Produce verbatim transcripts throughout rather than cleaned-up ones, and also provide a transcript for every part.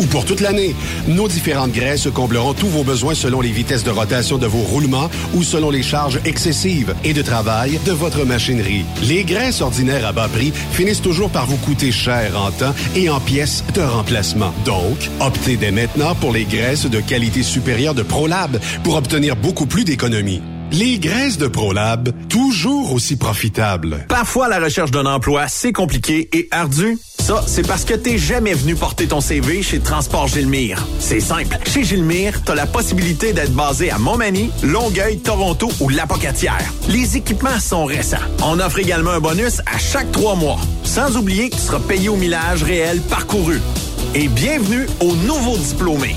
ou pour toute l'année. Nos différentes graisses combleront tous vos besoins selon les vitesses de rotation de vos roulements ou selon les charges excessives et de travail de votre machinerie. Les graisses ordinaires à bas prix finissent toujours par vous coûter cher en temps et en pièces de remplacement. Donc, optez dès maintenant pour les graisses de qualité supérieure de ProLab pour obtenir beaucoup plus d'économies. Les graisses de ProLab, toujours aussi profitables. Parfois, la recherche d'un emploi, c'est compliqué et ardu. Ça, c'est parce que t'es jamais venu porter ton C V chez Transport Guilmyre. C'est simple. Chez Guilmyre, t'as la possibilité d'être basé à Montmagny, Longueuil, Toronto ou Lapocatière. Les équipements sont récents. On offre également un bonus à chaque trois mois. Sans oublier que tu seras payé au millage réel parcouru. Et bienvenue aux nouveaux diplômés.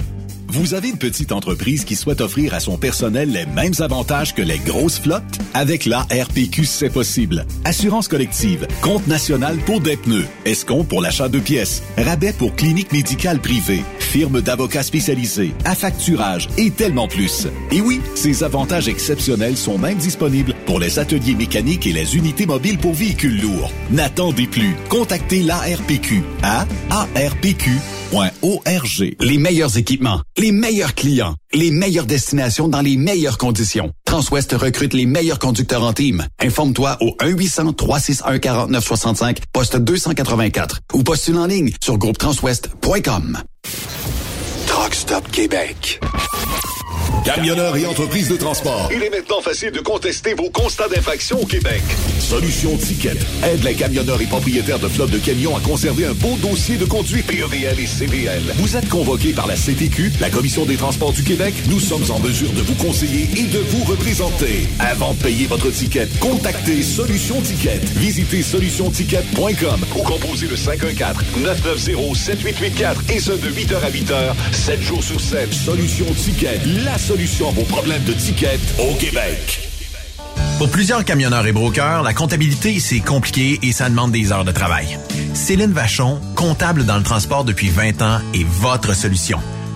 Vous avez une petite entreprise qui souhaite offrir à son personnel les mêmes avantages que les grosses flottes? Avec l'A R P Q, c'est possible. Assurance collective, compte national pour des pneus, escompte pour l'achat de pièces, rabais pour clinique médicale privée, firme d'avocats spécialisés, affacturage et tellement plus. Et oui, ces avantages exceptionnels sont même disponibles pour les ateliers mécaniques et les unités mobiles pour véhicules lourds. N'attendez plus. Contactez l'A R P Q à A R P Q point org. Les meilleurs équipements, les meilleurs clients, les meilleures destinations dans les meilleures conditions. Transwest recrute les meilleurs conducteurs en team. Informe-toi au un huit zéro zéro, trois six un, quatre neuf six cinq, poste deux cent quatre-vingt-quatre ou postule en ligne sur groupe transwest point com. Truck Stop Québec. Camionneurs et entreprises de transport. Il est maintenant facile de contester vos constats d'infraction au Québec. Solution Ticket aide les camionneurs et propriétaires de flottes de camions à conserver un beau dossier de conduite P E V L et C V L. Vous êtes convoqués par la C T Q, la Commission des transports du Québec. Nous sommes en mesure de vous conseiller et de vous représenter. Avant de payer votre ticket, contactez Solution Ticket. Visitez solution ticket point com ou composez le cinq un quatre, neuf neuf zéro, sept huit huit quatre et ce de huit heures à huit heures, sept jours sur sept. Solution Ticket, la solution à vos problèmes de tickets au Québec. Pour plusieurs camionneurs et brokers, la comptabilité, c'est compliqué et ça demande des heures de travail. Céline Vachon, comptable dans le transport depuis vingt ans, est votre solution.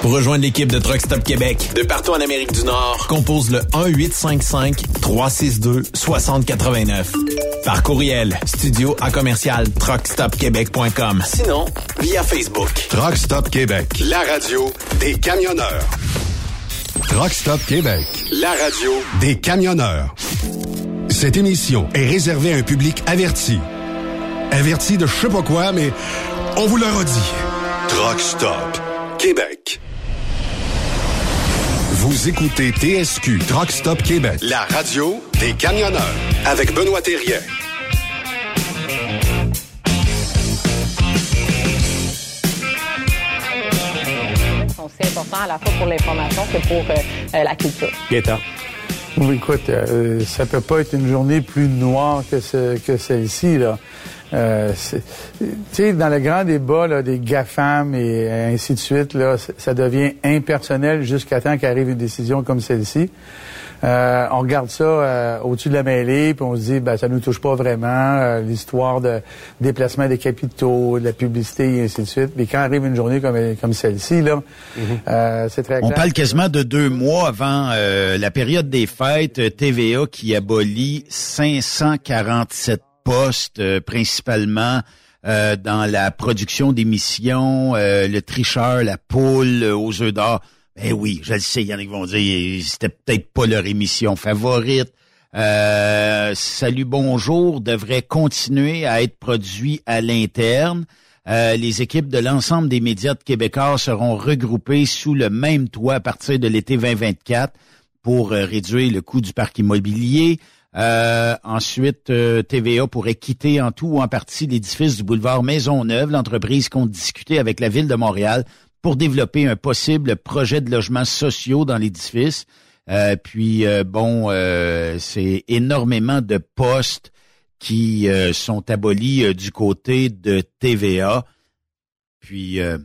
Pour rejoindre l'équipe de Truck Stop Québec, de partout en Amérique du Nord, compose le un huit cinq cinq, trois six deux, six zéro huit neuf. Par courriel, studio à commercial truck stop québec point com. Sinon, via Facebook. Truck Stop Québec, la radio des camionneurs. Truck Stop Québec, la radio des camionneurs. Cette émission est réservée à un public averti. Averti de je sais pas quoi, mais on vous le redit. Truck Stop Québec. Vous écoutez T S Q Truck Stop Québec, la radio des camionneurs, avec Benoît Thérien. C'est important à la fois pour l'information que pour euh, euh, la culture. Gaëtan. Oui, écoute, euh, ça peut pas être une journée plus noire que, ce, que celle-ci, là. Euh, tu sais, dans le grand débat là, des GAFAM et ainsi de suite, là, ça devient impersonnel jusqu'à temps qu'arrive une décision comme celle-ci. Euh, on regarde ça euh, au-dessus de la mêlée, puis on se dit, ben ça nous touche pas vraiment, euh, l'histoire de déplacement des capitaux, de la publicité, et ainsi de suite. Mais quand arrive une journée comme, comme celle-ci, là, mm-hmm. euh, c'est très clair. On parle quasiment de deux mois avant euh, la période des fêtes, T V A qui abolit cinq cent quarante-sept postes, euh, principalement euh, dans la production d'émissions, euh, le tricheur, la poule, euh, aux œufs d'or. Ben oui, je le sais, il y en a qui vont dire c'était peut-être pas leur émission favorite. Euh, Salut, bonjour devrait continuer à être produit à l'interne. Euh, les équipes de l'ensemble des médias québécois seront regroupées sous le même toit à partir de l'été vingt vingt-quatre pour euh, réduire le coût du parc immobilier. Euh, ensuite, euh, T V A pourrait quitter en tout ou en partie l'édifice du boulevard Maisonneuve. L'entreprise compte discuter avec la Ville de Montréal pour développer un possible projet de logements sociaux dans l'édifice. Euh, puis, euh, bon, euh, c'est énormément de postes qui euh, sont abolis euh, du côté de T V A. Puis, euh,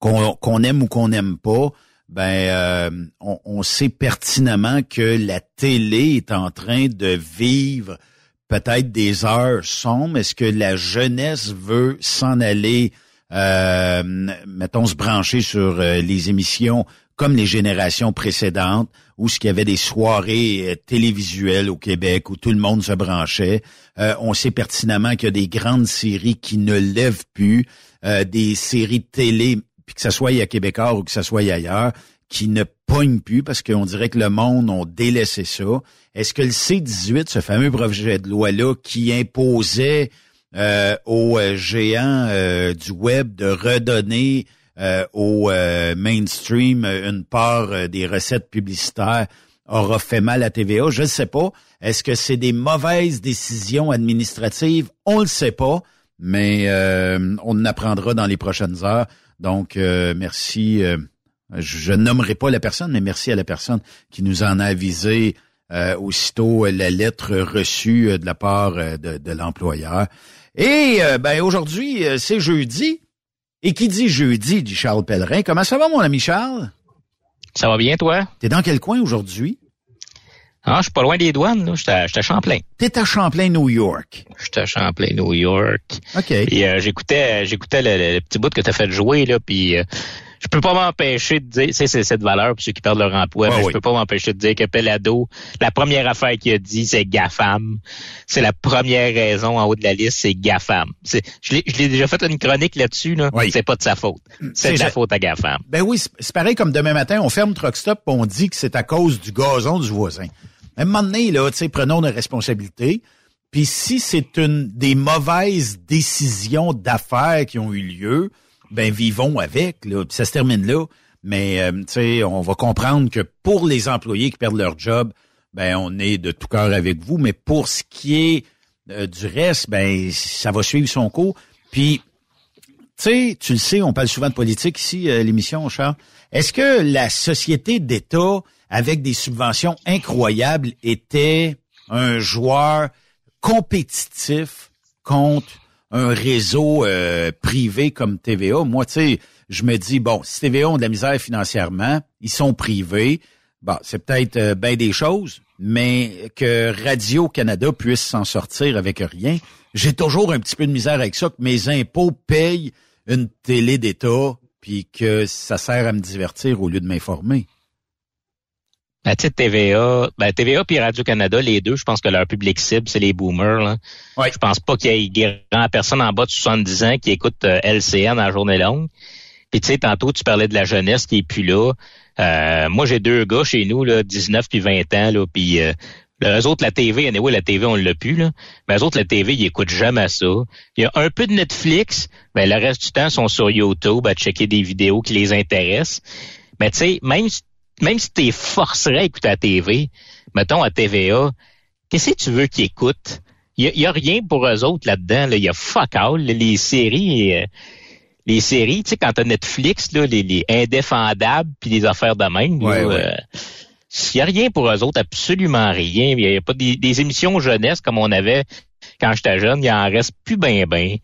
qu'on, qu'on aime ou qu'on n'aime pas, ben euh, on, on sait pertinemment que la télé est en train de vivre peut-être des heures sombres. Est-ce que la jeunesse veut s'en aller... Euh, mettons, se brancher sur euh, les émissions comme les générations précédentes, où ce qu'il y avait des soirées euh, télévisuelles au Québec, où tout le monde se branchait. Euh, on sait pertinemment qu'il y a des grandes séries qui ne lèvent plus, euh, des séries de télé, puis que ça soit à Québécois ou que ça soit ailleurs, qui ne pognent plus parce qu'on dirait que le monde a délaissé ça. Est-ce que le C dix-huit, ce fameux projet de loi-là qui imposait... Euh, aux géants euh, du web de redonner euh, au euh, mainstream une part euh, des recettes publicitaires aura fait mal à T V A? Je ne sais pas. Est-ce que c'est des mauvaises décisions administratives? On ne le sait pas, mais euh, on en apprendra dans les prochaines heures. Donc, euh, merci. Euh, je, je nommerai pas la personne, mais merci à la personne qui nous en a avisé euh, aussitôt la lettre reçue euh, de la part euh, de, de l'employeur. Et euh, ben aujourd'hui, euh, c'est jeudi. Et qui dit jeudi, dit Charles Pellerin. Comment ça va, mon ami Charles? Ça va bien, toi? T'es dans quel coin aujourd'hui? Ah, je suis pas loin des douanes, là. Je suis à Champlain. T'es à Champlain, New York. Je suis à Champlain, New York. OK. Et euh, j'écoutais j'écoutais le, le, le petit bout que t'as fait jouer, là, puis... Euh, je peux pas m'empêcher de dire, c'est, c'est cette valeur pour ceux qui perdent leur emploi, ah, mais oui. Je peux pas m'empêcher de dire que Pellado, la première affaire qu'il a dit, c'est GAFAM. C'est la première raison en haut de la liste, c'est GAFAM. C'est, je l'ai, je l'ai déjà fait une chronique là-dessus, là. Oui. C'est pas de sa faute. C'est, c'est de la je... faute à GAFAM. Ben oui, c'est, c'est pareil comme demain matin, on ferme Truck Stop et on dit que c'est à cause du gazon du voisin. À un moment donné, là, tu sais, prenons nos responsabilités. Puis si c'est une des mauvaises décisions d'affaires qui ont eu lieu, ben vivons avec, là. Puis ça se termine là. Mais euh, tu sais, on va comprendre que pour les employés qui perdent leur job, ben on est de tout cœur avec vous. Mais pour ce qui est euh, du reste, ben ça va suivre son cours. Puis tu sais, tu le sais, on parle souvent de politique ici, euh, l'émission, Charles. Est-ce que la société d'État, avec des subventions incroyables, était un joueur compétitif contre un réseau euh, privé comme T V A? Moi, tu sais, je me dis, bon, si T V A ont de la misère financièrement, ils sont privés, bon, c'est peut-être euh, bien des choses, mais que Radio-Canada puisse s'en sortir avec rien, j'ai toujours un petit peu de misère avec ça, que mes impôts payent une télé d'État, puis que ça sert à me divertir au lieu de m'informer. À titre T V A, ben T V A puis Radio-Canada, les deux, je pense que leur public cible, c'est les boomers, là. Oui. Je pense pas qu'il y ait grand personne en bas de soixante-dix ans qui écoute euh, L C N en journée longue. Puis tu sais, tantôt, tu parlais de la jeunesse qui est plus là. Euh, moi, j'ai deux gars chez nous, là, dix-neuf puis vingt ans, là, puis... Euh, eux autres, la T V, anyway, la T V, on l'a plus, là. Mais eux autres, la T V, ils écoutent jamais ça. Il y a un peu de Netflix, mais le reste du temps, ils sont sur YouTube à checker des vidéos qui les intéressent. Mais tu sais, même si Même si tu es forcerais à écouter à la T V, mettons à T V A, qu'est-ce que tu veux qu'ils écoutent? Il n'y a, a rien pour eux autres là-dedans. Il là. y a fuck all. Les séries, euh, les séries, tu sais, quand t'as Netflix, là, les, les indéfendables puis les affaires de même, ouais, là, ouais. Euh, il n'y a rien pour eux autres, absolument rien. Il n'y a pas des, des émissions jeunesse comme on avait quand j'étais jeune, il en reste plus ben ben.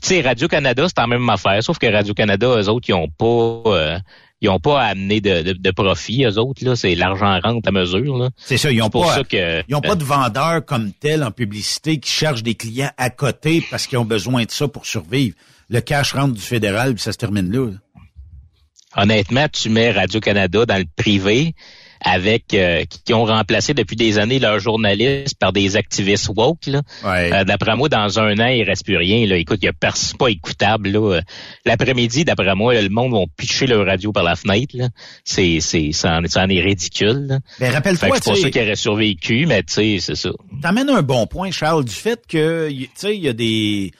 Tu sais, Radio-Canada, c'est la même affaire, sauf que Radio-Canada, eux autres, ils n'ont pas... Euh, ils n'ont pas à amener de, de, de profit, eux autres, là. C'est l'argent rentre à mesure, là. C'est ça. Ils n'ont pas, ça que, ils ont pas de vendeurs comme tel en publicité qui cherchent des clients à côté parce qu'ils ont besoin de ça pour survivre. Le cash rentre du fédéral, puis ça se termine là, là. Honnêtement, tu mets Radio-Canada dans le privé avec, euh, qui ont remplacé depuis des années leurs journalistes par des activistes woke, là. Ouais. Euh, d'après moi, dans un an, il reste plus rien, là. Écoute, il y a personne pas écoutable, là. L'après-midi, d'après moi, le monde va pitcher leur radio par la fenêtre, là. C'est, c'est, ça en, ça en est ridicule, là. Ben, rappelle-toi, c'est pour ça qu'il aurait survécu, mais tu sais, c'est ça. T'amènes un bon point, Charles, du fait que, tu sais, il y a des,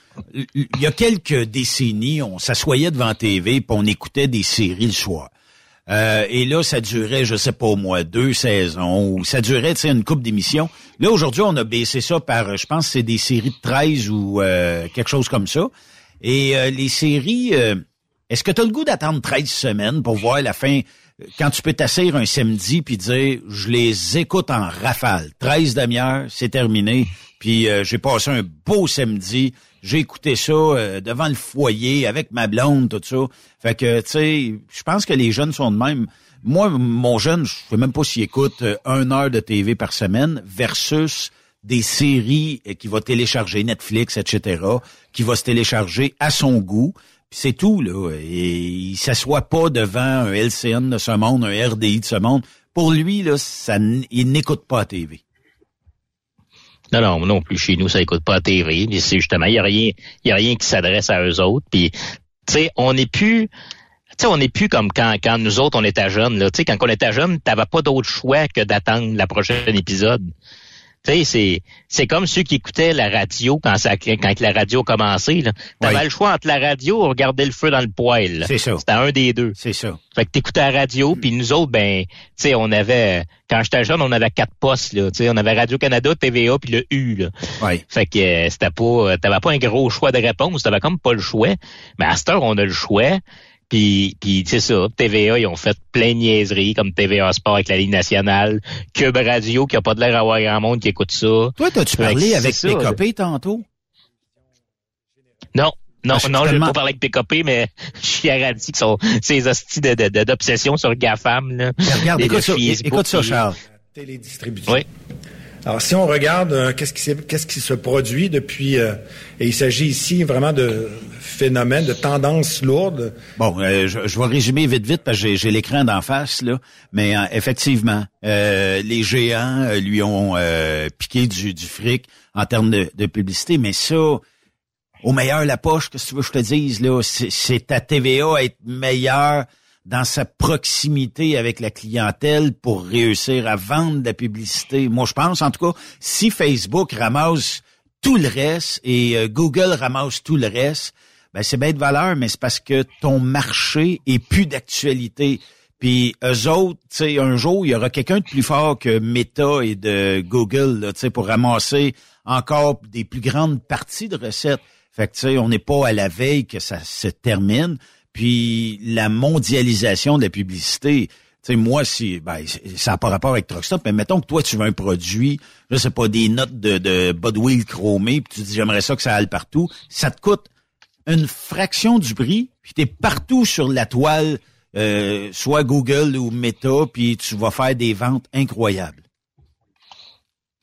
il y a quelques décennies, on s'assoyait devant T V pis on écoutait des séries le soir. Euh, et là, ça durait, je sais pas moi, deux saisons, ou ça durait, tu sais, une couple d'émissions. Là, aujourd'hui, on a baissé ça par, je pense, c'est des séries de treize ou euh, quelque chose comme ça. Et euh, les séries, euh, est-ce que t'as le goût d'attendre treize semaines pour voir la fin, quand tu peux t'asseoir un samedi puis dire, je les écoute en rafale, treize demi-heures, c'est terminé, puis euh, j'ai passé un beau samedi, j'ai écouté ça euh, devant le foyer avec ma blonde, tout ça. Fait que, tu sais, je pense que les jeunes sont de même. Moi, mon jeune, je sais même pas s'il écoute euh, une heure de T V par semaine versus des séries euh, qu'il va télécharger, Netflix, et cetera, qu'il va se télécharger à son goût. Puis c'est tout, là. Et il s'assoit pas devant un L C N de ce monde, un R D I de ce monde. Pour lui, là, ça, il n'écoute pas la T V. Non, non, non plus. Chez nous, ça écoute pas la T V. Mais c'est justement, il y a rien, il y a rien qui s'adresse à eux autres. Puis, tu sais, on n'est plus, tu sais, on n'est plus comme quand, quand nous autres, on était jeunes, là. Tu sais, quand on était jeunes, t'avais pas d'autre choix que d'attendre la prochaine épisode. Tu sais, c'est, c'est comme ceux qui écoutaient la radio quand ça, quand la radio commençait, là. T'avais oui. le choix entre la radio et regarder le feu dans le poêle, là. C'est ça. C'était un des deux. C'est ça. Fait que t'écoutais la radio, puis nous autres, ben, tu sais, on avait, quand j'étais jeune, on avait quatre postes, là. Tu sais, on avait Radio-Canada, T V A, puis le U, là. Oui. Fait que euh, c'était pas, t'avais pas un gros choix de réponse, t'avais comme pas le choix. Mais à cette heure, on a le choix. Puis, puis c'est ça, T V A, ils ont fait plein de niaiseries, comme T V A Sport avec la Ligue nationale, Cube Radio, qui a pas de l'air d'avoir grand monde qui écoute ça. Toi, t'as-tu parlé avec P K P tantôt? Non, non, ah, non, j'ai pas parlé avec P K P, mais je suis garanti que sont ces hosties de, de, de, d'obsession sur GAFAM, là. Mais regarde, écoute ça, écoute ça, Charles. Télédistribution. Oui. Alors, si on regarde euh, qu'est-ce, qui qu'est-ce qui se produit depuis... Euh, et il s'agit ici vraiment de phénomènes, de tendances lourdes. Bon, euh, je, je vais résumer vite, vite, parce que j'ai, j'ai l'écran d'en face, là. Mais euh, effectivement, euh, les géants euh, lui ont euh, piqué du, du fric en termes de, de publicité. Mais ça, au meilleur, la poche, qu'est-ce que tu veux que je te dise, là? C'est, c'est à T V A à être meilleur dans sa proximité avec la clientèle pour réussir à vendre de la publicité. Moi, je pense, en tout cas, si Facebook ramasse tout le reste et euh, Google ramasse tout le reste, ben c'est bien de valeur, mais c'est parce que ton marché est plus d'actualité. Puis eux autres, tu sais, un jour, il y aura quelqu'un de plus fort que Meta et de Google, là, tu sais, pour ramasser encore des plus grandes parties de recettes. Fait que, tu sais, on n'est pas à la veille que ça se termine. Puis la mondialisation de la publicité, tu sais, moi, si ben ça n'a pas rapport avec Truck Stop, mais mettons que toi, tu veux un produit, je sais pas, des notes de, de Budweiser chromées, puis tu dis, j'aimerais ça que ça aille partout, ça te coûte une fraction du prix, puis t'es partout sur la toile, euh, soit Google ou Meta, puis tu vas faire des ventes incroyables.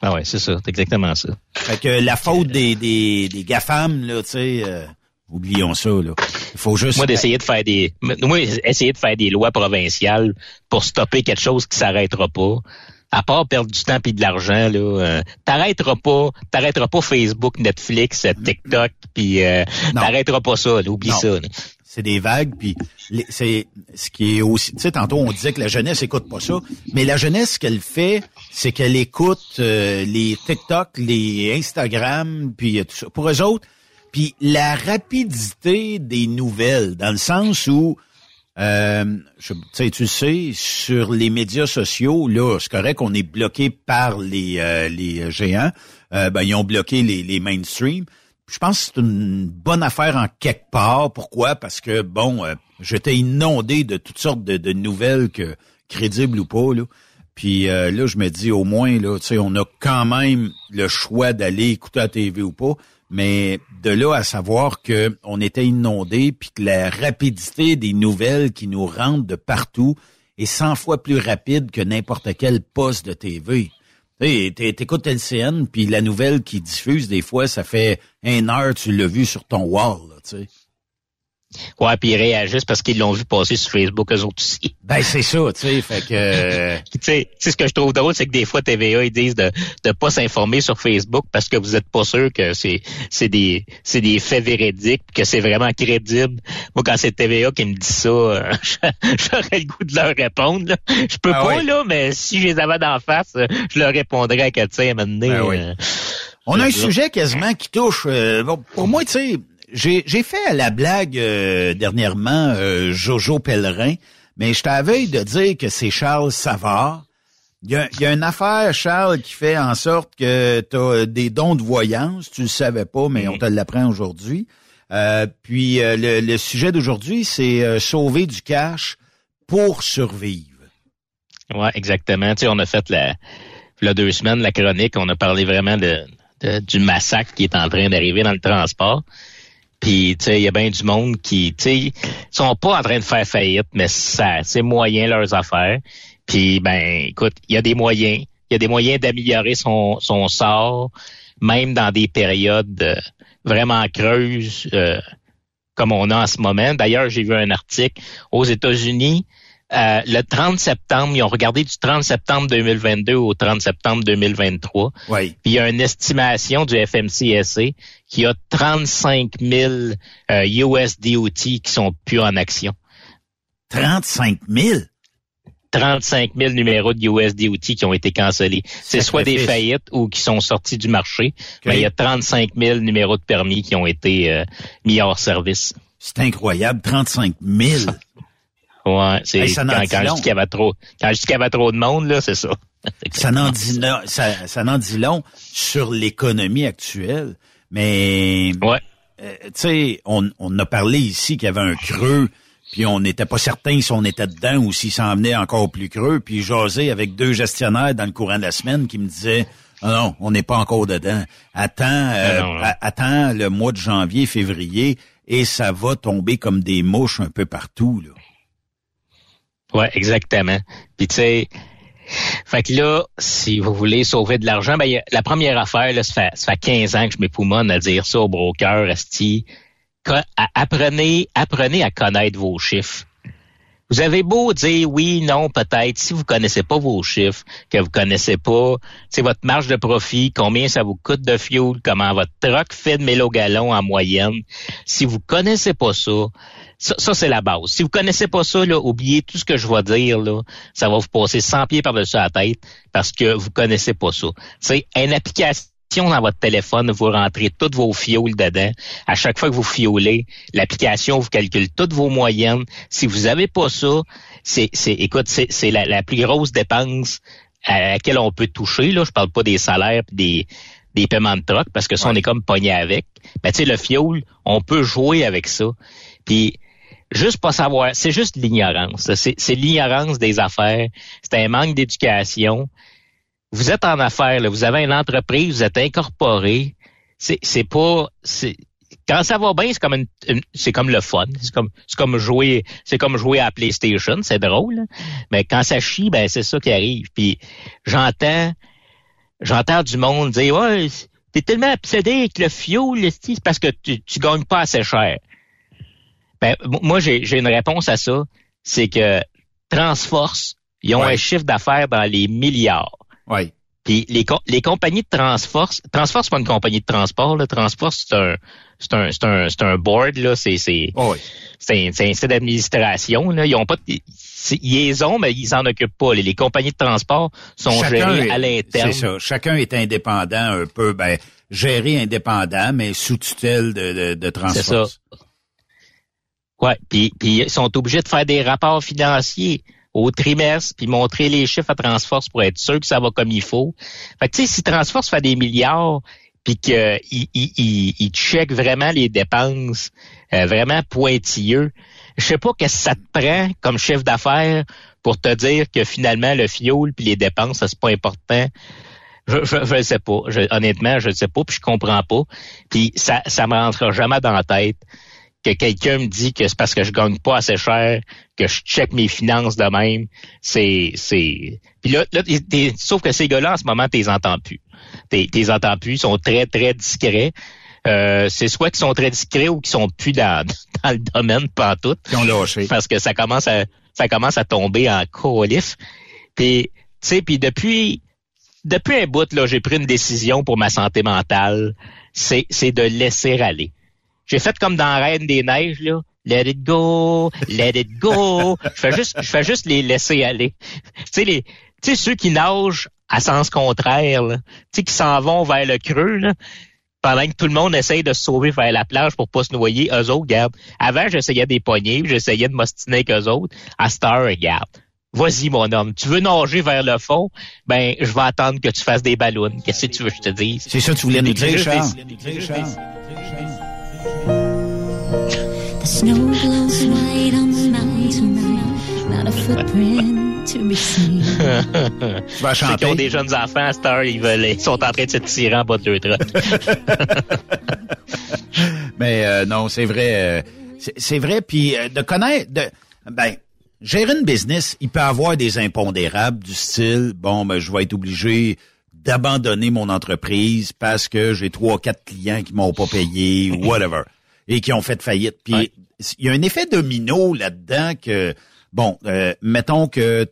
Ah ouais, c'est ça, c'est exactement ça. Fait que la faute des, des, des GAFAM, là, tu sais... Euh, oublions ça, là. Il faut juste... Moi, d'essayer de faire des... Moi, essayer de faire des lois provinciales pour stopper quelque chose qui s'arrêtera pas. À part perdre du temps et de l'argent, là, euh, t'arrêteras pas, t'arrêteras pas Facebook, Netflix, TikTok, puis euh, t'arrêteras pas ça, là, oublie non. ça. Là. C'est des vagues, puis c'est ce qui est aussi... Tu sais, tantôt, on disait que la jeunesse écoute pas ça, mais la jeunesse, ce qu'elle fait, c'est qu'elle écoute euh, les TikTok, les Instagram, puis tout ça. Pour eux autres, puis la rapidité des nouvelles, dans le sens où, euh, je, tu sais, sur les médias sociaux, là, c'est correct qu'on est bloqué par les euh, les géants. Euh, ben, ils ont bloqué les, les mainstream. Je pense que c'est une bonne affaire en quelque part. Pourquoi? Parce que, bon, euh, j'étais inondé de toutes sortes de, de nouvelles, que crédibles ou pas, là. Puis euh, là, je me dis, au moins, là, tu sais, on a quand même le choix d'aller écouter à la T V ou pas. Mais de là à savoir que on était inondés, puis que la rapidité des nouvelles qui nous rentrent de partout est cent fois plus rapide que n'importe quel poste de T V. Tu sais, t'écoutes L C N, puis la nouvelle qui diffuse, des fois, ça fait une heure tu l'as vu sur ton wall, tu sais. Ouais, puis ils réagissent parce qu'ils l'ont vu passer sur Facebook, eux autres aussi. Ben, c'est ça, tu sais, fait que... tu sais, ce que je trouve drôle, c'est que des fois, T V A, ils disent de de pas s'informer sur Facebook parce que vous êtes pas sûr que c'est c'est des c'est des faits véridiques, que c'est vraiment crédible. Moi, quand c'est T V A qui me dit ça, euh, j'aurais le goût de leur répondre, là. Je peux ah pas, oui. là, mais si je les avais d'en face, je leur répondrais à quelqu'un à un moment donné. Ben oui. euh, On a un sujet quasiment qui touche... Euh, bon, pour moi, tu sais... J'ai, j'ai fait à la blague euh, dernièrement euh, Jojo Pellerin, mais je t'avais de dire que c'est Charles Savard. Il y a, il y a une affaire, Charles, qui fait en sorte que t'as des dons de voyance. Tu le savais pas, mais on te l'apprend aujourd'hui. Euh, puis euh, le, le sujet d'aujourd'hui, c'est euh, sauver du cash pour survivre. Ouais, exactement. Tu sais, on a fait la, la deux semaines la chronique. On a parlé vraiment de, de du massacre qui est en train d'arriver dans le transport. Puis, tu sais, il y a bien du monde qui, tu sais, sont pas en train de faire faillite, mais ça, c'est moyen leurs affaires. Puis, ben, écoute, il y a des moyens. Il y a des moyens d'améliorer son son sort, même dans des périodes euh, vraiment creuses euh, comme on a en ce moment. D'ailleurs, j'ai vu un article aux États-Unis. Euh, le trente septembre, ils ont regardé du trente septembre deux mille vingt-deux au trente septembre deux mille vingt-trois. Oui. Puis il y a une estimation du F M C S A qu'il y a trente-cinq mille euh, U S D O T qui sont plus en action. trente-cinq mille? trente-cinq mille numéros de U S D O T qui ont été cancellés. C'est soit des faillites ou qui sont sortis du marché, okay. Mais il y a trente-cinq mille numéros de permis qui ont été euh, mis hors service. C'est incroyable, trente-cinq mille! Ouais, c'est hey, ça quand, quand je dis qu'il y avait trop, quand je dis qu'il y avait trop de monde là, c'est ça. ça n'en dit long, ça, ça n'en dit long sur l'économie actuelle, mais ouais. Euh, tu sais, on on a parlé ici qu'il y avait un creux, puis on n'était pas certain si on était dedans ou si ça en venait encore plus creux, puis j'osais avec deux gestionnaires dans le courant de la semaine qui me disaient oh non, on n'est pas encore dedans. Attends, euh, non, non. À, attends le mois de janvier, février et ça va tomber comme des mouches un peu partout là. Ouais, exactement. Puis tu sais, fait que là, si vous voulez sauver de l'argent, ben y a, la première affaire là, ça fait ça fait quinze ans que je m'époumonne à dire ça aux brokers, asti, apprenez, apprenez à connaître vos chiffres. Vous avez beau dire oui, non, peut-être, si vous connaissez pas vos chiffres, que vous connaissez pas, tu sais, votre marge de profit, combien ça vous coûte de fuel, comment votre truck fait de mille au gallon en moyenne, si vous connaissez pas ça, ça, ça c'est la base. Si vous connaissez pas ça, là, oubliez tout ce que je vais dire, là, ça va vous passer cent pieds par-dessus la tête parce que vous connaissez pas ça. Tu sais, une application dans votre téléphone, vous rentrez toutes vos fioles dedans. À chaque fois que vous fiolez, l'application vous calcule toutes vos moyennes. Si vous avez pas ça, c'est, c'est, écoute, c'est, c'est la, la plus grosse dépense à laquelle on peut toucher. Là, je parle pas des salaires pis des des paiements de troc parce que ça, ouais. On est comme pogné avec. Ben, tu sais, le fioul, on peut jouer avec ça. Puis juste pas savoir, c'est juste l'ignorance. C'est, c'est l'ignorance des affaires. C'est un manque d'éducation. Vous êtes en affaires, là, vous avez une entreprise, vous êtes incorporé. C'est, c'est pas, c'est, quand ça va bien, c'est comme une, une c'est comme le fun. C'est comme, c'est comme jouer, c'est comme jouer à la PlayStation, c'est drôle. Là. Mais quand ça chie, ben, c'est ça qui arrive. Puis, j'entends, j'entends du monde dire, ouais, t'es tellement obsédé avec le fioul, c'est parce que tu, tu gagnes pas assez cher. Ben, moi, j'ai, j'ai une réponse à ça. C'est que Transforce, ils ont ouais. un chiffre d'affaires dans les milliards. Oui. Puis les les compagnies de Transforce, Transforce c'est pas une compagnie de transport là, Transforce c'est un c'est un c'est un c'est un board là, c'est c'est oh oui. c'est un c'est d'administration là, ils ont pas ils les ont mais ils s'en occupent pas. Les, les compagnies de transport sont chacun gérées est, à l'interne. C'est ça, chacun est indépendant un peu, ben géré indépendant mais sous tutelle de de, de Transforce. C'est ça. Ouais, puis puis ils sont obligés de faire des rapports financiers au trimestre, puis montrer les chiffres à Transforce pour être sûr que ça va comme il faut. Fait que tu sais, si Transforce fait des milliards, puis qu'il il, il, il check vraiment les dépenses, euh, vraiment pointilleux, je sais pas qu'est-ce que ça te prend comme chef d'affaires pour te dire que finalement, le fioul puis les dépenses, ça, c'est pas important. Je ne sais pas. Je, honnêtement, je ne sais pas, puis je comprends pas. Puis ça ça me rentrera jamais dans la tête que quelqu'un me dit que c'est parce que je gagne pas assez cher, que je check mes finances de même. C'est c'est. Puis là, là sauf que ces gars-là en ce moment, tu les entends plus. Tu les entends plus. Ils sont très très discrets. Euh, c'est soit qu'ils sont très discrets ou qu'ils sont plus dans dans le domaine pantoute. Ils ont lâché. Parce que ça commence à ça commence à tomber en colif. Puis tu sais, puis depuis Depuis un bout, là, j'ai pris une décision pour ma santé mentale, c'est, c'est de laisser aller. J'ai fait comme dans Reine des Neiges, là. Let it go, let it go. Je fais juste, je fais juste les laisser aller. Tu sais, les, tu sais, ceux qui nagent à sens contraire, là. Tu sais, qui s'en vont vers le creux, là. Pendant que tout le monde essaye de se sauver vers la plage pour pas se noyer, eux autres, regarde. Avant, j'essayais des poignées, j'essayais de m'ostiner avec eux autres. À cette heure, regarde. Vas-y, mon homme. Tu veux nager vers le fond? Ben, je vais attendre que tu fasses des ballons. Qu'est-ce que tu veux que je te dise? C'est ça que tu voulais nous dire, Charles. Tu vas chanter. Ceux qui ont des jeunes enfants, à cette heure, ils veulent, ils sont en train de se tirer en bas de deux trucks. Mais euh, non, c'est vrai. Euh, c'est, c'est vrai. Puis euh, de connaître... de ben. Gérer une business, il peut avoir des impondérables du style, bon, ben, je vais être obligé d'abandonner mon entreprise parce que j'ai trois, quatre clients qui m'ont pas payé, whatever, et qui ont fait faillite. Puis, ouais. Il y a un effet domino là-dedans que, bon, euh, mettons que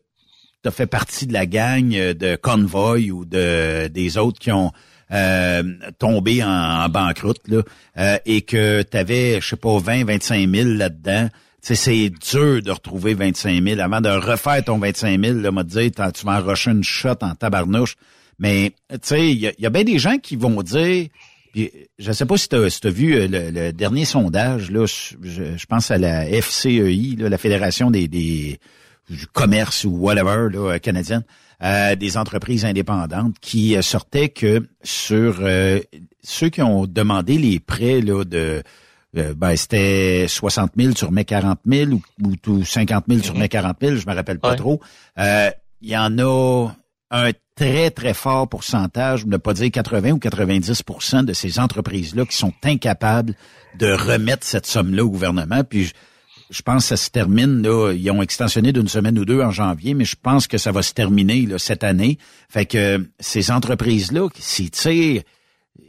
t'as fait partie de la gang de Convoy ou de des autres qui ont euh, tombé en, en banqueroute, là, euh, et que t'avais, je sais pas, vingt, vingt-cinq mille là-dedans. C'est, c'est dur de retrouver vingt-cinq mille. Avant de refaire ton vingt-cinq mille, là, m'a dit, tu m'en rushes une shot en tabarnouche. Mais, tu sais, il y a, y a bien des gens qui vont dire, pis, je sais pas si t'as, si t'as vu le, le dernier sondage, là, je, je pense à la F C E I, là, la Fédération des, des du commerce ou whatever, là, canadienne, euh, des entreprises indépendantes, qui sortait que sur euh, ceux qui ont demandé les prêts, là, de... Euh, ben c'était soixante mille, tu remets quarante mille ou, ou cinquante mille, tu remets quarante mille, je me rappelle pas ouais. trop. Euh, il y en a un très, très fort pourcentage, ne pas dire quatre-vingts ou quatre-vingt-dix pour cent de ces entreprises-là qui sont incapables de remettre cette somme-là au gouvernement. Puis je, je pense que ça se termine, là, ils ont extensionné d'une semaine ou deux en janvier, mais je pense que ça va se terminer là, cette année. Fait que ces entreprises-là, s'ils tirent...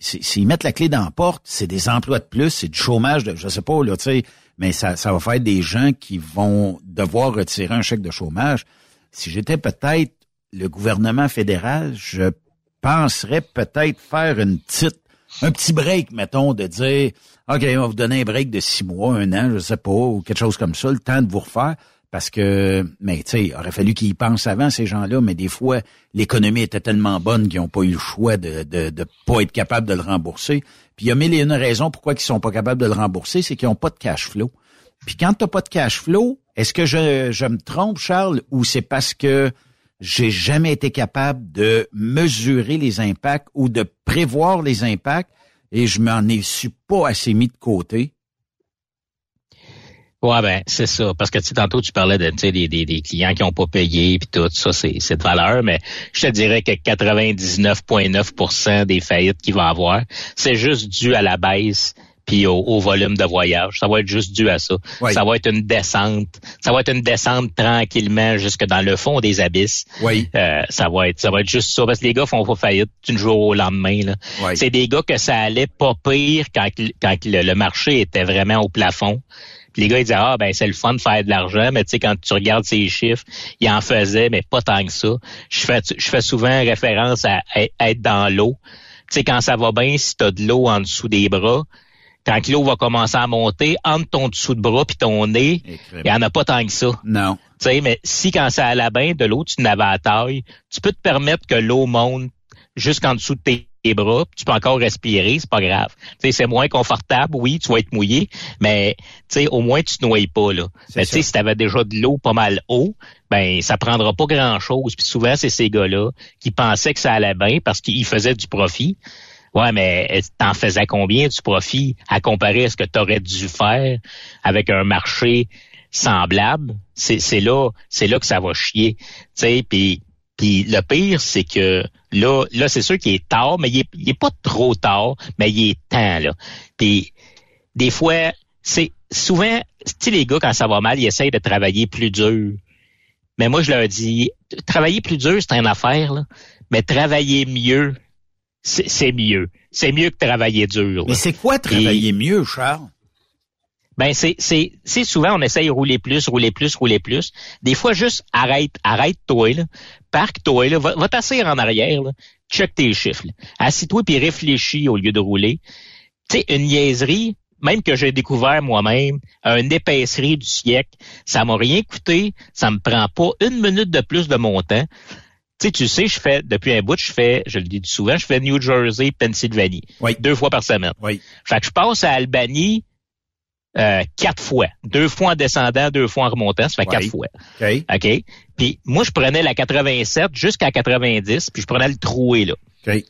S'ils mettent la clé dans la porte, c'est des emplois de plus, c'est du chômage, de, je sais pas, là, tu sais, mais ça, ça va faire des gens qui vont devoir retirer un chèque de chômage. Si j'étais peut-être le gouvernement fédéral, je penserais peut-être faire une petite, un petit break, mettons, de dire, OK, on va vous donner un break de six mois, un an, je sais pas, ou quelque chose comme ça, le temps de vous refaire. Parce que, mais tu sais, il aurait fallu qu'ils y pensent avant, ces gens-là, mais des fois, l'économie était tellement bonne qu'ils n'ont pas eu le choix de, de de pas être capables de le rembourser. Puis il y a mille et une raisons pourquoi ils sont pas capables de le rembourser, c'est qu'ils n'ont pas de cash flow. Puis quand tu n'as pas de cash flow, est-ce que je, je me trompe, Charles, ou c'est parce que j'ai jamais été capable de mesurer les impacts ou de prévoir les impacts et je m'en ai su pas assez mis de côté? Ouais, ben, c'est ça. Parce que, tu sais, tantôt, tu parlais de, tu sais, des, des, des clients qui ont pas payé, puis tout ça, c'est, c'est de valeur, mais je te dirais que quatre-vingt-dix-neuf virgule neuf pour cent des faillites qu'il va y avoir, c'est juste dû à la baisse puis au, au volume de voyage. Ça va être juste dû à ça. Oui. Ça va être une descente. Ça va être une descente tranquillement jusque dans le fond des abysses. Oui. Euh, ça va être, ça va être juste ça. Parce que les gars font pas faillite du jour au lendemain, là. Oui. C'est des gars que ça allait pas pire quand, quand le, le marché était vraiment au plafond. Puis les gars, ils disaient, ah, ben, c'est le fun de faire de l'argent, mais tu sais, quand tu regardes ces chiffres, ils en faisaient, mais pas tant que ça. Je fais, je fais souvent référence à, à, à être dans l'eau. Tu sais, quand ça va bien, si t'as de l'eau en dessous des bras, quand l'eau va commencer à monter, entre ton dessous de bras pis ton nez, il y en a pas tant que ça. Non. Tu sais, mais si quand ça allait bien, de l'eau, tu n'avais à taille, tu peux te permettre que l'eau monte jusqu'en dessous de tes les bras, tu peux encore respirer, c'est pas grave. T'sais, c'est moins confortable, oui, tu vas être mouillé, mais t'sais, au moins tu te noies pas là. Mais t'sais, si tu avais déjà de l'eau pas mal haut, ben ça prendra pas grand-chose. Puis souvent, c'est ces gars-là qui pensaient que ça allait bien parce qu'ils faisaient du profit. Ouais, mais t'en faisais combien du profit à comparer à ce que tu aurais dû faire avec un marché semblable, c'est, c'est là, c'est là que ça va chier. Tu sais, puis puis le pire, c'est que là, là, c'est sûr qu'il est tard, mais il est, il est pas trop tard, mais il est temps là. Puis des fois, c'est souvent, tu sais, les gars, quand ça va mal, ils essayent de travailler plus dur. Mais moi, je leur dis, travailler plus dur, c'est une affaire, là. Mais travailler mieux, c'est, c'est mieux. C'est mieux que travailler dur. Là. Mais c'est quoi travailler Et, mieux, Charles? Ben, c'est, c'est, c'est souvent, on essaye de rouler plus, rouler plus, rouler plus. Des fois, juste arrête, arrête-toi, là. Parque-toi, là. Va, va t'asseoir en arrière, là. Check tes chiffres, là. Assis-toi puis réfléchis au lieu de rouler. Tu sais, une niaiserie, même que j'ai découvert moi-même, une épicerie du siècle, ça m'a rien coûté, ça me prend pas une minute de plus de mon temps. Tu sais, tu sais, je fais, depuis un bout, je fais, je le dis souvent, je fais New Jersey, Pennsylvanie. Oui. Deux fois par semaine. Oui. Fait que je passe à Albanie, euh, quatre fois. Deux fois en descendant, deux fois en remontant, ça fait oui. quatre fois. OK. OK. Puis, moi, je prenais la quatre-vingt-sept jusqu'à quatre-vingt-dix, puis je prenais le troué, là. OK.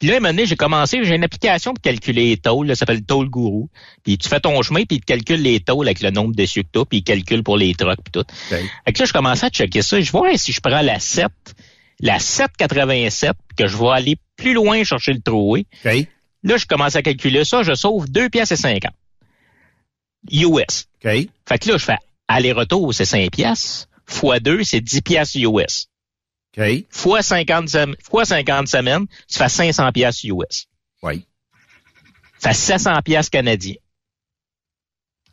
Puis là, à un moment donné, j'ai commencé, j'ai une application pour calculer les tôles, là, ça s'appelle Tôle Guru. Puis tu fais ton chemin, puis il te calcule les tôles avec le nombre d'essieux que tu as, puis il calcule pour les trucks, puis tout. Okay. Fait que là, je commençais à checker ça, et je vois si je prends la sept, la sept virgule quatre-vingt-sept, que je vais aller plus loin chercher le troué. Okay. Là, je commence à calculer ça, je sauve deux piastres et cinquante. U S. Okay. Fait que là, je fais aller-retour, c'est cinq piastres, fois deux, c'est dix piastres U S. Okay. Fois cinquante, fois cinquante semaines, tu fais cinq cents piastres U S. Oui. Ça fait sept cents piastres canadiens.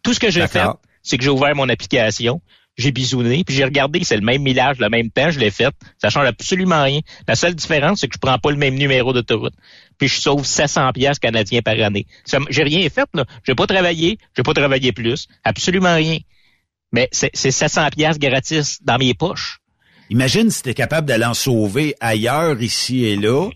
Tout ce que j'ai fait, c'est que j'ai ouvert mon application, j'ai bisouné, puis j'ai regardé, c'est le même millage, le même temps, je l'ai fait. Ça change absolument rien. La seule différence, c'est que je prends pas le même numéro d'autoroute. Puis je sauve sept cents piastres canadiens par année. Ça, j'ai rien fait, là. J'ai pas travaillé, j'ai pas travaillé plus. Absolument rien. Mais c'est, c'est sept cents piastres gratis dans mes poches. Imagine si t'es capable d'aller en sauver ailleurs, ici et là.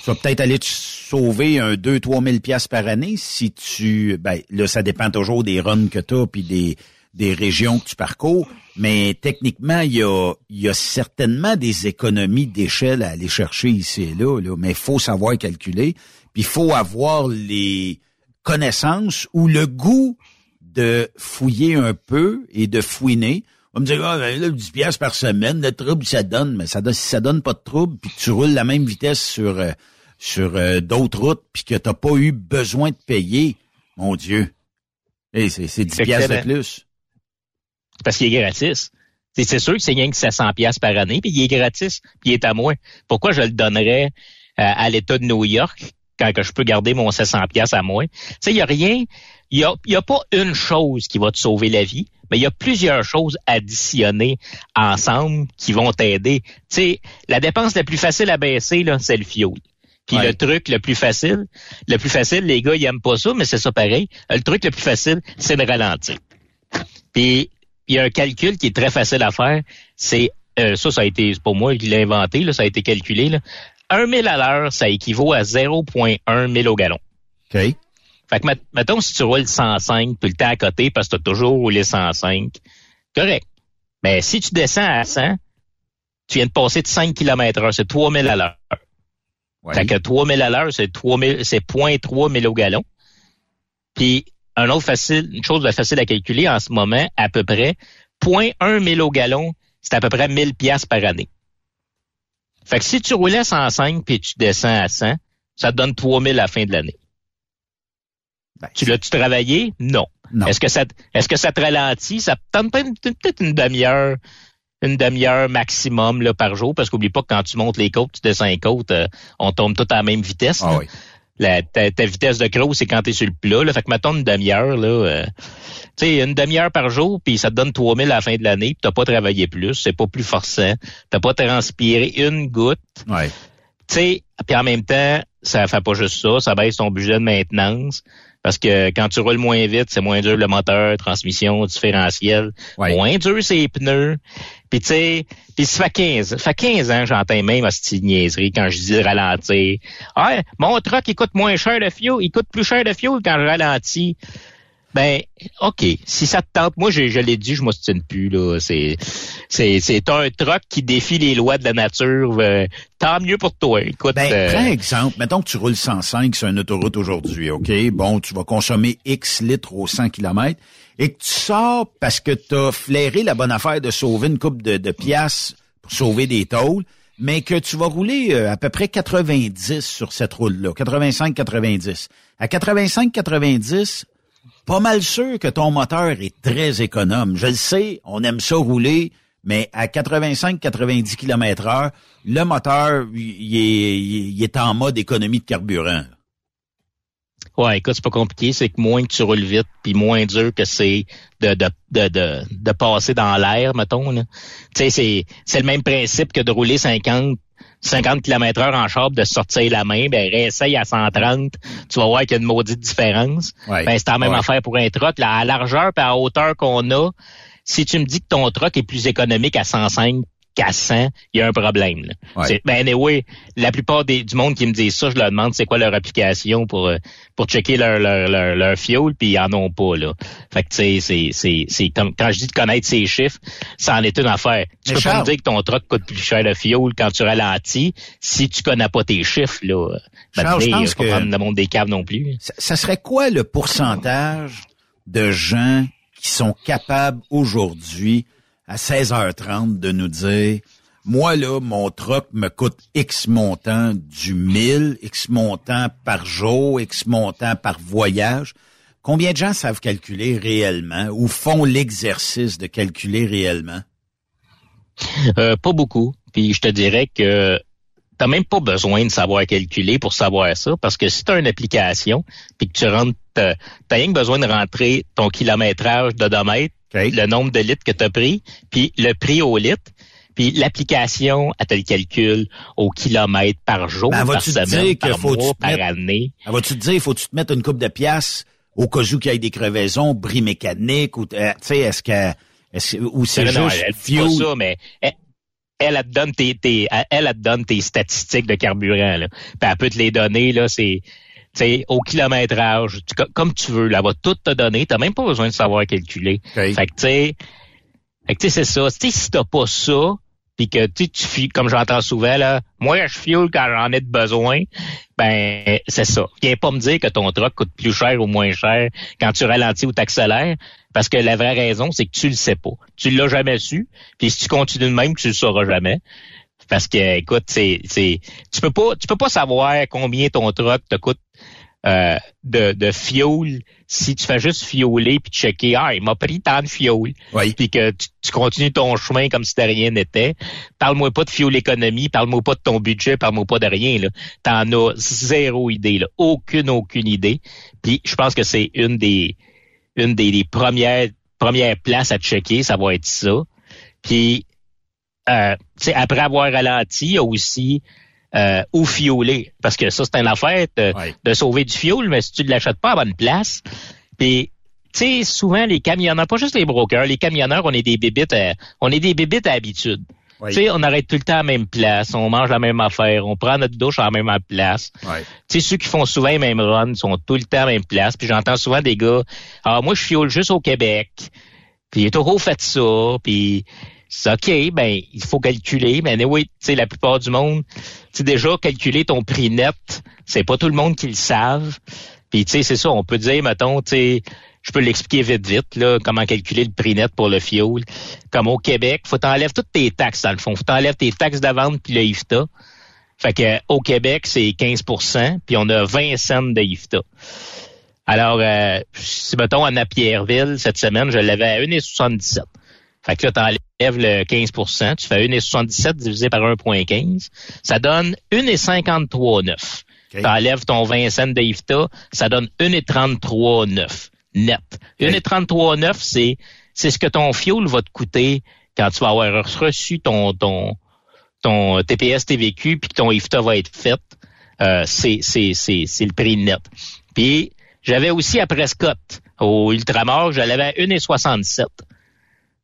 Tu vas peut-être aller te sauver un deux à trois mille piastres par année si tu... Ben, là, ça dépend toujours des runs que t'as puis des, des régions que tu parcours. Mais techniquement, il y a, y a certainement des économies d'échelle à aller chercher ici et là, là. Mais faut savoir calculer. Puis faut avoir les connaissances ou le goût de fouiller un peu et de fouiner. On va me dire, ah, ben, là, dix piastres par semaine, le trouble, ça donne, mais ça donne, si ça donne pas de trouble, puis que tu roules la même vitesse sur, euh, sur, euh, d'autres routes, puis que t'as pas eu besoin de payer, mon Dieu. Et c'est, c'est dix piastres de plus. C'est parce qu'il est gratis. C'est, c'est sûr que c'est rien que sept cents piastres par année, puis il est gratis, puis il est à moi. Pourquoi je le donnerais, euh, à l'État de New York, quand que je peux garder mon sept cents piastres à moi? Tu sais, il y a rien, il y a, il y a pas une chose qui va te sauver la vie. Mais il y a plusieurs choses additionnées ensemble qui vont t'aider. Tu sais, la dépense la plus facile à baisser, là, c'est le fuel. Puis ouais. le truc le plus facile, le plus facile, les gars, ils aiment pas ça, mais c'est ça pareil. Le truc le plus facile, c'est de ralentir. Puis il y a un calcul qui est très facile à faire. C'est euh, ça, ça a été, c'est pas moi qui l'ai inventé, là, ça a été calculé. Là. un mille à l'heure, ça équivaut à zéro virgule un mille au gallon. OK. Fait que, mettons, si tu roules cent cinq tout le temps à côté parce que tu as toujours roulé cent cinq, correct. Mais si tu descends à cent, tu viens de passer de cinq kilomètres heure, c'est trois mille à l'heure. Oui. Fait que trois mille à l'heure, c'est trois mille, c'est zéro virgule trois mille au gallon. Puis, un autre facile, une chose facile à calculer en ce moment, à peu près, zéro virgule un mille au gallon, c'est à peu près mille piastres par année. Fait que si tu roulais cent cinq puis tu descends à cent, ça te donne trois mille à la fin de l'année. Ben, tu l'as-tu travaillé? Non. non. Est-ce que ça est-ce que ça te ralentit? Ça tente peut-être une demi-heure, une demi-heure maximum là, par jour, parce qu'oublie pas que quand tu montes les côtes, tu descends les côtes, euh, on tombe tous à la même vitesse. Ah, oui. la, ta, ta vitesse de cross, c'est quand tu es sur le plat. Là. Fait que mettons une demi-heure, là. Euh, tu sais, une demi-heure par jour, puis ça te donne trois mille à la fin de l'année, puis t'as pas travaillé plus, c'est pas plus forçant, t'as pas transpiré une goutte. Ouais. Tu sais, puis en même temps, ça fait pas juste ça, ça baisse ton budget de maintenance. Parce que quand tu roules moins vite, c'est moins dur le moteur, transmission, différentiel, ouais. moins dur c'est les pneus. Puis tu sais, puis ça fait quinze, ça fait quinze ans j'entends même à cette niaiserie quand je dis ralentir. Ah, mon truck il coûte moins cher de fuel, il coûte plus cher de fuel quand je ralentis. Ben, OK, si ça te tente, moi je, je l'ai dit, je m'ostine plus là, c'est c'est c'est un truck qui défie les lois de la nature, euh, tant mieux pour toi. Écoute, ben, euh... prends exemple, mettons que tu roules cent cinq sur une autoroute aujourd'hui, OK? Bon, tu vas consommer X litres au cent kilomètres et que tu sors parce que tu as flairé la bonne affaire de sauver une couple de, de piastres pour sauver des tôles, mais que tu vas rouler à peu près quatre-vingt-dix sur cette roule-là, quatre-vingt-cinq quatre-vingt-dix. À quatre-vingt-cinq quatre-vingt-dix, pas mal sûr que ton moteur est très économe. Je le sais, on aime ça rouler, mais à quatre-vingt-cinq quatre-vingt-dix kilomètres heure, le moteur, il est, il est en mode économie de carburant. Ouais, écoute, c'est pas compliqué, c'est que moins que tu roules vite, puis moins dur que c'est de de de de, de passer dans l'air, mettons, là. Tu sais, c'est c'est le même principe que de rouler cinquante kilomètres heure en char, de sortir la main, ben réessaye à cent trente, tu vas voir qu'il y a une maudite différence. Ouais, ben c'est la même ouais. affaire pour un truck, là, à la largeur et à la hauteur qu'on a. Si tu me dis que ton truck est plus économique à cent cinq qu'à cent, il y a un problème. Là. Ouais. C'est, ben anyway, la plupart des, du monde qui me disent ça, je leur demande c'est quoi leur application pour pour checker leur leur leur, leur fuel, puis ils en ont pas là. Fait que tu sais, c'est c'est c'est comme quand je dis de connaître ces chiffres, ça en est une affaire. Tu Mais peux Charles, pas me dire que ton truck coûte plus cher le fuel quand tu ralentis si tu connais pas tes chiffres là. Ben, Charles, je pense que le monde des caves non plus. Ça, ça serait quoi le pourcentage de gens qui sont capables aujourd'hui à seize heures trente de nous dire « Moi, là, mon truck me coûte X montant du mille, X montant par jour, X montant par voyage. » Combien de gens savent calculer réellement ou font l'exercice de calculer réellement? Euh, pas beaucoup. Puis je te dirais que t'as même pas besoin de savoir calculer pour savoir ça, parce que si tu as une application puis que tu rentres, t'as rien que besoin de rentrer ton kilométrage d'odomètre, okay, le nombre de litres que tu as pris, puis le prix au litre, puis l'application, elle te le calcule au kilomètre par jour, ben, par semaine, par mois, tu par mettre, année. Ben, vas-tu te dire, il faut-tu te mettre une coupe de piastres au cas où qu'il y ait des crevaisons, bris mécaniques, ou euh, tu sais, est-ce que... Est-ce, ou c'est non, juste elle dit pas ça, mais... Elle, Elle, elle te donne tes, tes, elle, elle te donne tes statistiques de carburant, là. Puis elle peut te les donner, là, c'est, tu sais, au kilométrage, tu, comme tu veux, là, elle va tout te donner. T'as même pas besoin de savoir calculer. Okay. Fait que, tu sais, fait que, tu sais, c'est ça. Tu sais, si t'as pas ça, puis que, tu tu comme j'entends souvent, là, moi, je fuel quand j'en ai de besoin, ben, c'est ça. Viens pas me dire que ton truck coûte plus cher ou moins cher quand tu ralentis ou t'accélères. Parce que la vraie raison, c'est que tu le sais pas. Tu l'as jamais su. Puis si tu continues de même, tu le sauras jamais. Parce que, écoute, c'est, c'est, tu peux pas, tu peux pas savoir combien ton truck te coûte euh, de, de fuel si tu fais juste fioler puis checker. Ah, il m'a pris tant de fuel. Oui. Puis que tu, tu continues ton chemin comme si de rien n'était. Parle-moi pas de fuel économie. Parle-moi pas de ton budget. Parle-moi pas de rien. Là, t'en as zéro idée. Là, aucune, aucune idée. Puis je pense que c'est une des une des, des premières premières places à checker, ça va être ça. Puis, euh, tu sais, après avoir ralenti, il y a aussi euh, où fioler. Parce que ça, c'est une affaire de, ouais. de sauver du fioul, mais si tu ne l'achètes pas à bonne place. Puis, tu sais, souvent, les camionneurs, pas juste les brokers, les camionneurs, on est des bébites à, on est des bébites à habitude. Oui. Tu sais, on arrête tout le temps à la même place, on mange la même affaire, on prend notre douche à la même place. Oui. Tu sais, ceux qui font souvent les mêmes runs sont tout le temps à la même place. Puis j'entends souvent des gars, « Ah, moi, je fioule juste au Québec. » Puis j'ai toujours fait ça. Puis c'est OK, ben il faut calculer. Mais anyway, tu sais, la plupart du monde, tu sais, déjà, calculer ton prix net, c'est pas tout le monde qui le savent. Puis tu sais, c'est ça, on peut dire, mettons, tu sais... Je peux l'expliquer vite, vite, là, comment calculer le prix net pour le fioul. Comme au Québec, faut t'enlèves toutes tes taxes, dans le fond. Faut t'enlèves tes taxes de vente puis le I F T A. Fait que, au Québec, c'est quinze pour cent, puis on a vingt cents de I F T A. Alors, euh, si, mettons, à Napierville, cette semaine, je l'avais à un virgule soixante-dix-sept. Fait que là, t'enlèves le quinze pour cent, tu fais un virgule soixante-dix-sept divisé par un virgule quinze. Ça donne un virgule cinquante-trois neuf. Okay. T'enlèves ton vingt cents de I F T A, ça donne un virgule trente-trois neuf. Net. Okay. un virgule trente-trois neuf, c'est, c'est ce que ton fioul va te coûter quand tu vas avoir reçu ton, ton, ton T P S T V Q puis que ton I F T A va être fait. Euh, c'est, c'est, c'est, c'est le prix net. Puis, j'avais aussi à Prescott, au Ultramar, je l'avais à un virgule soixante-sept.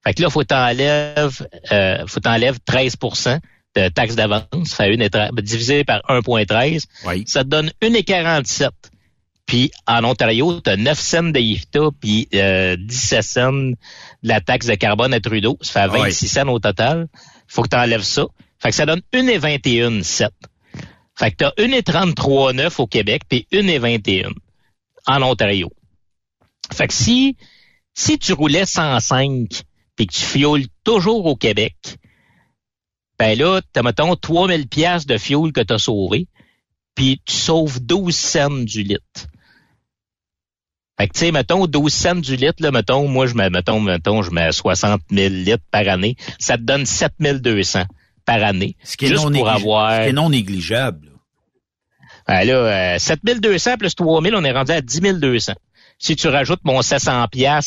Fait que là, faut t'enlèves, euh, faut t'enlèves treize pour cent de taxe d'avance. Fait une, divisé par un virgule treize. Oui. Ça te donne un virgule quarante-sept. Puis en Ontario, tu as neuf cents de I F T A puis euh, dix-sept cents de la taxe de carbone à Trudeau. Ça fait vingt-six cents au total. Faut que tu enlèves ça. Fait que ça donne un virgule vingt et un sept. Fait que tu as un virgule trente-trois neuf au Québec puis un virgule vingt et un en Ontario. Fait que si si tu roulais cent cinq et que tu fioules toujours au Québec, ben là, tu as, mettons, trois mille dollars de fioul que tu as sauvé, puis tu sauves douze cents du litre. Fait que, tu sais, mettons, douze cents du litre, là, mettons, moi, je mets, mettons, mettons, je mets soixante mille litres par année. Ça te donne sept mille deux cents par année. Ce qui est, juste non, pour néglige- avoir... ce qui est non négligeable. Ben là, euh, sept mille deux cents plus trois mille, on est rendu à dix mille deux cents. Si tu rajoutes mon sept cents dollars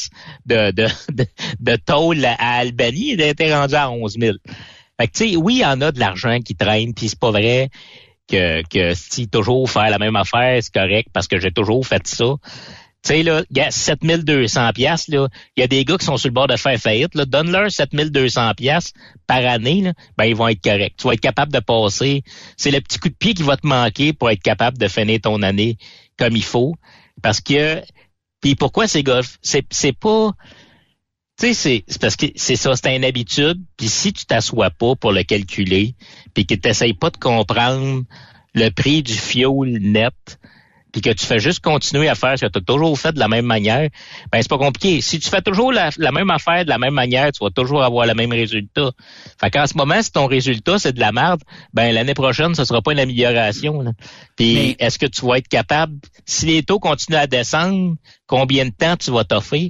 de, de, de, de tôle à Albanie, il était rendu à onze mille. Fait que, tu sais, oui, il y en a de l'argent qui traîne, puis c'est pas vrai que, que si toujours faire la même affaire, c'est correct parce que j'ai toujours fait ça. Tu sais, là, il y a sept mille deux cents dollars, là. Il y a des gars qui sont sur le bord de faire faillite, là. Donne-leur sept mille deux cents dollars par année, là. Ben, ils vont être corrects. Tu vas être capable de passer. C'est le petit coup de pied qui va te manquer pour être capable de finir ton année comme il faut. Parce que, puis pourquoi ces gars, c'est, c'est pas, tu sais, c'est, c'est parce que c'est ça, c'est une habitude. Puis si tu t'assois pas pour le calculer, puis que t'essayes pas de comprendre le prix du fioul net, puis que tu fais juste continuer à faire ce que tu as toujours fait de la même manière, ben c'est pas compliqué. Si tu fais toujours la, la même affaire de la même manière, tu vas toujours avoir le même résultat. Fait qu'en ce moment, si ton résultat, c'est de la merde, ben l'année prochaine, ce sera pas une amélioration, là. Puis, mais... est-ce que tu vas être capable, si les taux continuent à descendre, combien de temps tu vas t'offrir?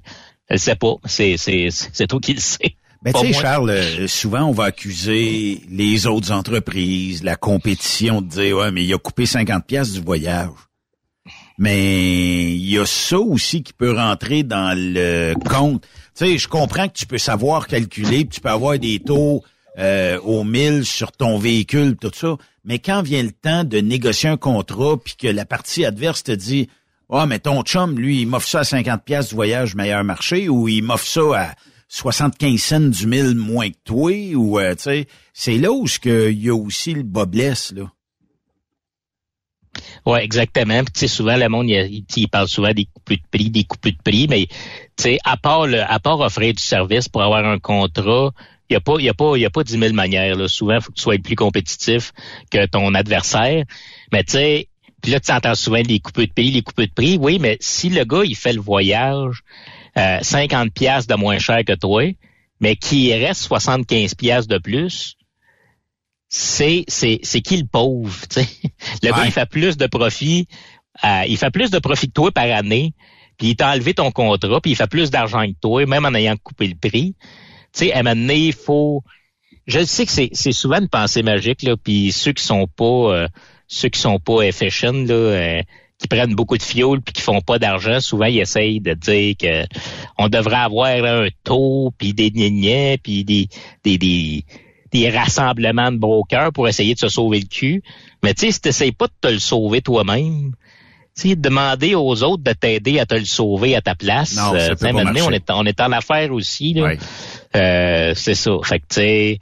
Je sais pas. C'est, c'est, c'est toi qui le sais. Ben, tu sais, Charles, euh, souvent, on va accuser les autres entreprises, la compétition, de dire, ouais, mais il a coupé cinquante dollars du voyage. Mais il y a ça aussi qui peut rentrer dans le compte. Tu sais, je comprends que tu peux savoir calculer, que tu peux avoir des taux euh, au mille sur ton véhicule, tout ça. Mais quand vient le temps de négocier un contrat, puis que la partie adverse te dit, ah, oh, mais ton chum, lui, il m'offre ça à cinquante dollars du voyage meilleur marché, ou il m'offre ça à soixante-quinze cents du mille moins que toi, ou euh, tu sais, c'est là où ce que il y a aussi le bas blesse là. Ouais, exactement. Puis tu sais, souvent le monde il, il parle souvent des coupes de prix, des coupes de prix, mais tu sais, à part le, à part offrir du service pour avoir un contrat, il y a pas, il y a pas, il y a pas dix mille manières là. Souvent, faut que tu sois plus compétitif que ton adversaire. Mais tu sais, puis là tu entends souvent les coupes de prix, les coupes de prix. Oui, mais si le gars il fait le voyage euh, cinquante dollars de moins cher que toi, mais qu'il reste soixante-quinze dollars de plus. C'est, c'est, c'est qui le pauvre, tu sais? Le ouais. gars, il fait plus de profit, euh, il fait plus de profit que toi par année, puis il t'a enlevé ton contrat, puis il fait plus d'argent que toi, même en ayant coupé le prix. Tu sais, à un moment donné, il faut... Je sais que c'est, c'est souvent une pensée magique, là, puis ceux qui sont pas, euh, ceux qui sont pas efficient, là, euh, qui prennent beaucoup de fioul puis qui font pas d'argent, souvent ils essayent de dire que on devrait avoir là, un taux, puis des gnégnés, puis des, des, des des rassemblements de brokers pour essayer de se sauver le cul. Mais tu sais, si tu n'essayes pas de te le sauver toi-même, tu sais, demander aux autres de t'aider à te le sauver à ta place. Non, ça euh, peut pas marcher. On est, on est en affaires aussi, là. Oui. Euh, c'est ça. Fait que tu sais,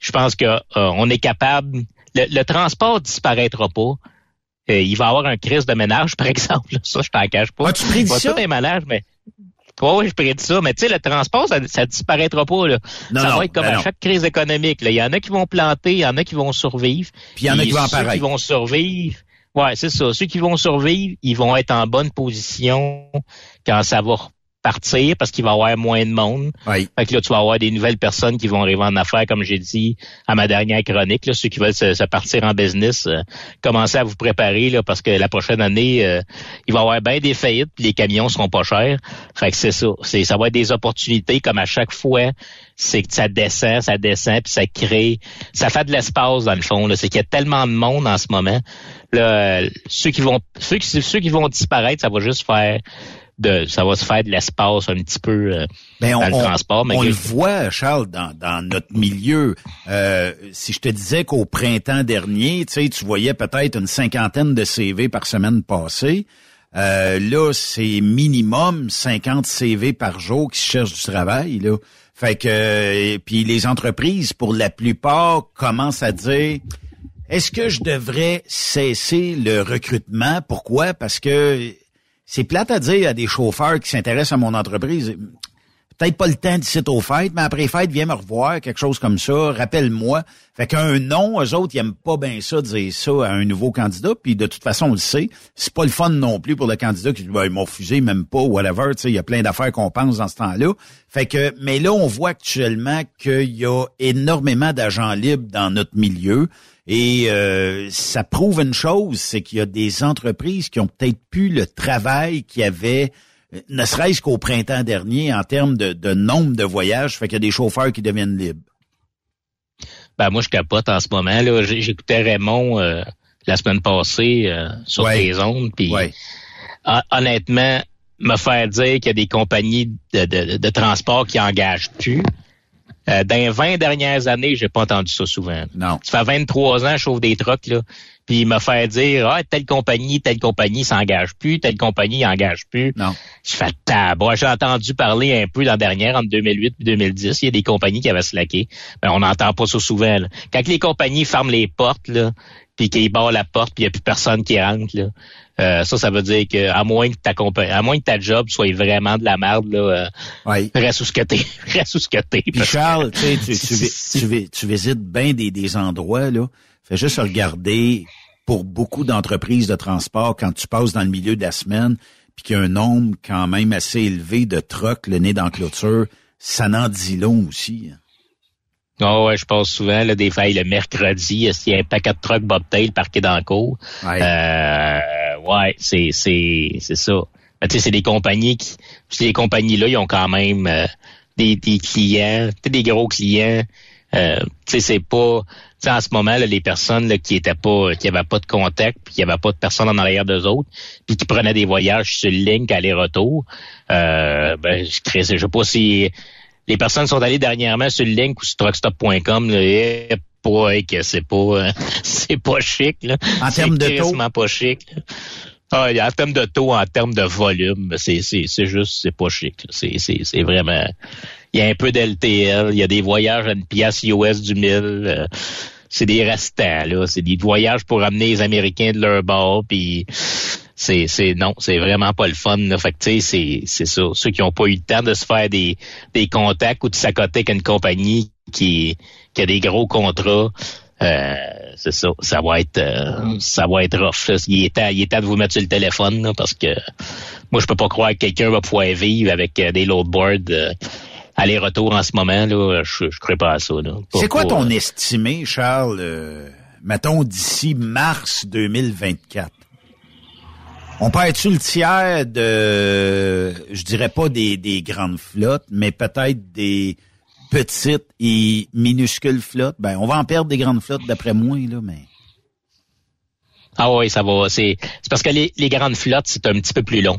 je pense que euh, on est capable... Le, le transport disparaîtra pas. Euh, il va y avoir un crise de ménage, par exemple. Ça, je t'en cache pas. Ah, tu prédis ça? Tout est malade, mais... Oui, oui, je prédis ça. Mais tu sais, le transport, ça, ça disparaîtra pas, là. Non, ça non, va être comme ben à non. chaque crise économique, là. Il y en a qui vont planter, il y en a qui vont survivre. Puis il y en a qui vont apparaître. Ceux qui vont survivre, ouais, c'est ça. Ceux qui vont survivre, ils vont être en bonne position quand ça va repartir parce qu'il va y avoir moins de monde. Oui. Fait que là, tu vas avoir des nouvelles personnes qui vont arriver en affaires, comme j'ai dit à ma dernière chronique, là. Ceux qui veulent se, se partir en business, euh, commencez à vous préparer, là, parce que la prochaine année, euh, il va y avoir bien des faillites puis les camions seront pas chers. Fait que c'est ça. C'est, ça va être des opportunités comme à chaque fois. C'est que ça descend, ça descend puis ça crée. Ça fait de l'espace dans le fond, là. C'est qu'il y a tellement de monde en ce moment. Là, ceux qui vont, ceux qui, ceux qui vont disparaître, ça va juste faire de, ça va se faire de l'espace un petit peu euh, ben on, dans le on, transport. Mais on que... le voit, Charles, dans, dans notre milieu. Euh, si je te disais qu'au printemps dernier, tu sais, tu voyais peut-être une cinquantaine de C V par semaine passée. Euh, là, c'est minimum cinquante C V par jour qui se cherchent du travail, là. Fait que, euh, puis les entreprises, pour la plupart, commencent à dire... Est-ce que je devrais cesser le recrutement? Pourquoi? Parce que c'est plate à dire à des chauffeurs qui s'intéressent à mon entreprise. peut-être pas le temps d'ici aux fêtes, mais après les fêtes, viens me revoir, quelque chose comme ça, rappelle-moi. Fait qu'un non, eux autres, ils aiment pas bien ça, dire ça à un nouveau candidat, puis de toute façon, on le sait, c'est pas le fun non plus pour le candidat qui dit, ben, ils m'ont refusé, ils m'aiment pas, whatever, tu sais, il y a plein d'affaires qu'on pense dans ce temps-là. Fait que, mais là, on voit actuellement qu'il y a énormément d'agents libres dans notre milieu, et euh, ça prouve une chose, c'est qu'il y a des entreprises qui ont peut-être plus le travail qu'il y avait, ne serait-ce qu'au printemps dernier, en termes de, de nombre de voyages, fait qu'il y a des chauffeurs qui deviennent libres. Ben moi, je capote en ce moment. Là, j'écoutais Raymond euh, la semaine passée euh, sur ouais. les ondes. Puis ouais. Honnêtement, me faire dire qu'il y a des compagnies de, de, de transport qui n'engagent plus. Euh, dans les vingt dernières années, j'ai pas entendu ça souvent. Non. Ça fait vingt-trois ans, je chauffe des trucks, là. Puis il me fait dire, ah, telle compagnie, telle compagnie s'engage plus, telle compagnie n'engage plus. Non. Je fais tabac. J'ai entendu parler un peu l'an dernier, entre deux mille huit et deux mille dix, il y a des compagnies qui avaient slacké. Ben, on n'entend pas ça souvent, là. Quand les compagnies ferment les portes, là, puis qu'ils barrent la porte, puis il n'y a plus personne qui rentre, là. Euh, ça, ça veut dire que, à moins que ta compagnie, à moins que ta job soit vraiment de la merde, là, euh, oui. reste où ce que t'es, reste où ce que t'es. Puis Charles, tu sais, tu, tu, tu, tu, tu visites bien des, des endroits, là. Fais juste regarder pour beaucoup d'entreprises de transport quand tu passes dans le milieu de la semaine, puis qu'il y a un nombre quand même assez élevé de trucks le nez dans la clôture, ça n'en dit long aussi. Oh ouais, je passe souvent là, des failles le mercredi, s'il y a un paquet de trucks bobtail parqués dans le cours. Ouais. Euh, ouais, c'est c'est c'est ça. Ben, tu sais, c'est des compagnies qui, ces compagnies là, ils ont quand même euh, des des clients, des gros clients. Euh, tu sais, c'est pas, tu sais, en ce moment là, les personnes là, qui étaient pas, qui avaient pas de contact, puis qui avaient pas de personne en arrière d'eux autres, puis qui prenaient des voyages sur ligne aller-retour. Euh, ben, je sais pas si les personnes sont allées dernièrement sur le link ou sur truck stop point com, là, pour que c'est pas, c'est pas chic, là. En termes de taux? C'est pas chic, là. Ah, en termes de taux, en termes de volume, c'est, c'est, c'est juste, c'est pas chic, là. C'est, c'est, c'est vraiment, il y a un peu d'L T L, il y a des voyages à une pièce U S du mille, euh, c'est des restants, là. C'est des voyages pour amener les Américains de leur bord, puis c'est, c'est, non, c'est vraiment pas le fun, là. Fait que, tu sais, c'est, c'est ça. Ceux qui ont pas eu le temps de se faire des, des contacts ou de s'accoter avec une compagnie qui, qui a des gros contrats, euh, c'est ça. Ça va être, euh, ça va être rough, là. Il est temps, il est temps de vous mettre sur le téléphone, là, parce que moi, je peux pas croire que quelqu'un va pouvoir vivre avec euh, des loadboards, euh, aller-retour en ce moment, là. Je, je crois pas à ça, là. Pour, c'est quoi pour, ton euh, estimé, Charles, euh, mettons d'ici mars deux mille vingt-quatre? On perd-tu le tiers de, je dirais pas des, des grandes flottes, mais peut-être des petites et minuscules flottes? Ben, on va en perdre des grandes flottes d'après moi, là, mais. Ah oui, ça va. C'est, c'est parce que les, les grandes flottes, c'est un petit peu plus long.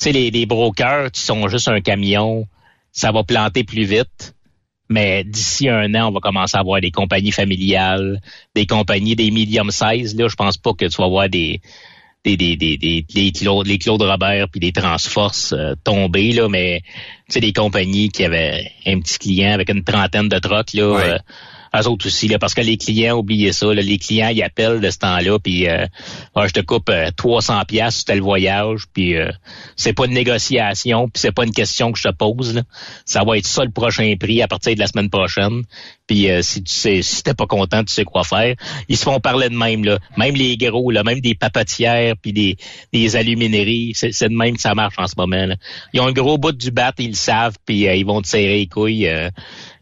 Tu sais, les, les brokers, qui sont juste un camion, ça va planter plus vite. Mais d'ici un an, on va commencer à avoir des compagnies familiales, des compagnies, des medium size, là. Je pense pas que tu vas avoir des, des des des des les Claude, les Claude Robert puis des Transforce euh, tombés là, mais tu sais, des compagnies qui avaient un petit client avec une trentaine de trucks là, ouais. euh, eux autres aussi là, parce que les clients, oubliez ça là, les clients ils appellent de ce temps-là puis euh, ah, je te coupe euh, trois cents pièces sur tel voyage puis euh, c'est pas une négociation puis c'est pas une question que je te pose là, ça va être ça le prochain prix à partir de la semaine prochaine. Puis euh, si tu sais, si t'es pas content, tu sais quoi faire. Ils se font parler de même là, même les gros là, même des papetières puis des des alumineries, c'est, c'est de même que ça marche en ce moment là. Ils ont le gros bout du bat, ils le savent, puis euh, ils vont te serrer les couilles. Euh,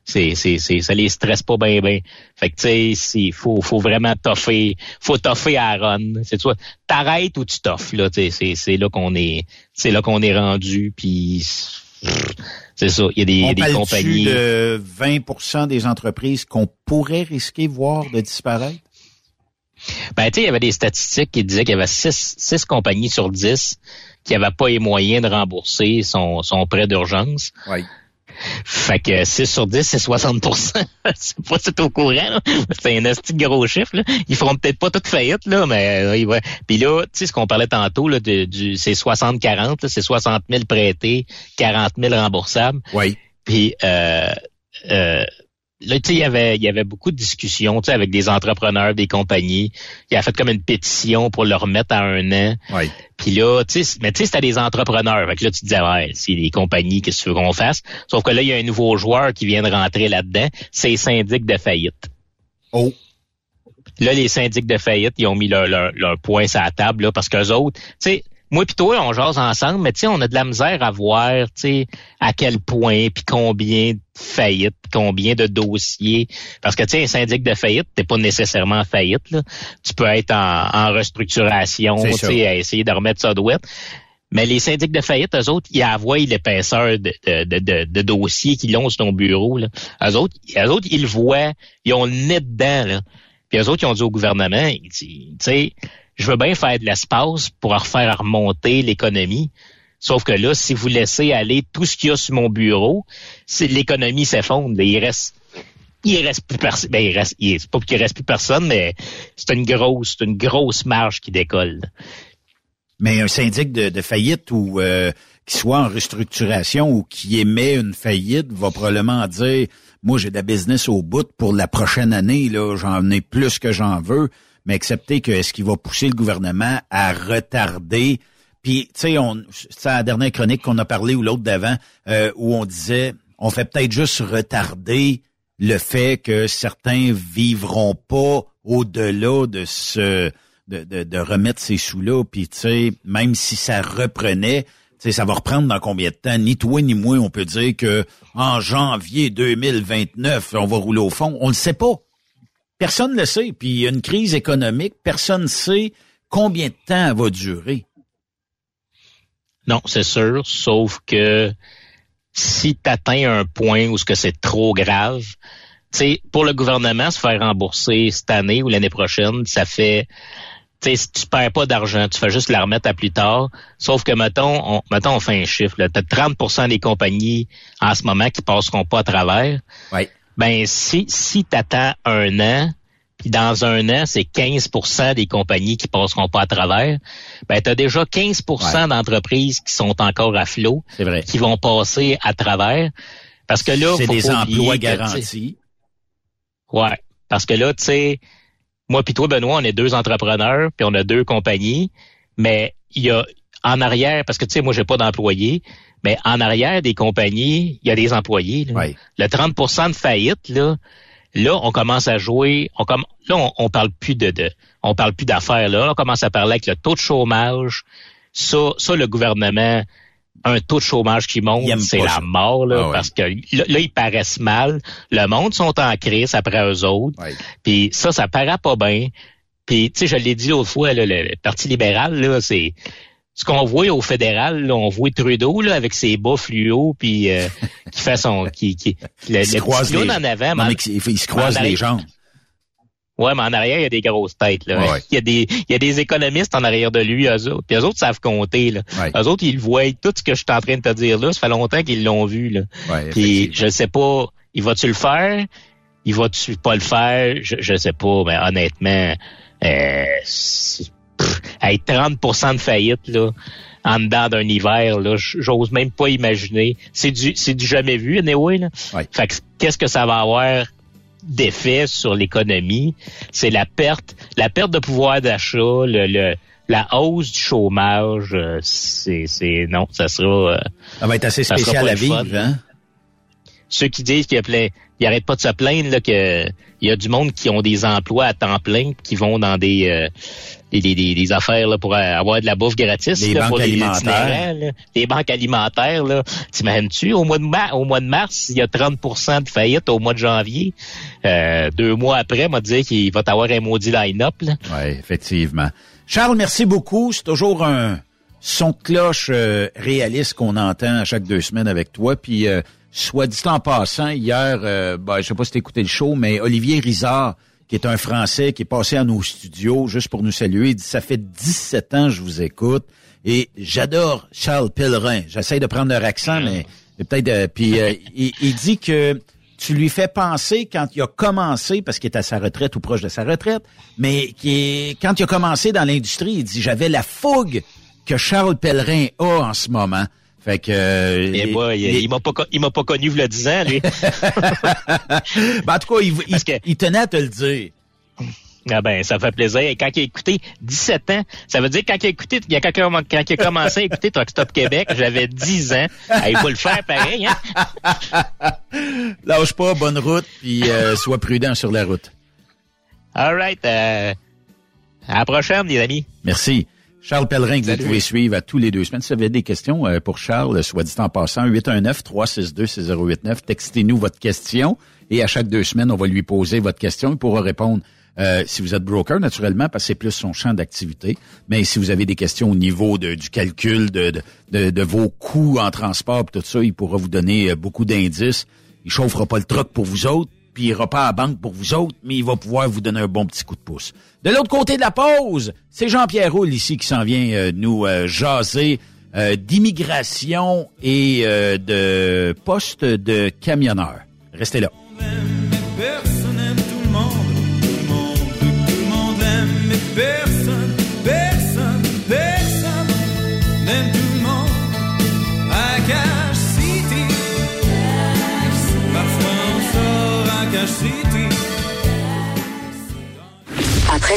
c'est c'est c'est ça les stresse pas bien bien. Fait que tu sais, il faut faut vraiment toffer, faut toffer à la run. C'est toi, t'arrêtes ou tu toffes là. Tu sais, c'est c'est là qu'on est, c'est là qu'on est rendu. Puis c'est ça, il y a des, on des compagnies. On parle-tu de vingt pour cent des entreprises qu'on pourrait risquer, voire de disparaître? Ben, tu sais, il y avait des statistiques qui disaient qu'il y avait six compagnies sur dix qui n'avaient pas les moyens de rembourser son, son prêt d'urgence. Oui. Fait que six sur dix, c'est soixante pour cent. Je sais pas si t'es au courant, là. C'est un petit gros chiffre, là. Ils feront peut-être pas toute faillite, là, mais euh, ouais. Puis là, tu sais, ce qu'on parlait tantôt, là, de, du, c'est soixante quarante, là, c'est soixante mille prêtés, quarante mille remboursables. Oui. Puis, euh, euh, Là, tu sais, il y avait, il y avait beaucoup de discussions, tu sais, avec des entrepreneurs, des compagnies. Il a fait comme une pétition pour le remettre à un an. Oui. Puis là, tu sais, mais tu sais, c'était des entrepreneurs. Fait que là, tu te disais, ouais, c'est des compagnies, qu'est-ce que tu veux qu'on fasse? Sauf que là, il y a un nouveau joueur qui vient de rentrer là-dedans. C'est les syndics de faillite. Oh. Là, les syndics de faillite, ils ont mis leur, leur, leur point sur la table, là, parce qu'eux autres, tu sais, moi pis toi, on jase ensemble, mais tu sais, on a de la misère à voir, tu sais, à quel point, puis combien de faillites, combien de dossiers. Parce que tu sais, un syndic de faillite, t'es pas nécessairement en faillite, là. Tu peux être en, en restructuration, tu sais, à essayer de remettre ça de wet. Mais les syndics de faillite, eux autres, ils avoient l'épaisseur de, de, de, de, de dossiers qu'ils ont sur ton bureau, là. Eux autres, eux autres, ils le voient, ils ont le nez dedans, là. Puis eux autres, ils ont dit au gouvernement, tu sais, je veux bien faire de l'espace pour refaire remonter l'économie. Sauf que là, si vous laissez aller tout ce qu'il y a sur mon bureau, c'est, l'économie s'effondre. Il reste, il reste plus personne. Ben, il reste, il, c'est pas qu'il reste plus personne, mais c'est une grosse, c'est une grosse marge qui décolle. Mais un syndic de, de faillite ou euh, qui soit en restructuration ou qui émet une faillite va probablement dire, moi, j'ai de la business au bout pour la prochaine année, là, j'en ai plus que j'en veux. Mais accepter que est-ce qu'il va pousser le gouvernement à retarder? Puis, tu sais, on, c'est la dernière chronique qu'on a parlé ou l'autre d'avant, euh, où on disait, on fait peut-être juste retarder le fait que certains vivront pas au-delà de ce, de, de, de remettre ces sous-là. Puis, tu sais, même si ça reprenait, tu sais, ça va reprendre dans combien de temps? Ni toi ni moi, on peut dire que en janvier deux mille vingt-neuf, on va rouler au fond. On le sait pas. Personne ne le sait, puis il y a une crise économique, personne ne sait combien de temps elle va durer. Non, c'est sûr, sauf que si tu atteins un point où ce que c'est trop grave, tu sais, pour le gouvernement, se faire rembourser cette année ou l'année prochaine, ça fait, tu sais, si tu perds pas d'argent, tu fais juste la remettre à plus tard, sauf que, mettons, on, mettons, on fait un chiffre, là, tu as trente pour cent des compagnies en ce moment qui passeront pas à travers. Oui. Ben, si, si t'attends un an, puis dans un an, c'est quinze pour cent des compagnies qui passeront pas à travers, ben, t'as déjà quinze pour cent ouais. d'entreprises qui sont encore à flot, c'est vrai. Qui vont passer à travers. Parce que là, c'est faut des emplois garantis. Ouais. Parce que là, tu sais, moi pis toi, Benoît, on est deux entrepreneurs, puis on a deux compagnies, mais il y a, en arrière, parce que tu sais, moi, j'ai pas d'employés, mais en arrière des compagnies, il y a des employés. Là. Oui. Le trente pour cent de faillite, là, là, on commence à jouer. On comme là, on, on parle plus de, de, on parle plus d'affaires. Là, on commence à parler avec le taux de chômage. Ça, ça, le gouvernement, un taux de chômage qui monte, c'est la ça. mort, là, ah, parce oui. que là, là, ils paraissent mal. Le monde sont en crise après eux autres. Oui. Puis ça, ça paraît pas bien. Puis tu sais, je l'ai dit l'autre fois, là, le, le Parti libéral, là, c'est ce qu'on voit au fédéral, là, on voit Trudeau là avec ses bas fluo, puis euh, qui fait son, qui, qui le, il se le croise les... en avant, non, mais il, il se croise les jambes. Ouais, mais en arrière il y a des grosses têtes là. Ouais, ouais. Il y a des, il y a des économistes en arrière de lui, eux autres. Puis eux autres savent compter là. Ouais. Eux autres ils voient tout ce que je suis en train de te dire là. Ça fait longtemps qu'ils l'ont vu là. Ouais, puis je sais pas, il va-tu le faire? Il va-tu pas le faire? Je, je sais pas, mais honnêtement, euh, Pff, hey, trente pour cent de faillite là, en dedans d'un hiver, là, j'ose même pas imaginer. C'est du, c'est du jamais vu, anyway, là. Ouais. Fait que, qu'est-ce que ça va avoir d'effet sur l'économie? C'est la perte, la perte de pouvoir d'achat, le, le la hausse du chômage. Euh, c'est, c'est, non, ça sera. Euh, ça va être assez spécial à vivre, fun, hein? Ceux qui disent qu'il y a plein, ils arrêtent pas de se plaindre là que il y a du monde qui ont des emplois à temps plein, qui vont dans des euh, des, des, des affaires là pour avoir de la bouffe gratis, les là, banques alimentaires, là, les banques alimentaires là. T'imagines-tu au mois de mars, au mois de mars, il y a trente pour cent de faillite au mois de janvier. Euh, deux mois après, m'a dit qu'il va t'avoir un maudit line-up. Oui, effectivement. Charles, merci beaucoup. C'est toujours un son de cloche euh, réaliste qu'on entend à chaque deux semaines avec toi, puis. Euh, Soit dit en passant, hier, euh, ben, je sais pas si t'écoutais le show, mais Olivier Rizard, qui est un Français, qui est passé à nos studios juste pour nous saluer, il dit « Ça fait dix-sept ans que je vous écoute et j'adore Charles Pellerin. » J'essaie de prendre leur accent, mais, mais peut-être... Euh, puis euh, il, il dit que tu lui fais penser quand il a commencé, parce qu'il est à sa retraite ou proche de sa retraite, mais qui est, quand il a commencé dans l'industrie, il dit « J'avais la fougue que Charles Pellerin a en ce moment. » Fait que euh, et moi, il, il, il m'a pas il m'a pas connu il y a dix ans lui. Ben, en tout cas, il, il, que... il tenait à te le dire. Ah ben, ça fait plaisir. Et quand il a écouté dix-sept ans, ça veut dire que quand il a écouté, il y a quelqu'un, quand il a commencé à écouter Truck Stop Québec, j'avais dix ans. Il faut le faire pareil, hein? Lâche pas, bonne route, puis euh, sois prudent sur la route. All right. Euh, à la prochaine, les amis. Merci. Charles Pellerin, que vous pouvez suivre à tous les deux semaines. Si vous avez des questions pour Charles, soit dit en passant, huit un neuf, trois six deux, six zéro huit neuf. Textez-nous votre question et à chaque deux semaines, on va lui poser votre question. Il pourra répondre. Euh, si vous êtes broker, naturellement, parce que c'est plus son champ d'activité. Mais si vous avez des questions au niveau de, du calcul, de, de, de, de vos coûts en transport, tout ça, il pourra vous donner beaucoup d'indices. Il chauffera pas le truck pour vous autres, puis il ira pas à la banque pour vous autres, mais il va pouvoir vous donner un bon petit coup de pouce. De l'autre côté de la pause, c'est Jean-Pierre Houle ici qui s'en vient euh, nous euh, jaser euh, d'immigration et euh, de poste de camionneur. Restez là. Personne, personne, personne n'aime tout le monde à Cache City. Parfois on sort à Cache City. Après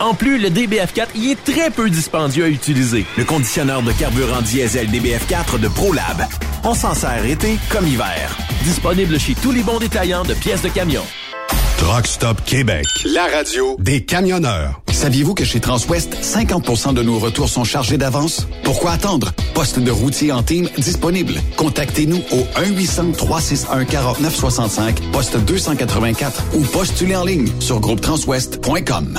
En plus, le D B F quatre y est très peu dispendieux à utiliser. Le conditionneur de carburant diesel D B F quatre de ProLab. On s'en sert été comme hiver. Disponible chez tous les bons détaillants de pièces de camion. Truck Stop Québec, la radio des camionneurs. Saviez-vous que chez Transwest, cinquante pour cent de nos retours sont chargés d'avance? Pourquoi attendre? Poste de routier en team disponible. Contactez-nous au un huit zéro zéro, trois six un, quatre neuf six cinq, poste deux cent quatre-vingt-quatre ou postulez en ligne sur groupe transwest point com.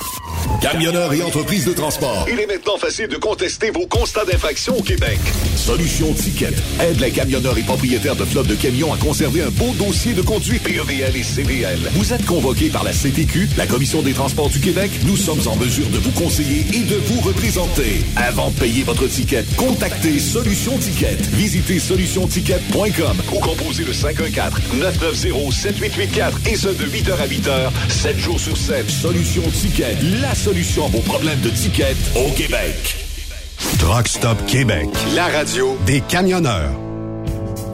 Camionneurs et entreprises de transport. Il est maintenant facile de contester vos constats d'infraction au Québec. Solution Ticket aide les camionneurs et propriétaires de flottes de camions à conserver un beau dossier de conduite P E V L et C V L. Vous êtes convoqués par la C T Q, la Commission des transports du Québec. Nous sommes en mesure de vous conseiller et de vous représenter. Avant de payer votre ticket, contactez Solution Ticket. Visitez solution ticket point com ou composez le cinq un quatre, neuf neuf zéro, sept huit huit quatre et ce de huit heures à huit heures, sept jours sur sept. Solution Ticket, la solution à vos problèmes de tickets au Québec. Truck Stop Québec, la radio des camionneurs.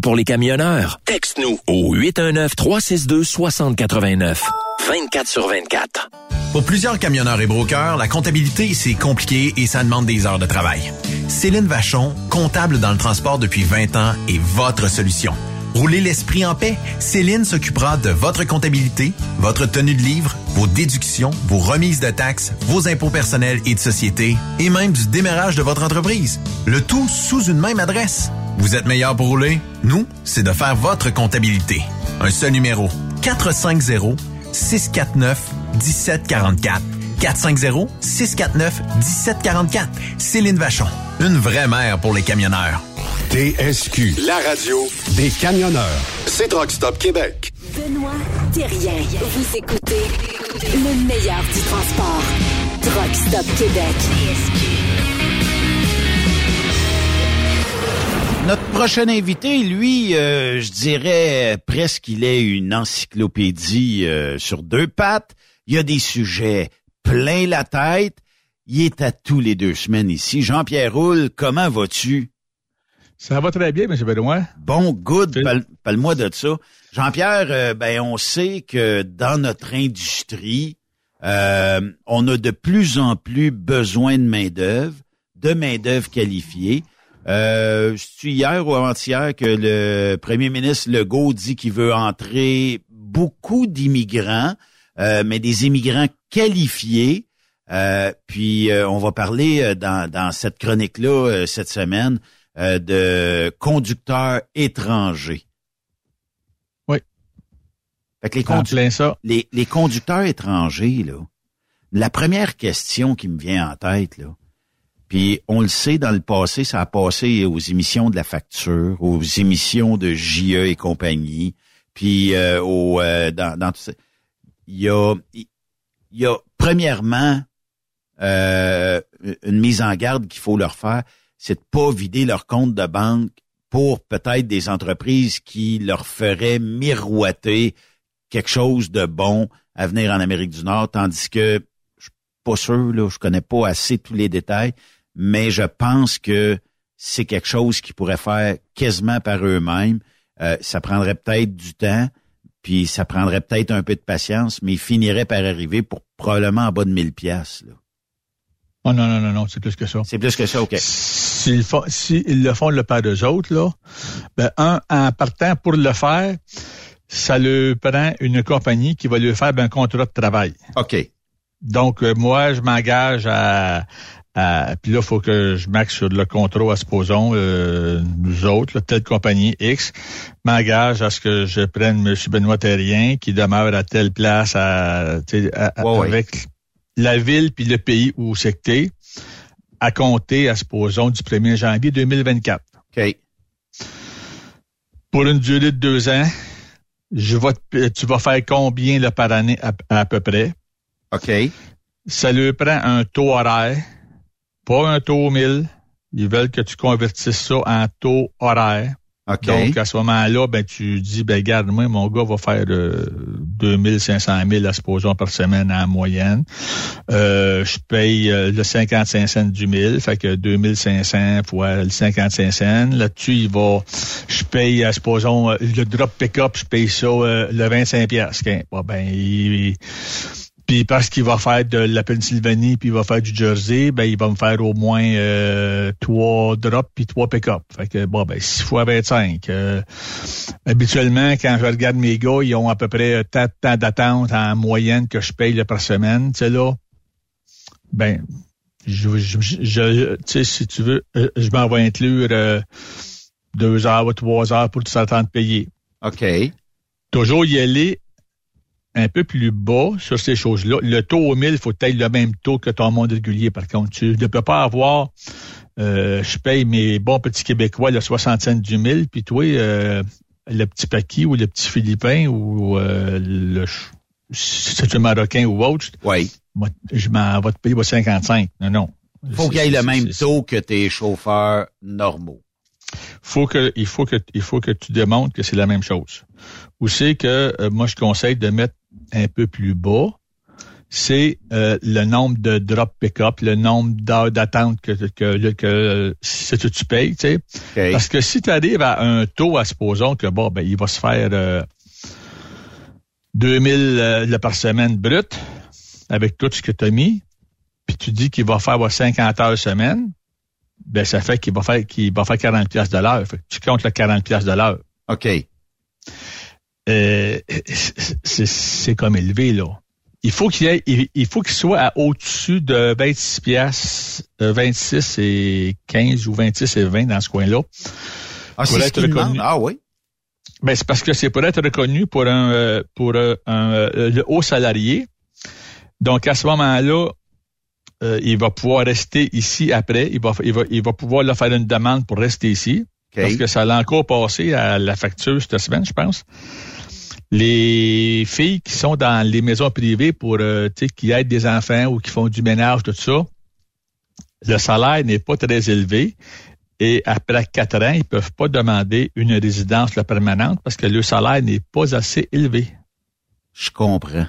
pour les camionneurs? Texte-nous au huit un neuf, trois six deux, six zéro huit neuf. vingt-quatre sur vingt-quatre. Pour plusieurs camionneurs et brokers, la comptabilité, c'est compliqué et ça demande des heures de travail. Céline Vachon, comptable dans le transport depuis vingt ans, est votre solution. Roulez l'esprit en paix. Céline s'occupera de votre comptabilité, votre tenue de livre, vos déductions, vos remises de taxes, vos impôts personnels et de société, et même du démarrage de votre entreprise. Le tout sous une même adresse. Vous êtes meilleur pour rouler? Nous, c'est de faire votre comptabilité. Un seul numéro, quatre cinq zéro, six quatre neuf, un sept quatre quatre. quatre cinq zéro, six quatre neuf, un sept quatre quatre. Céline Vachon, une vraie mère pour les camionneurs. T S Q, la radio des camionneurs. C'est Truck Stop Québec. Benoît Thérien, vous écoutez le meilleur du transport. Truck Stop Québec. T S Q. Notre prochain invité, lui, euh, je dirais presque qu'il est une encyclopédie euh, sur deux pattes. Il y a des sujets plein la tête. Il est à tous les deux semaines ici. Jean-Pierre Houle, comment vas-tu? Ça va très bien, M. Benoît. Bon, good, parle-moi de ça. Jean-Pierre, euh, ben on sait que dans notre industrie, euh, on a de plus en plus besoin de main-d'œuvre, de main-d'œuvre qualifiée. Euh, c'est-tu hier ou avant-hier que le premier ministre Legault dit qu'il veut entrer beaucoup d'immigrants, euh, mais des immigrants qualifiés. Euh, puis euh, on va parler dans, dans cette chronique-là euh, cette semaine euh, de conducteurs étrangers. Oui. Fait que les, condu- plein ça. Les, les conducteurs étrangers, là, la première question qui me vient en tête, là, puis on le sait, dans le passé, ça a passé aux émissions de la facture, aux émissions de J E et compagnie, puis euh, au euh, dans, dans tout ça. Il y a, il y a premièrement euh, une mise en garde qu'il faut leur faire, c'est de pas vider leur compte de banque pour peut-être des entreprises qui leur feraient miroiter quelque chose de bon à venir en Amérique du Nord, tandis que je suis pas sûr, là, je connais pas assez tous les détails, mais je pense que c'est quelque chose qu'ils pourraient faire quasiment par eux-mêmes. Euh, ça prendrait peut-être du temps, puis ça prendrait peut-être un peu de patience, mais ils finiraient par arriver pour probablement en bas de mille piastres, là. Oh non, non, non, non, c'est plus que ça. C'est plus que ça, OK. S'ils font, s'ils le font le par eux autres, là, ben un, en partant pour le faire, ça leur prend une compagnie qui va lui faire un contrat de travail. OK. Donc, euh, moi, je m'engage à... à puis là, il faut que je marque sur le contrat, à supposons, euh, nous autres, là, telle compagnie X, m'engage à ce que je prenne M. Benoît Thérien qui demeure à telle place à, à, ouais, avec ouais. la ville puis le pays où c'est que t'es, à compter, à supposons, du premier janvier deux mille vingt-quatre. OK. Pour une durée de deux ans, je vais te, tu vas faire combien là, par année à, à peu près? OK. Ça leur prend un taux horaire, pas un taux mille. Ils veulent que tu convertisses ça en taux horaire. Okay. Donc, à ce moment-là, ben tu dis, ben regarde, moi, mon gars va faire euh, deux mille cinq cents à supposons par semaine en moyenne. Euh, je paye euh, le cinquante-cinq cents du mille, fait que deux mille cinq cents fois le cinquante-cinq cents. Là-dessus, il va, je paye, à supposons, le drop pick-up, je paye ça euh, le vingt-cinq piastres. Okay. Bon, ben, il, il puis parce qu'il va faire de la Pennsylvanie puis il va faire du Jersey, ben il va me faire au moins euh, trois drops puis trois pick-up. Fait que bon ben six fois vingt-cinq. Euh, habituellement quand je regarde mes gars, ils ont à peu près tant de temps d'attente en moyenne que je paye là, par semaine, tu sais là. Ben je, je, je tu sais si tu veux, je m'en vais inclure euh, deux heures ou trois heures pour t'attendre de payer. OK. Toujours y aller un peu plus bas sur ces choses-là. Le taux au mille, il faut être le même taux que ton monde régulier, par contre. Tu ne peux pas avoir, euh, je paye mes bons petits Québécois le soixante cents du mille, puis toi, euh, le petit Paqui ou le petit Philippin ou euh, le c'est un Marocain ou autre, oui. Moi, je m'en vais te payer cinquante-cinq. Non, non. Il faut c'est, qu'il y ait le même c'est, taux que tes chauffeurs normaux. Faut que, il, faut que, il faut que tu démontres que c'est la même chose. Ou c'est que euh, moi, je conseille de mettre un peu plus bas, c'est euh, le nombre de drop pick-up, le nombre d'heures d'attente que, que, que, que c'est que tu payes, tu sais. Okay. Parce que si tu arrives à un taux, à supposons que bon, ben il va se faire euh, deux mille euh, le par semaine brut avec tout ce que tu as mis, puis tu dis qu'il va faire bah, cinquante heures semaine, ben ça fait qu'il va faire qu'il va faire quarante piastres de l'heure. Fait que tu comptes le quarante piastres de l'heure. OK. Euh, c'est, c'est comme élevé, là. Il faut qu'il ait, il, il faut qu'il soit à au-dessus de vingt-six piastres, vingt-six et quinze ou vingt-six et vingt dans ce coin-là. Ah, c'est ce qu'il demande? Ah oui? Ben, c'est parce que c'est pour être reconnu pour un, pour un, un le haut salarié. Donc, à ce moment-là, euh, il va pouvoir rester ici après. Il va, il va, il va pouvoir leur faire une demande pour rester ici. Okay. Parce que ça l'a encore passé à la facture cette semaine, je pense. Les filles qui sont dans les maisons privées pour, euh, tu sais, qui aident des enfants ou qui font du ménage, tout ça, le salaire n'est pas très élevé. Et après quatre ans, ils peuvent pas demander une résidence là, permanente parce que le salaire n'est pas assez élevé. Je comprends.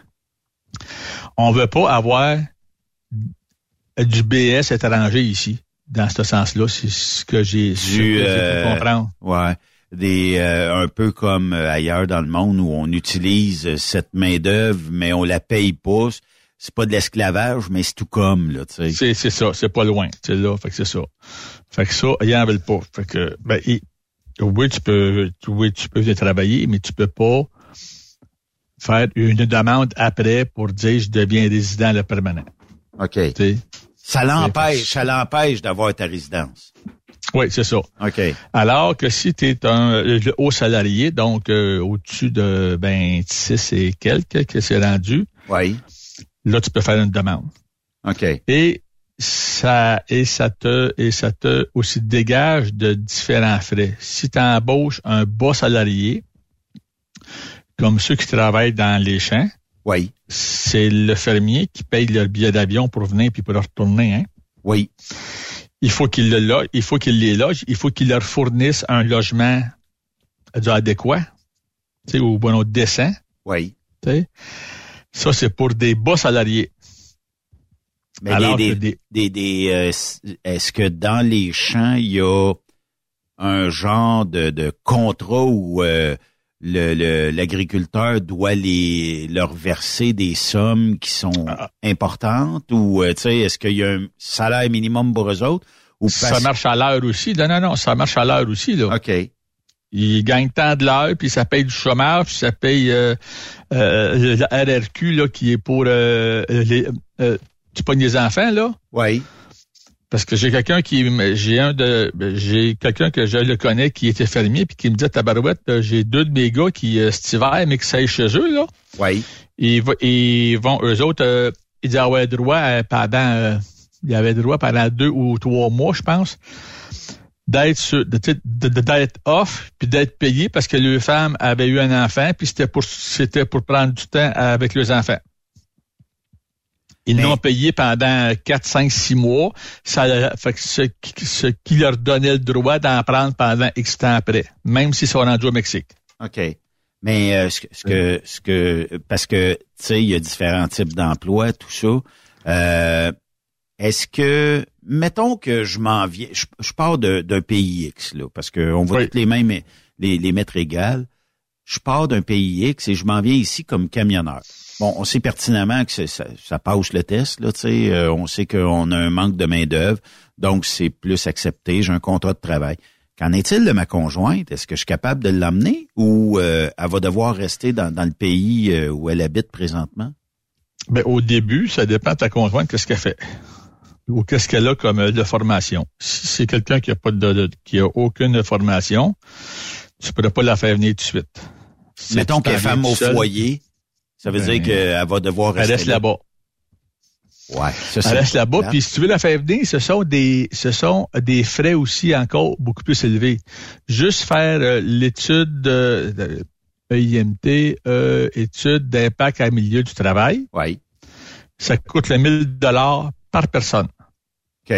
On veut pas avoir du B S étranger ici. dans ce sens-là, c'est ce que j'ai su euh, comprendre. Ouais. Des euh, un peu comme ailleurs dans le monde où on utilise cette main-d'œuvre, mais on la paye pas. C'est pas de l'esclavage, mais c'est tout comme, là, tu sais. C'est, c'est ça, c'est pas loin, tu sais, là, fait que c'est ça. Fait que ça, ils en veulent pas. Fait que, ben, et, oui, tu peux, oui, tu peux venir travailler, mais tu peux pas faire une demande après pour dire je deviens résident là permanent. OK. Tu sais? Ça l'empêche, ça l'empêche d'avoir ta résidence. Oui, c'est ça. OK. Alors que si tu es un le haut salarié, donc euh, au-dessus de vingt-six et quelques que c'est rendu. Oui. Là, tu peux faire une demande. OK. Et ça, et ça te, et ça te aussi dégage de différents frais. Si tu embauches un bas salarié, comme ceux qui travaillent dans les champs, oui, c'est le fermier qui paye leur billet d'avion pour venir puis pour leur retourner, hein? Oui. Il faut qu'il le loge, il faut qu'il les loge, il faut qu'il leur fournisse un logement adéquat, tu sais, ou bon, au décent. Oui. Tu sais. Ça, c'est pour des bas salariés. Mais alors des, que des, des, des, euh, est-ce que dans les champs, il y a un genre de, de contrat où euh, le, le, l'agriculteur doit les leur verser des sommes qui sont ah. importantes? Ou euh, tu sais, est-ce qu'il y a un salaire minimum pour eux autres? Ou parce... Ça marche à l'heure aussi. Non, non, non, ça marche à l'heure aussi, là. OK. Ils gagnent tant de l'heure, puis ça paye du chômage, puis ça paye euh, euh, la A R P Q, là, qui est pour euh, les euh, tu pognes les enfants, là. Oui. Parce que j'ai quelqu'un qui j'ai un de j'ai quelqu'un que je le connais qui était fermier puis qui me dit tabarouette, j'ai deux de mes gars qui euh, cet hiver, mais qui s'aillent chez eux, là. Oui. Ils ils vont eux autres euh, ils avaient droit à, pendant euh, ils avaient droit pendant deux ou trois mois, je pense. D'être, sur, d'être off puis d'être payé parce que les femmes avaient eu un enfant puis c'était pour c'était pour prendre du temps avec leurs enfants. Ils mais, n'ont payé pendant quatre, cinq, six mois, ça fait que ce, ce qui leur donnait le droit d'en prendre pendant X temps après, même s'ils sont rendus au Mexique. OK. Mais euh, ce, ce que ce que parce que tu sais, il y a différents types d'emplois, tout ça. Euh, est-ce que mettons que je m'en viens, je, je pars de, d'un pays X, là, parce qu'on va oui. toutes les mêmes, les, les mettre égales. Je pars d'un pays X et je m'en viens ici comme camionneur. Bon, on sait pertinemment que c'est, ça, ça passe le test, là, tu sais. Euh, on sait qu'on a un manque de main-d'œuvre, donc c'est plus accepté. J'ai un contrat de travail. Qu'en est-il de ma conjointe? Est-ce que je suis capable de l'emmener ou euh, elle va devoir rester dans, dans le pays où elle habite présentement? Ben, au début, ça dépend de ta conjointe, qu'est-ce qu'elle fait? Ou qu'est-ce qu'elle a comme de formation. Si c'est quelqu'un qui a pas de, de qui a aucune formation, tu pourrais pas la faire venir tout de suite. Si mettons qu'elle est femme au seul, foyer, ça veut ben, dire qu'elle va devoir rester. Elle reste là. là-bas. Ouais. Ça, elle reste là-bas. Puis si tu veux la faire venir, ce sont des ce sont des frais aussi encore beaucoup plus élevés. Juste faire euh, l'étude euh, de P I M T, euh, étude d'impact au milieu du travail. Oui. Ça coûte le mille dollars par personne. OK.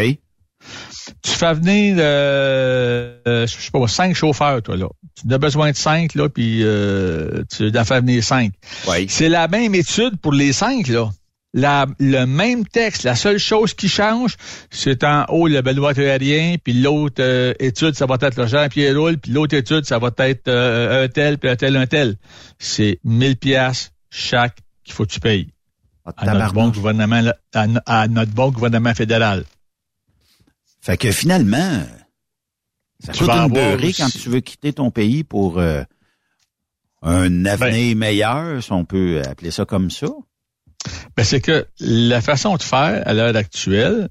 Tu fais venir, euh, euh, je sais pas, cinq chauffeurs, toi, là. Tu as besoin de cinq, là, puis euh, tu en fais venir cinq. Oui. C'est la même étude pour les cinq, là. La, le même texte. La seule chose qui change, c'est en haut, le Benoît Thérien, puis l'autre euh, étude, ça va être le Jean-Pierre Houle, puis l'autre étude, ça va être euh, un tel, puis un tel, un tel. C'est mille piastres chaque qu'il faut que tu payes. À notre, bon gouvernement, à, à notre bon gouvernement fédéral. Fait que finalement, ça coûte une beurrée quand tu veux quitter ton pays pour euh, un avenir ben, meilleur, si on peut appeler ça comme ça. Ben c'est que la façon de faire à l'heure actuelle,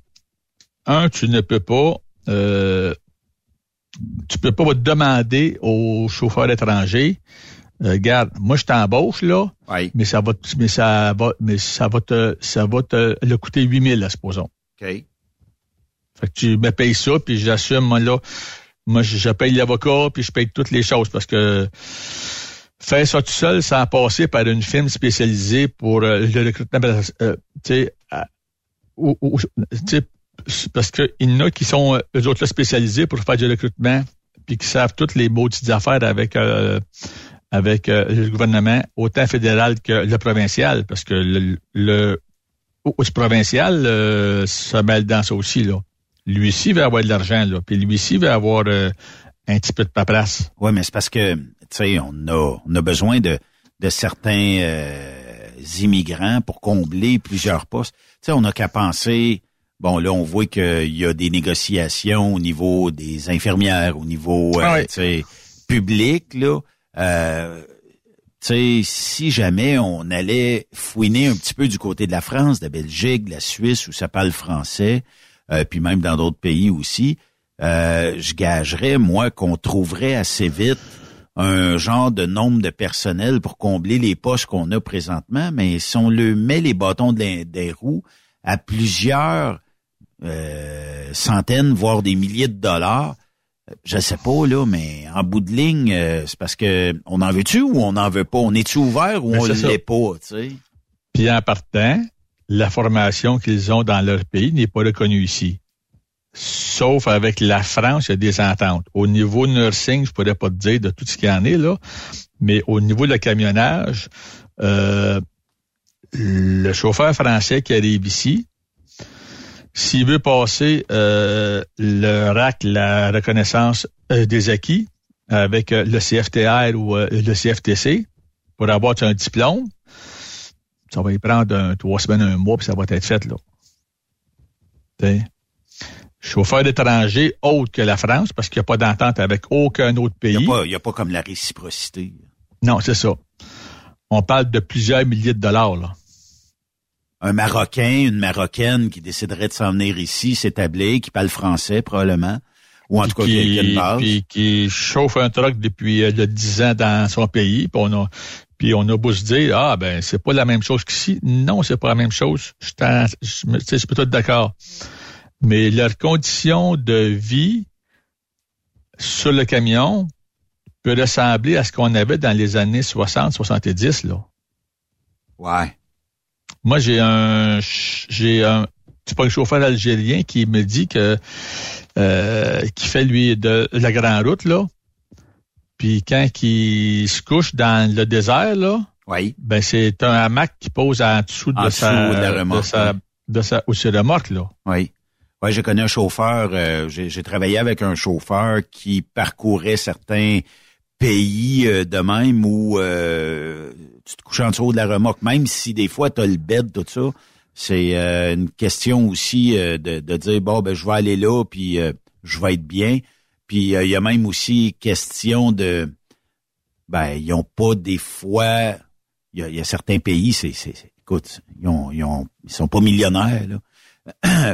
un, tu ne peux pas, euh, tu peux pas demander aux chauffeurs étrangers. Euh, regarde, moi je t'embauche là, oui. mais ça va, mais ça va, mais ça va te, ça va te le coûter huit mille, supposons. Ok. Fait que tu me payes ça, puis j'assume moi là, moi je, je paye l'avocat, puis je paye toutes les choses parce que faire ça tout seul, sans passer par une firme spécialisée pour euh, le recrutement, euh, tu sais, euh, tu sais, parce que il y en a qui sont eux autres là spécialisés pour faire du recrutement, puis qui savent toutes les maudites affaires avec. Euh, avec euh, le gouvernement, autant fédéral que le provincial, parce que le, le, le provincial euh, se mêle dans ça aussi, là. lui-ci veut avoir de l'argent, là, puis lui-ci veut avoir euh, un petit peu de paperasse. Oui, mais c'est parce que, tu sais, on a, on a besoin de, de certains euh, immigrants pour combler plusieurs postes. Tu sais, on n'a qu'à penser... Bon, là, on voit qu'il y a des négociations au niveau des infirmières, au niveau ah oui. euh, public, là. Euh, tu sais, si jamais on allait fouiner un petit peu du côté de la France, de la Belgique, de la Suisse, où ça parle français, euh, puis même dans d'autres pays aussi, euh, je gagerais, moi, qu'on trouverait assez vite un genre de nombre de personnel pour combler les postes qu'on a présentement. Mais si on le met les bâtons de des roues à plusieurs... Euh, centaines, voire des milliers de dollars. Je sais pas, là, mais en bout de ligne, euh, c'est parce que on en veut-tu ou on n'en veut pas? On est-tu ouvert ou mais on ne l'est pas, tu sais? Puis en partant, la formation qu'ils ont dans leur pays n'est pas reconnue ici. Sauf avec la France, il y a des ententes. Au niveau nursing, je pourrais pas te dire de tout ce qu'il y en est, là, mais au niveau de camionnage, euh, le chauffeur français qui arrive ici, s'il veut passer euh, le R A C, la reconnaissance euh, des acquis, avec euh, le C F T R ou euh, le C F T C, pour avoir un diplôme, ça va y prendre un, trois semaines, un mois, puis ça va être fait, là. T'sais. Chauffeur d'étranger autre que la France, parce qu'il n'y a pas d'entente avec aucun autre pays. Il n'y a, a pas comme la réciprocité. Non, c'est ça. On parle de plusieurs milliers de dollars, là. Un Marocain, une Marocaine qui déciderait de s'en venir ici, s'établir, qui parle français probablement, ou en puis tout cas qui, qui, base. Puis qui chauffe un truck depuis euh, de dix ans dans son pays, puis on a, puis on a beau se dire, ah ben c'est pas la même chose qu'ici. Non, c'est pas la même chose. Je, je, je suis plutôt d'accord. Mais leurs conditions de vie sur le camion peut ressembler à ce qu'on avait dans les années soixante, soixante-dix, là. Ouais. Moi, j'ai un, j'ai un, c'est pas un chauffeur algérien qui me dit que, euh, qui fait lui de, de la grande route, là. Puis quand il se couche dans le désert, là. Oui. Ben, c'est un hamac qui pose en dessous de, en sa, dessous de la remorque. De sa, de sa, ou sur la remorque, là. Oui. Ouais, je connais un chauffeur, euh, j'ai, j'ai travaillé avec un chauffeur qui parcourait certains pays euh, de même où, euh, tu te couches en dessous de la remorque, même si des fois t'as le bed, tout ça, c'est euh, une question aussi euh, de, de dire, bon, ben je vais aller là, puis euh, je vais être bien. Puis il euh, y a même aussi question de, ben, ils ont pas des fois, il y, y a certains pays, c'est, c'est, c'est écoute, ils ont, ils ont, ils sont pas millionnaires, là.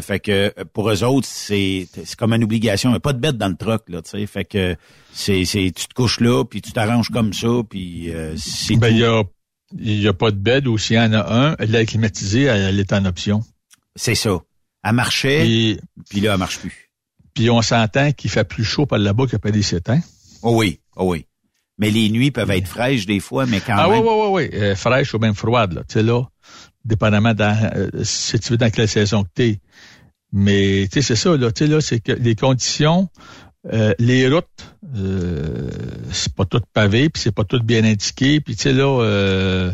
Fait que pour eux autres, c'est, c'est comme une obligation, il n'y a pas de bed dans le truck, là, tu sais, fait que c'est, c'est, tu te couches là, puis tu t'arranges comme ça, puis euh, c'est ben, tout. Y a... Il n'y a pas de bed, ou s'il y en a un, l'air climatisée, elle est en option. C'est ça. Elle marchait, puis, puis là, elle marche plus. Puis on s'entend qu'il fait plus chaud par là-bas que par ici, hein? Oh oui, oh oui. Mais les nuits peuvent être fraîches des fois, mais quand ah, même... Ah oui, oui, oui, oui. Euh, fraîches ou même froides, là. Tu sais, là, dépendamment dans, euh, si tu veux dans quelle saison que t'es. Mais, tu sais, c'est ça, là. Tu sais, là, c'est que les conditions... Euh, les routes, euh, c'est pas tout pavé, puis c'est pas tout bien indiqué, puis tu sais là, euh,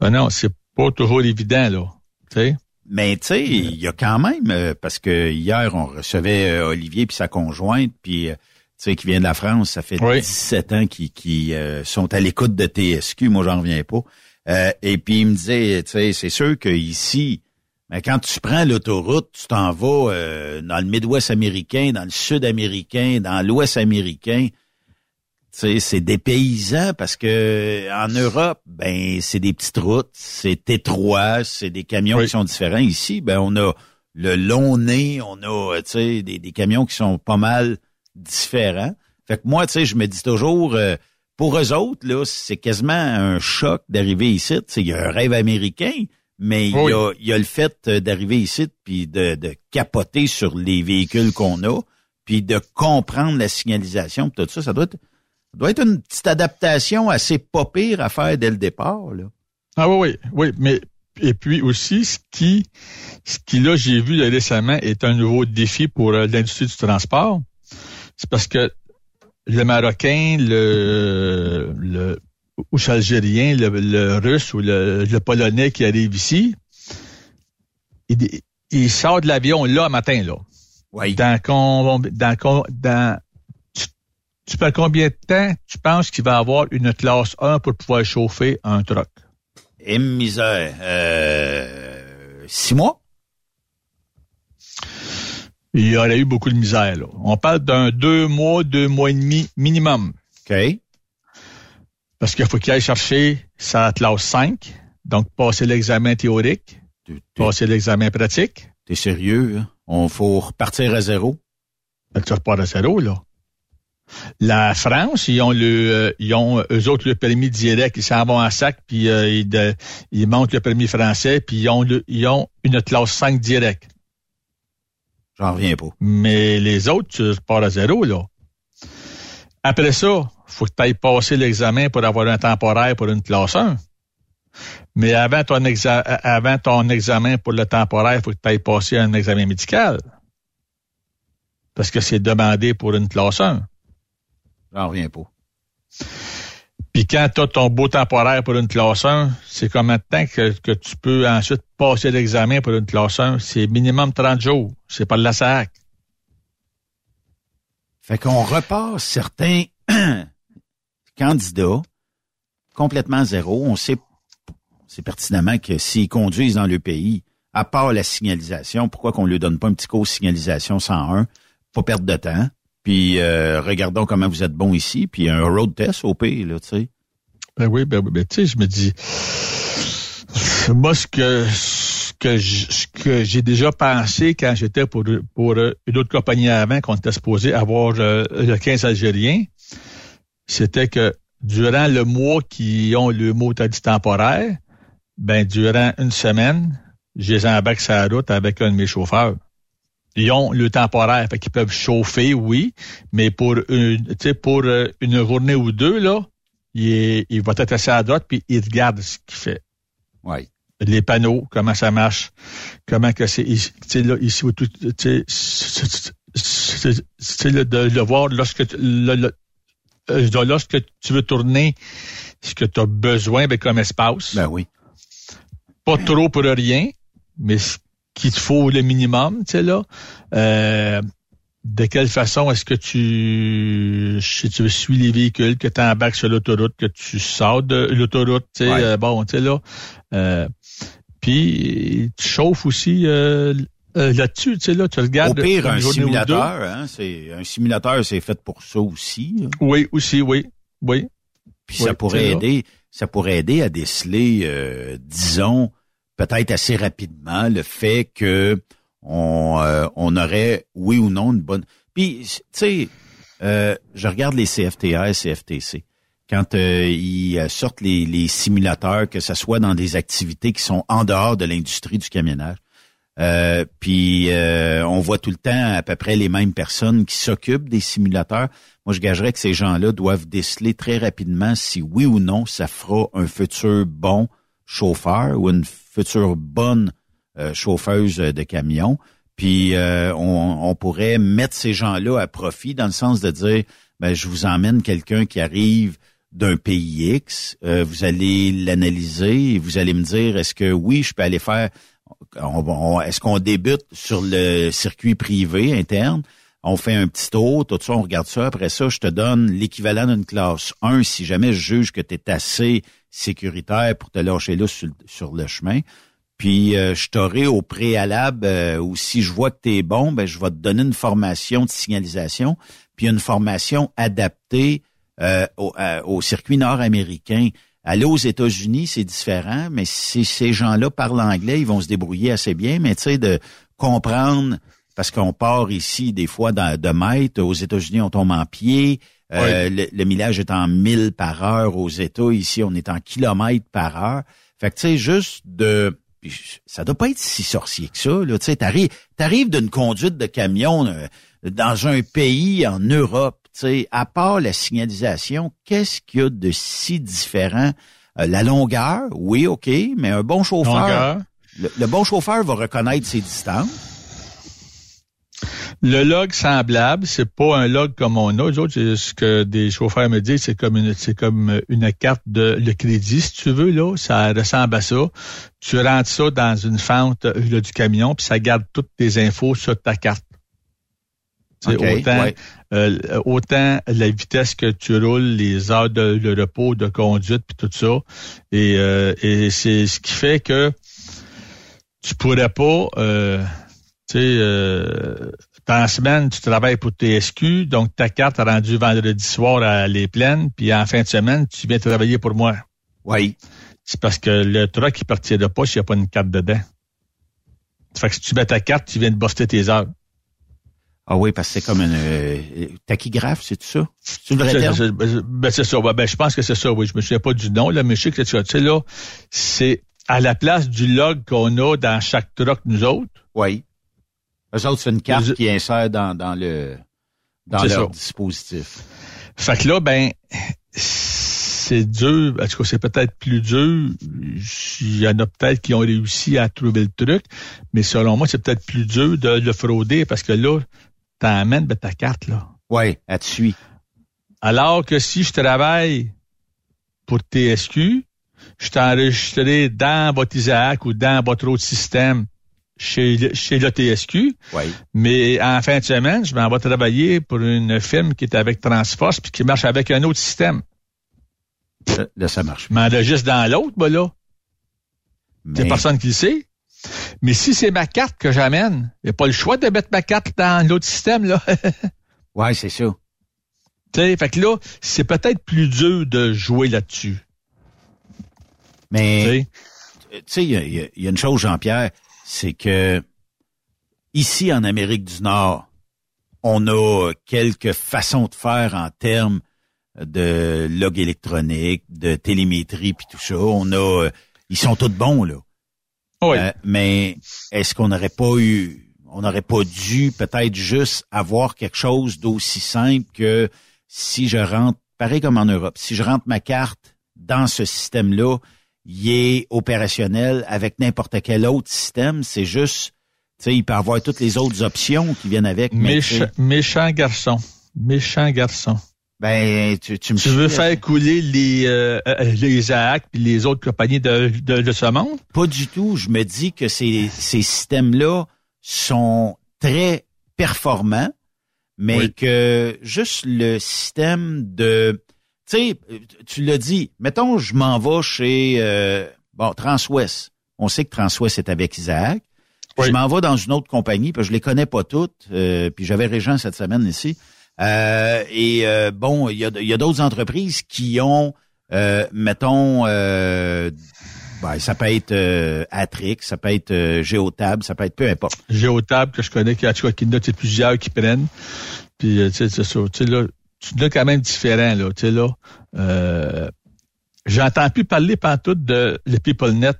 ben non, c'est pas toujours évident là, tu sais. Mais tu sais, il y a quand même, parce que hier on recevait Olivier puis sa conjointe, puis tu sais qui vient de la France, ça fait oui. dix-sept ans qui qui euh, sont à l'écoute de T S Q, moi j'en reviens pas. Euh, et puis il me disait, tu sais, c'est sûr que ici. Mais quand tu prends l'autoroute, tu t'en vas euh, dans le Midwest américain, dans le Sud américain, dans l'Ouest américain. Tu sais, c'est des paysans parce que en Europe, ben c'est des petites routes, c'est étroit, c'est des camions oui. qui sont différents. Ici, ben on a le long nez, on a tu sais des, des camions qui sont pas mal différents. Fait que moi, tu sais, je me dis toujours. Euh, pour eux autres, là, c'est quasiment un choc d'arriver ici. Tu sais, il y a un rêve américain. Mais il oui. y, a, y a le fait d'arriver ici puis de, de capoter sur les véhicules qu'on a, puis de comprendre la signalisation, puis tout ça, ça doit être, ça doit être une petite adaptation assez pas pire à faire dès le départ, là. Ah oui, oui, oui, mais et puis aussi ce qui, ce qui là j'ai vu là, récemment est un nouveau défi pour euh, l'industrie du transport, c'est parce que le Marocain, le, le ou l'Algérien, le, le Russe ou le, le Polonais qui arrive ici, il, il sort de l'avion là matin, là. Oui. Dans, dans, dans, dans, tu, tu prends combien de temps tu penses qu'il va avoir une classe un pour pouvoir chauffer un truck? Et misère. Euh, six mois? Il y aurait eu beaucoup de misère, là. On parle d'un deux mois, deux mois et demi minimum. OK. Parce qu'il faut qu'il aille chercher sa classe cinq, donc passer l'examen théorique, t'es, passer l'examen pratique. T'es sérieux, hein? On faut repartir à zéro. Tu repars à zéro, là. La France, ils ont le, ils ont eux autres le permis direct, ils s'en vont en sac, puis euh, ils, de, ils montent le permis français, puis ils ont, le, ils ont une classe cinq directe. J'en reviens pas. Mais les autres, tu repars à zéro, là. Après ça, faut que tu ailles passer l'examen pour avoir un temporaire pour une classe un. Mais avant ton, exa- avant ton examen pour le temporaire, il faut que tu ailles passer un examen médical. Parce que c'est demandé pour une classe un. J'en reviens pas. Puis quand tu as ton beau temporaire pour une classe un, c'est combien de temps que, que tu peux ensuite passer l'examen pour une classe un? C'est minimum trente jours. C'est pas de la S A C. Fait qu'on repasse certains candidats complètement à zéro. On sait, c'est pertinemment que s'ils conduisent dans le pays, à part la signalisation, pourquoi qu'on ne lui donne pas un petit cours signalisation cent un? Pas perdre de temps. Puis, euh, regardons comment vous êtes bon ici. Puis, un road test au pays, là, tu sais. Ben oui, ben oui. Ben, tu sais, je me dis... Moi, ce que, ce que, ce que j'ai déjà pensé quand j'étais pour, pour une autre compagnie avant, qu'on était supposé avoir euh, le quinze Algériens, c'était que durant le mois qui ont le mot à dit temporaire, ben, durant une semaine, je les embarque sur la route avec un de mes chauffeurs. Ils ont le temporaire, fait qu'ils peuvent chauffer, oui, mais pour une, tu sais, pour une journée ou deux, là, il, il va être assis à la droite, puis il regarde ce qu'il fait. Oui. Les panneaux, comment ça marche, comment que c'est ici, tu sais, là, ici, où tout, tu sais, de le voir lorsque, le, le, de lorsque tu veux tourner ce que tu as besoin, ben, comme espace. Ben oui. Pas trop pour rien, mais qu'il te faut le minimum, tu sais, là. Euh, de quelle façon est-ce que tu, si tu suis les véhicules, que tu embarques sur l'autoroute, que tu sors de l'autoroute, tu sais, ouais. euh, bon, tu sais, là. Euh, puis, tu chauffes aussi euh, là-dessus, tu sais, là, tu regardes... Au pire, un simulateur, hein, c'est, un simulateur, c'est fait pour ça aussi. Hein. Oui, aussi, oui, oui. Puis oui, ça pourrait aider, ça pourrait aider à déceler, euh, disons, peut-être assez rapidement le fait que on, euh, on aurait oui ou non une bonne. Puis tu sais, euh, je regarde les C F T R, C F T C quand euh, ils sortent les, les simulateurs, que ce soit dans des activités qui sont en dehors de l'industrie du camionnage. Euh, puis euh, on voit tout le temps à peu près les mêmes personnes qui s'occupent des simulateurs. Moi, je gagerais que ces gens-là doivent déceler très rapidement si oui ou non ça fera un futur bon chauffeur ou une future bonne euh, chauffeuse de camion. Puis euh, on, on pourrait mettre ces gens-là à profit dans le sens de dire, ben je vous emmène quelqu'un qui arrive d'un pays X, euh, vous allez l'analyser et vous allez me dire, est-ce que oui, je peux aller faire, on, on, est-ce qu'on débute sur le circuit privé interne, on fait un petit tour, tout ça, on regarde ça, après ça, je te donne l'équivalent d'une classe un si jamais je juge que tu es assez sécuritaire pour te lâcher là sur, sur le chemin. Puis, euh, je t'aurai au préalable, euh, ou si je vois que t'es bon, ben je vais te donner une formation de signalisation, puis une formation adaptée euh, au, à, au circuit nord-américain. Aller aux États-Unis, c'est différent, mais si ces gens-là parlent anglais, ils vont se débrouiller assez bien, mais tu sais, de comprendre, parce qu'on part ici des fois dans, de mètres, aux États-Unis, on tombe en pied. Euh, oui. le, le millage est en mille par heure aux États. Ici, on est en kilomètres par heure. Fait que, tu sais, juste de... Ça doit pas être si sorcier que ça, là. Tu sais, t'arrives, t'arrives d'une conduite de camion euh, dans un pays en Europe, tu sais, à part la signalisation, qu'est-ce qu'il y a de si différent? Euh, la longueur, oui, OK, mais un bon chauffeur... Le, le bon chauffeur va reconnaître ses distances. Le log semblable, c'est pas un log comme on a. Les autres, ce que des chauffeurs me disent, c'est comme une, c'est comme une carte de le crédit, si tu veux, là. Ça ressemble à ça. Tu rentres ça dans une fente là, du camion, puis ça garde toutes tes infos sur ta carte. Okay, autant, ouais. euh, autant la vitesse que tu roules, les heures de, de repos, de conduite, puis tout ça. Et, euh, et c'est ce qui fait que tu pourrais pas... Euh, tu sais, euh, en semaine, tu travailles pour T S Q, donc ta carte est rendue vendredi soir à Les Plaines, puis en fin de semaine, tu viens travailler pour moi. Oui. C'est parce que le truck, il partira pas s'il n'y a pas une carte dedans. Fait que si tu mets ta carte, tu viens de buster tes heures. Ah oui, parce que c'est comme une euh, tachygraphe, c'est tout ça? C'est le réterme? C'est, c'est, ben c'est ça, ben, ben, je pense que c'est ça, oui. Je me souviens pas du nom, là, mais je sais que tu sais, là, c'est à la place du log qu'on a dans chaque truck, nous autres. Oui. Eux autres, c'est une carte les... qui insère dans, dans le dans leur ça. dispositif. Fait que là, ben, c'est dur. En tout cas, c'est peut-être plus dur. Il y en a peut-être qui ont réussi à trouver le truc, mais selon moi, c'est peut-être plus dur de le frauder parce que là, t'emmènes ben, ta carte, là. Oui, elle te suit. Alors que si je travaille pour T S Q, je suis enregistré dans votre Isaac ou dans votre autre système chez, chez le T S Q, oui. Mais en fin de semaine, je m'en vais travailler pour une firme qui est avec Transforce puis qui marche avec un autre système. Là, là ça marche. Je m'enregistre dans l'autre, ben là. Mais... c'est personne qui le sait. Mais si c'est ma carte que j'amène, il n'y a pas le choix de mettre ma carte dans l'autre système, là. Oui, c'est ça. Tu sais, fait que là, c'est peut-être plus dur de jouer là-dessus. Mais, tu sais, il y, y a une chose, Jean-Pierre, c'est que ici, en Amérique du Nord, on a quelques façons de faire en termes de log électronique, de télémétrie, puis tout ça. On a, ils sont tous bons, là. Oui. Euh, mais est-ce qu'on n'aurait pas eu, on n'aurait pas dû peut-être juste avoir quelque chose d'aussi simple que si je rentre, pareil comme en Europe, si je rentre ma carte dans ce système-là, il est opérationnel avec n'importe quel autre système. C'est juste, tu sais, il peut avoir toutes les autres options qui viennent avec. Méch- méchant garçon. Méchant garçon. Ben, tu, tu me Tu veux faire couler les, euh, les Isaac puis les autres compagnies de, de, de ce monde? Pas du tout. Je me dis que ces, ces systèmes-là sont très performants, mais oui. que juste le système de... Tu sais, tu l'as dit, mettons, je m'en vais chez, euh, bon, Transwest. On sait que Transwest est avec Isaac. Oui. Je m'en vais dans une autre compagnie, parce que je les connais pas toutes. Euh, puis j'avais Régent cette semaine ici. Euh, et euh, bon, il y a, y a d'autres entreprises qui ont, euh, mettons, euh, ben, ça peut être euh, Atrix, ça peut être euh, Géotab, ça peut être peu importe. Géotab, que je connais, qui a plusieurs qui prennent. Puis, tu sais, c'est ça, tu sais, là... Tu l'as quand même différent, là, tu sais, là. Euh, j'entends plus parler pantoute de le PeopleNet.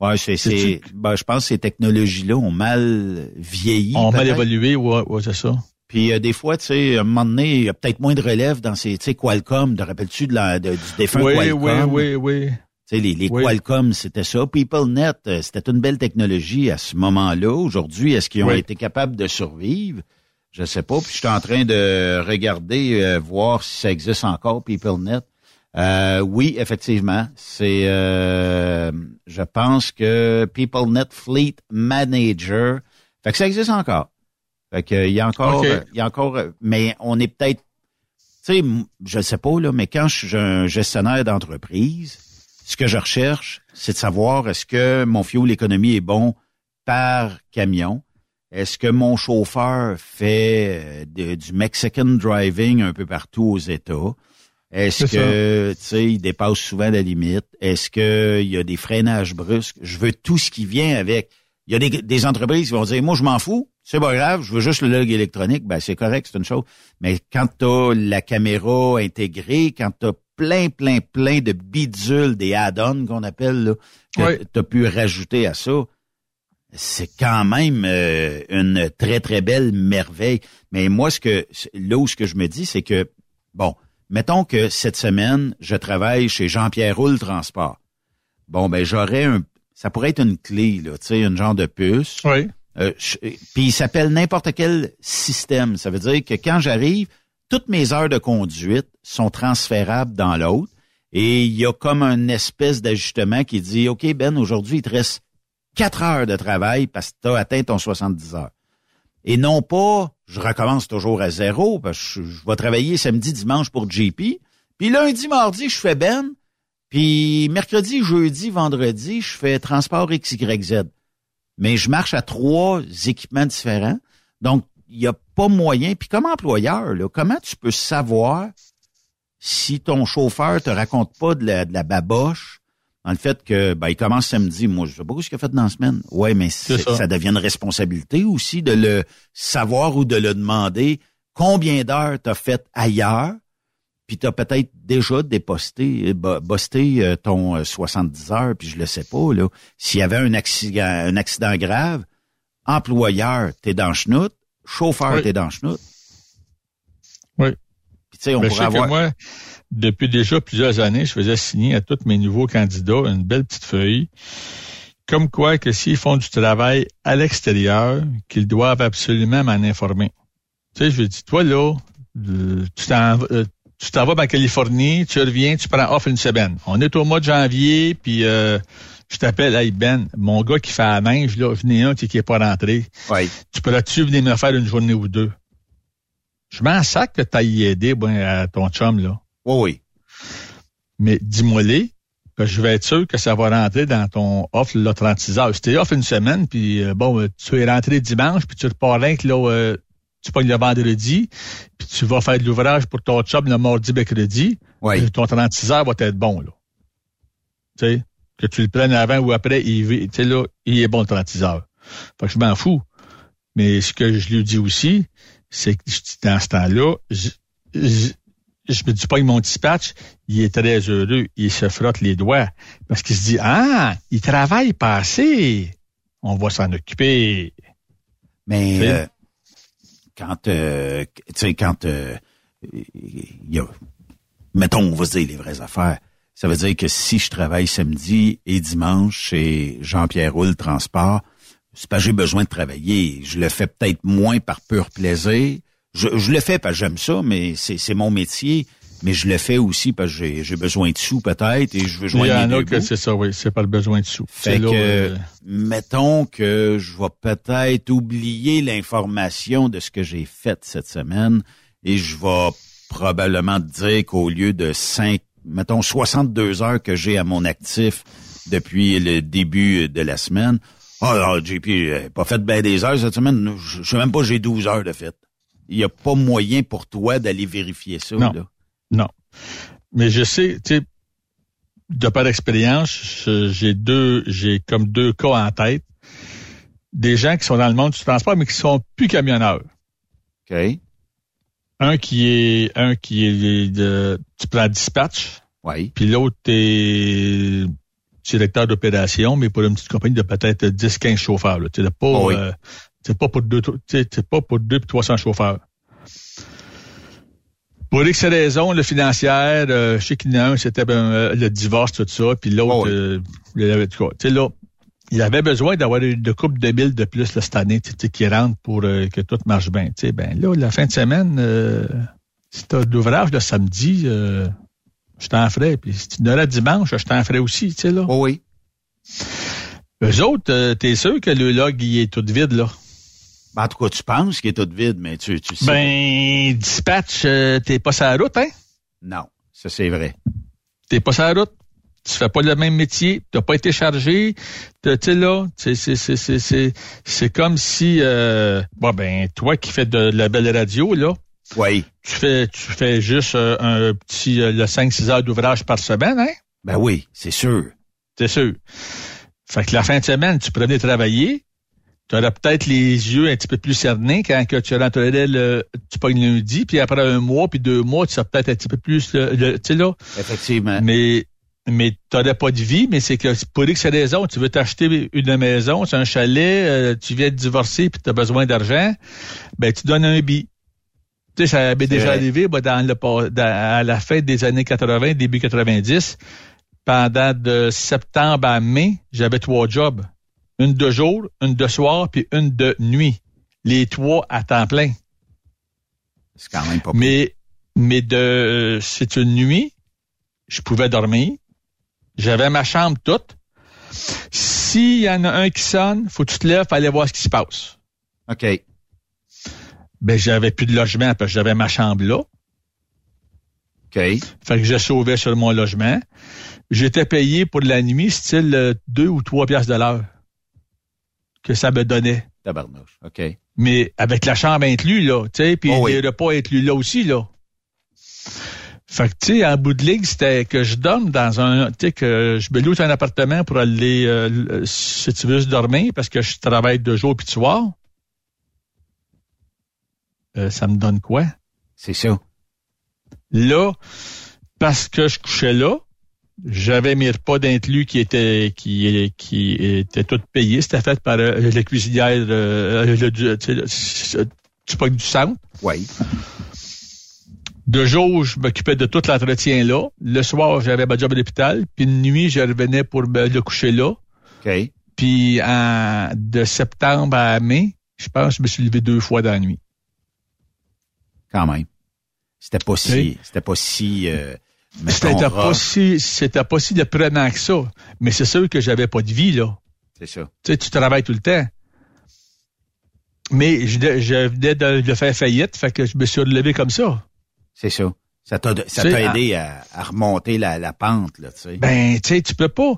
Ouais, c'est, c'est, ben, je pense que ces technologies-là ont mal vieilli. Ont mal évolué, ouais, ouais, c'est ça. Puis, euh, des fois, tu sais, à un moment donné, il y a peut-être moins de relève dans ces, tu sais, Qualcomm, te rappelles-tu de la, de, du défunt oui, Qualcomm? Oui, oui, oui, oui. Tu sais, les, les oui. Qualcomm, c'était ça. PeopleNet, c'était une belle technologie à ce moment-là. Aujourd'hui, est-ce qu'ils ont oui. été capables de survivre? Je sais pas, puis je suis en train de regarder, euh, voir si ça existe encore, PeopleNet. Euh, oui, effectivement, c'est, euh, je pense que PeopleNet Fleet Manager, fait que ça existe encore. Fait que il y a encore, okay. il y a encore, mais on est peut-être, tu sais, je sais pas là, mais quand je suis un gestionnaire d'entreprise, ce que je recherche, c'est de savoir est-ce que mon fuel économie est bon par camion. Est-ce que mon chauffeur fait de, du Mexican driving un peu partout aux États? Est-ce C'est que, tu sais, il dépasse souvent la limite? Est-ce que il y a des freinages brusques? Je veux tout ce qui vient avec. Il y a des, des entreprises qui vont dire, moi, je m'en fous. C'est pas grave. Je veux juste le log électronique. Ben, c'est correct. C'est une chose. Mais quand t'as la caméra intégrée, quand t'as plein, plein, plein de bidules, des add-ons qu'on appelle, là, que oui. t'as pu rajouter à ça, c'est quand même euh, une très, très belle merveille. Mais moi, ce que là où ce que je me dis, c'est que, bon, mettons que cette semaine, je travaille chez Jean-Pierre Houle Transport. Bon, ben j'aurais un... Ça pourrait être une clé, là, tu sais, une genre de puce. Oui. Euh, puis il s'appelle n'importe quel système. Ça veut dire que quand j'arrive, toutes mes heures de conduite sont transférables dans l'autre. Et il y a comme une espèce d'ajustement qui dit, OK, Ben, aujourd'hui, il te reste quatre heures de travail parce que tu as atteint ton soixante-dix heures. et non pas je recommence toujours à zéro parce que je, je vais travailler samedi, dimanche pour J P, puis lundi, mardi, je fais Ben, puis mercredi, jeudi, vendredi, je fais Transport X Y Z. Mais je marche à trois équipements différents, donc il n'y a pas moyen. Puis comme employeur, là, comment tu peux savoir si ton chauffeur te raconte pas de la, de la baboche dans le fait que ben il commence samedi, moi je sais pas ce qu'il a fait dans la semaine. Ouais, mais c'est, c'est ça. Ça devient une responsabilité aussi de le savoir ou de le demander combien d'heures t'as fait ailleurs, puis t'as peut-être déjà déposté, bosté ton soixante-dix heures, puis je le sais pas là. S'il y avait un accident, un accident grave, employeur t'es dans chenoute, chauffeur oui. t'es dans chenoute. Oui. On ben, je sais avoir... que moi, depuis déjà plusieurs années, je faisais signer à tous mes nouveaux candidats une belle petite feuille, comme quoi que s'ils font du travail à l'extérieur, qu'ils doivent absolument m'en informer. Tu sais, je lui dis, toi là, tu t'en, tu t'en vas en Californie, tu reviens, tu prends off une semaine. On est au mois de janvier, puis euh, je t'appelle, hey Ben, mon gars qui fait la neige, là, venez un qui n'est pas rentré. Ouais. Tu pourras-tu venir me faire une journée ou deux? Je m'en sac que tu ailles aider ben, à ton chum, là. Oui, oui. Mais dis-moi-les que je vais être sûr que ça va rentrer dans ton off, là, trente-six heures. Si t'es off une semaine, puis bon, tu es rentré dimanche, puis tu repars rien que là, euh, tu pognes le vendredi, puis tu vas faire de l'ouvrage pour ton chum le mardi, mercredi. Oui. Ton trente-six heures va être bon, là. Tu sais, que tu le prennes avant ou après, il, là, il est bon le trente-six heures. Fait que je m'en fous. Mais ce que je lui dis aussi, c'est que dans ce temps-là, je, je, je me dis pas que mon dispatch, il est très heureux, il se frotte les doigts parce qu'il se dit « Ah, il travaille pas assez, on va s'en occuper. » Mais euh, quand, euh, tu sais, quand, euh, y a, mettons, on va se dire les vraies affaires, ça veut dire que si je travaille samedi et dimanche chez Jean-Pierre Houle Transport, c'est pas j'ai besoin de travailler. Je le fais peut-être moins par pur plaisir. Je, je le fais parce que j'aime ça, mais c'est, c'est mon métier. Mais je le fais aussi parce que j'ai, j'ai besoin de sous peut-être et je veux joindre les deux bouts. Il y en a que c'est ça, oui. C'est pas le besoin de sous. Fait c'est que, euh, mettons que je vais peut-être oublier l'information de ce que j'ai fait cette semaine et je vais probablement dire qu'au lieu de cinq, mettons soixante-deux heures que j'ai à mon actif depuis le début de la semaine, ah, oh, J P, j'ai pas fait ben des heures cette semaine. Je, je sais même pas, j'ai douze heures de fait. Il n'y a pas moyen pour toi d'aller vérifier ça. Non, là. Non. Mais je sais, tu sais, de par expérience, j'ai deux, j'ai comme deux cas en tête. Des gens qui sont dans le monde du transport, mais qui sont plus camionneurs. OK. Un qui est, un qui est de, tu prends dispatch. Oui. Puis l'autre, t'es directeur d'opération, mais pour une petite compagnie de peut-être dix à quinze chauffeurs. Tu n'es pas, oh oui. euh, pas pour deux et trois cents chauffeurs. Pour X raisons, le financière, euh, je sais qu'il y en a un, c'était euh, le divorce, tout ça, puis l'autre, oh oui. euh, il, avait, là, il avait besoin d'avoir une couple de mille de plus là, cette année t'sais, t'sais, qui rentre pour euh, que tout marche bien. T'sais, ben, là, la fin de semaine, euh, si tu as l'ouvrage le samedi... Euh, je t'en ferais. Puis si tu me donnerais dimanche, je t'en ferais aussi, tu sais, là. Oh oui. Eux autres, euh, t'es sûr que le log, il est tout vide, là? Ben, en tout cas, tu penses qu'il est tout vide, mais tu, tu sais. Ben, dispatch, euh, t'es pas sur la route, hein? Non, ça, c'est vrai. T'es pas sur la route. Tu fais pas le même métier. T'as pas été chargé. Tu sais, là, c'est, c'est, c'est, c'est, c'est, c'est comme si, euh, bon, ben, toi qui fais de, de la belle radio, là, oui. Tu fais, tu fais juste euh, un petit euh, le cinq six heures d'ouvrage par semaine, hein? Ben oui, c'est sûr. C'est sûr. Fait que la fin de semaine, tu pourrais venir travailler, tu aurais peut-être les yeux un petit peu plus cernés quand que tu rentrerais le tu pognes lundi, puis après un mois, puis deux mois, tu serais peut-être un petit peu plus le, le tu sais là. Effectivement. Mais mais t'aurais pas de vie, mais c'est que pour X raisons, tu veux t'acheter une maison, c'est un chalet, euh, tu viens de divorcer puis tu as besoin d'argent, ben tu donnes un billet. Tu sais, ça avait déjà arrivé bah, dans le, dans, à la fin des années quatre-vingt, début quatre-vingt-dix. Pendant de septembre à mai, j'avais trois jobs. Une de jour, une de soir, puis une de nuit. Les trois à temps plein. C'est quand même pas mal. Mais, mais de, euh, c'est une nuit, je pouvais dormir. J'avais ma chambre toute. S'il y en a un qui sonne, faut que tu te lèves, fallait voir ce qui se passe. OK. ben j'avais plus de logement parce que j'avais ma chambre là. Okay. Fait que je sauvais sur mon logement. J'étais payé pour de la nuit, style deux ou trois piastres de l'heure que ça me donnait. Tabarnouche, OK. Mais avec la chambre inclue, là, tu sais, puis oh oui. les repas inclus là aussi, là. Fait que, tu sais, en bout de ligue, c'était que je dorme dans un... Tu sais, que je me loue un appartement pour aller, euh, si tu veux, dormir parce que je travaille de jour puis de soir. Euh, ça me donne quoi? C'est ça. Là, parce que je couchais là, j'avais mes repas d'inclus qui étaient qui qui étaient tous payés. C'était fait par euh, la cuisinière euh, le, le, le, du P O C du centre. Oui. De jour, je m'occupais de tout l'entretien là. Le soir, j'avais ma job à l'hôpital. Puis de nuit, je revenais pour me le coucher là. OK. Puis en, de septembre à mai, je pense que je me suis levé deux fois dans la nuit. Quand même. C'était pas si, okay. c'était pas si, euh, c'était pas si, c'était pas si de prenant que ça. Mais c'est sûr que j'avais pas de vie, là. C'est ça. Tu sais, tu travailles tout le temps. Mais je, je venais de, de faire faillite, fait que je me suis relevé comme ça. C'est ça. Ça t'a, ça t'a aidé à, à remonter la, la pente, là, tu sais. Ben, tu sais, tu peux pas.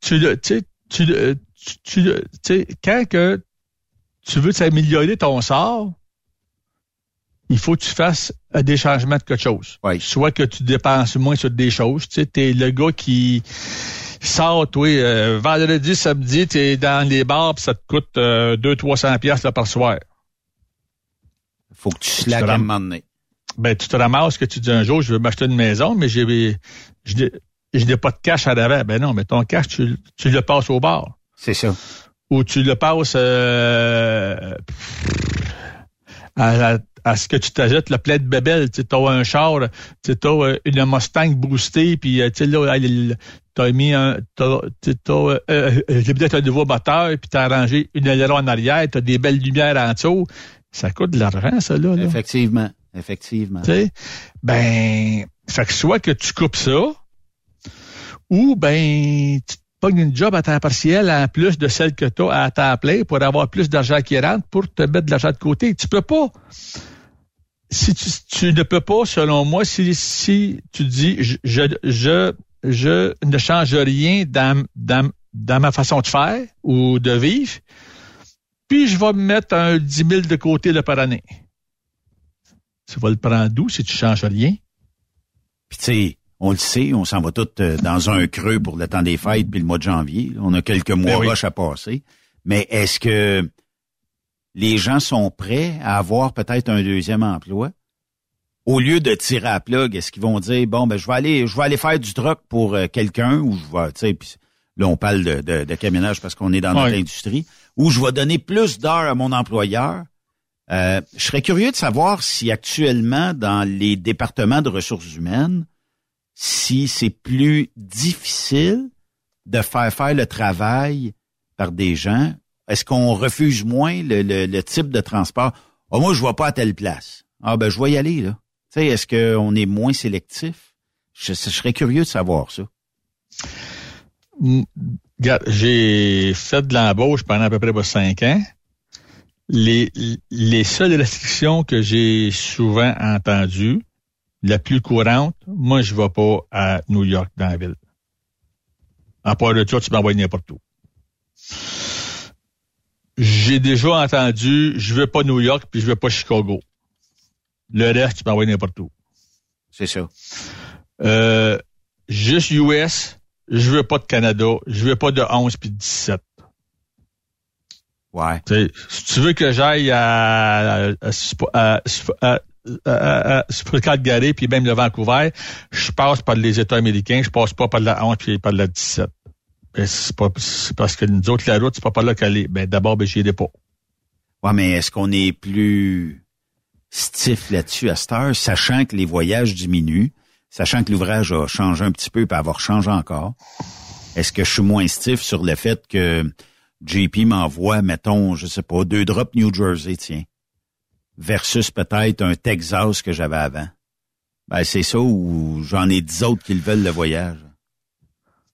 Tu le, tu sais, tu le, tu le, tu sais, quand que tu veux t'améliorer ton sort, il faut que tu fasses des changements de quelque chose. Oui. Soit que tu dépenses moins sur des choses. Tu sais, t'es le gars qui sort, toi, euh, vendredi, samedi, t'es dans les bars pis ça te coûte euh, deux cents à trois cents dollars par soir. Faut que tu slack à un moment donné. Ben, tu te ramasses que tu dis un jour, je veux m'acheter une maison, mais j'ai, je, je n'ai pas de cash à l'avant. Ben non, mais ton cash, tu, tu le passes au bar. C'est ça. Ou tu le passes euh, à la... à ce que tu t'achètes le plein de bébelles. Tu as un char, tu as une Mustang boostée, puis tu là, t'as mis un, t'as, t'as, euh, j'ai peut-être un nouveau moteur, puis t'as arrangé une aileron en arrière, t'as des belles lumières en dessous. Ça coûte de l'argent, ça, là. là. Effectivement. Effectivement. T'sais, ben, fait que soit que tu coupes ça, ou ben, tu te pognes une job à temps partiel en plus de celle que t'as à temps plein pour avoir plus d'argent qui rentre pour te mettre de l'argent de côté. Tu peux pas. Si tu, tu ne peux pas, selon moi, si, si tu dis je, je, je, je ne change rien dans, dans, dans ma façon de faire ou de vivre, puis je vais me mettre un dix mille de côté là, par année. Tu vas le prendre d'où si tu changes rien? Puis tu sais, on le sait, on s'en va tous dans un creux pour le temps des fêtes puis le mois de janvier. On a quelques mois ben roches oui. à passer. Mais est-ce que les gens sont prêts à avoir peut-être un deuxième emploi? Au lieu de tirer à la plug, est-ce qu'ils vont dire, bon, ben, je vais aller, je vais aller faire du truck pour euh, quelqu'un, ou je vais, tu sais, puis là, on parle de, de, de camionnage parce qu'on est dans notre oui. industrie, ou je vais donner plus d'heures à mon employeur. Euh, je serais curieux de savoir si actuellement, dans les départements de ressources humaines, si c'est plus difficile de faire faire le travail par des gens. Est-ce qu'on refuse moins le, le, le type de transport? Ah, moi, je ne vais pas à telle place. Ah, ben, je vais y aller, là. Tu sais, est-ce qu'on est moins sélectif? Je, je serais curieux de savoir ça. J'ai fait de l'embauche pendant à peu près cinq ans. Les, les seules restrictions que j'ai souvent entendues, la plus courante, moi, je ne vais pas à New York, dans la ville. À part de ça, tu m'envoies n'importe où. J'ai déjà entendu, je veux pas New York puis je veux pas Chicago. Le reste, tu peux envoyer n'importe où. C'est ça. Euh, juste U S, je veux pas de Canada, je veux pas de onze puis de dix-sept. Ouais. T'sais, si tu veux que j'aille à, à, à, à, à, à Calgary puis même le Vancouver, je passe par les États américains, je passe pas par la onze puis par la dix-sept. Ben, c'est, pas, c'est parce que nous autres, la route, c'est pas par là qu'elle est. Ben, d'abord, ben, j'y irai pas. Ouais, mais est-ce qu'on est plus stiff là-dessus à cette heure, sachant que les voyages diminuent, sachant que l'ouvrage a changé un petit peu puis avoir changé encore? Est-ce que je suis moins stiff sur le fait que J P m'envoie, mettons, je sais pas, deux drops New Jersey, tiens, versus peut-être un Texas que j'avais avant? Ben, c'est ça ou j'en ai dix autres qui le veulent, le voyage?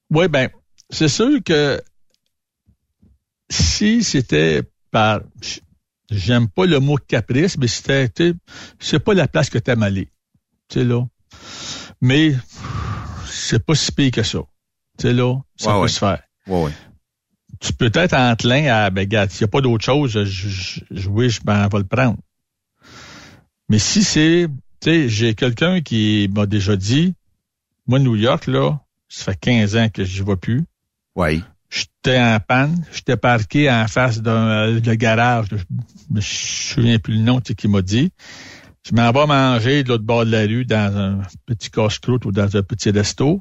Oui, ben, c'est sûr que si c'était par J'aime pas le mot caprice, mais c'était, tu sais, c'est pas la place que t'aimes aller. Tu sais, là. Mais c'est pas si pire que ça. Tu sais, là, ça ouais, peut ouais. se faire. Ouais, ouais. Tu peux être enclin à, ben, regarde, s'il n'y a pas d'autre chose, je, je, je, oui, je ben, vais le prendre. Mais si c'est, tu sais, j'ai quelqu'un qui m'a déjà dit, moi, New York, là, ça fait quinze ans que je n'y vais plus. Oui. J'étais en panne, j'étais parqué en face d'un de garage, je me souviens plus le nom, tu sais, qui m'a dit. Je m'en vais manger de l'autre bord de la rue dans un petit casse-croûte ou dans un petit resto.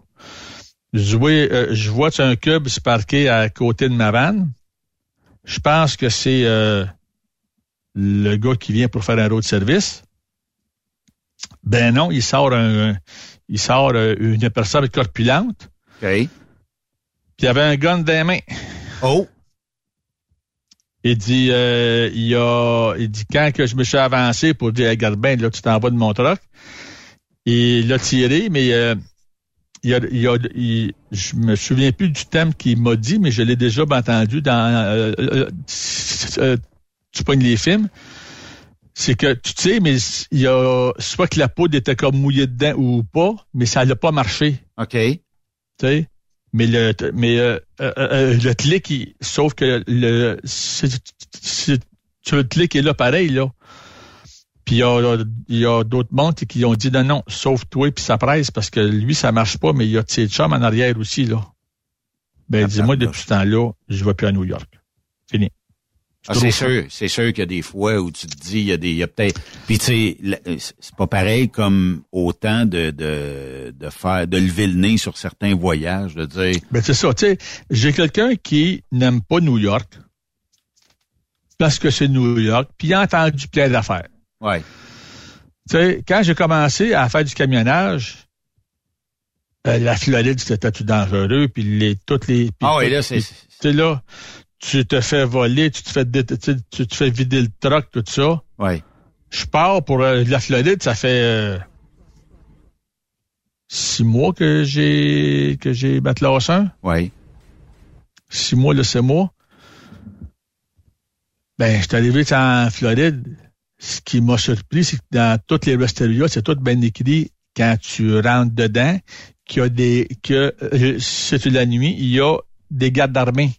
Je vois, euh, je vois un cube se parquer à côté de ma vanne. Je pense que c'est euh, le gars qui vient pour faire un road service. Ben non, il sort un, un il sort une personne corpulente. Okay. Puis il avait un gun dans les mains. Oh! Il dit, euh, il a, il dit, quand que je me suis avancé pour dire, regarde bien, là, tu t'en vas de mon truck, il a tiré, mais euh, il a, il a, il, je me souviens plus du thème qu'il m'a dit, mais je l'ai déjà entendu dans, euh, euh, euh, tu pognes les films. C'est que, tu sais, mais il y a, soit que la poudre était comme mouillée dedans ou pas, mais ça n'a pas marché. OK. Tu sais? Mais le mais euh, euh, euh, le clic, il, sauf que le c'est, c'est, le clic est là pareil, là. Puis il y a, y a d'autres mondes qui ont dit non, non, sauf toi, puis ça presse, parce que lui, ça marche pas, mais il y a ses chums en arrière aussi, là. Ben, ah, dis-moi, ah, depuis ce temps-là, je vais plus à New York. Fini. Ah, c'est sûr, c'est sûr qu'il y a des fois où tu te dis, il y a des, il y a peut-être, puis tu sais, c'est pas pareil comme autant de, de, de faire, de lever le nez sur certains voyages, de dire. Ben, c'est ça, tu sais, j'ai quelqu'un qui n'aime pas New York, parce que c'est New York, puis il a entendu plein d'affaires. Ouais. Tu sais, quand j'ai commencé à faire du camionnage, euh, la Floride, c'était tout dangereux, puis les, toutes les, ah oui, là, c'est, c'est là. Tu te fais voler, tu te fais tu te fais vider le truck, tout ça. Oui. Je pars pour euh, la Floride, ça fait euh, six mois que j'ai que j'ai ma classe un. Oui. Six mois, là, c'est moi. Ben, je suis arrivé en Floride. Ce qui m'a surpris, c'est que dans toutes les resterias, c'est tout bien écrit quand tu rentres dedans, qu'il y a des que euh, c'est la nuit, il y a des gardes armés.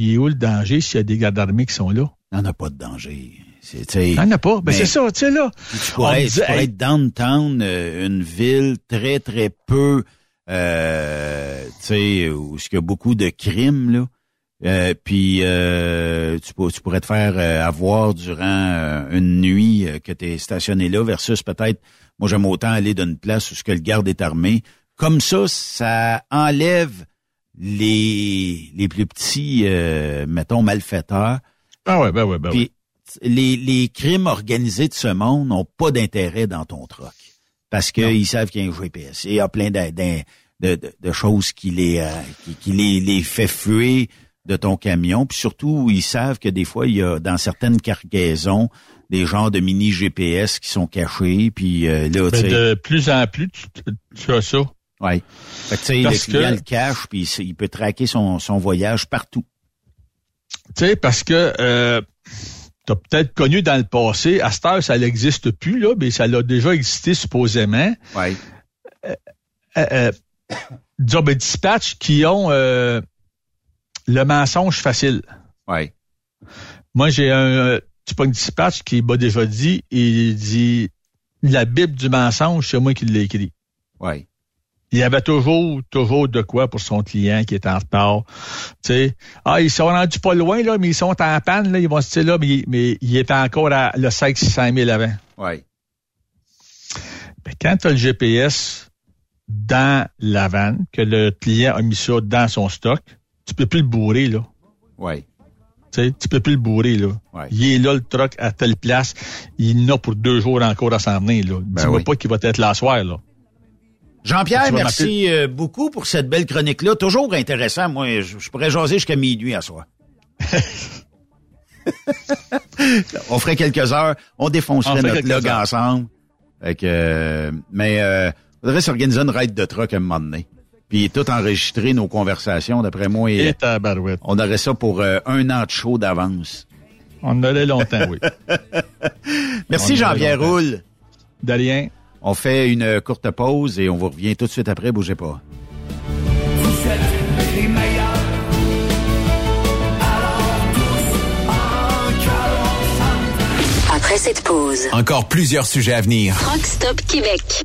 Il est où le danger s'il y a des gardes armés qui sont là? Il n'y en a pas de danger. Il n'y en a pas. Ben mais c'est ça, tu sais, là. Tu pourrais, dit, tu pourrais hey, être downtown, euh, une ville très, très peu, euh, tu sais, où il y a beaucoup de crimes, là. Euh, puis euh, tu, pour, tu pourrais te faire euh, avoir durant euh, une nuit euh, que tu es stationné là versus peut-être, moi j'aime autant aller d'une place où ce que le garde est armé. Comme ça, ça enlève les les plus petits euh, mettons malfaiteurs. Ah ouais, ben ouais, ben puis, ouais. Les les crimes organisés de ce monde n'ont pas d'intérêt dans ton truck parce que non. Ils savent qu'il y a un G P S, il y a plein de de, de, de choses qui les euh, qui, qui les les fait fuir de ton camion, puis surtout ils savent que des fois il y a dans certaines cargaisons des genres de mini G P S qui sont cachés puis euh, là tu sais de plus en plus tu, tu as ça. Oui. Fait que, tu sais, le client que, le cache, puis il peut traquer son, son voyage partout. Tu sais, parce que euh, tu as peut-être connu dans le passé, à cette heure, ça n'existe plus, là, mais ça l'a déjà existé supposément. Oui. Euh, euh, euh, disons, ben, dispatch qui ont euh, le mensonge facile. Oui. Moi, j'ai un petit punk dispatch qui m'a déjà dit, il dit la Bible du mensonge, c'est moi qui l'ai écrit. Oui. Il y avait toujours, toujours de quoi pour son client qui est en retard. Tu sais, ah, ils sont rendus pas loin, là, mais ils sont en panne, là, ils vont se dire, là, mais, mais il est encore à le cinq cent mille avant. Oui. Ben, quand tu as le G P S dans la vanne, que le client a mis ça dans son stock, tu peux plus le bourrer, là. Oui. Tu sais, tu peux plus le bourrer, là. Ouais. Il est là, le truck, à telle place. Il en a pour deux jours encore à s'en venir, là. Ben Dis-moi oui. pas qu'il va être là ce soir, là. Jean-Pierre, merci beaucoup pour cette belle chronique-là. Toujours intéressant. Moi, je, je pourrais jaser jusqu'à minuit à soir. On ferait quelques heures. On défoncerait on notre log heures. ensemble. Fait que, euh, mais euh, on devrait s'organiser une raid de truck à un moment donné. Puis tout enregistrer nos conversations, d'après moi. Et, et on aurait ça pour euh, un an de show d'avance. On en allait longtemps, oui. Merci Jean-Pierre Houle. De rien. On fait une courte pause et on vous revient tout de suite après. Bougez pas. Vous êtes les meilleurs. Après cette pause, encore plusieurs sujets à venir. Truck Stop Québec.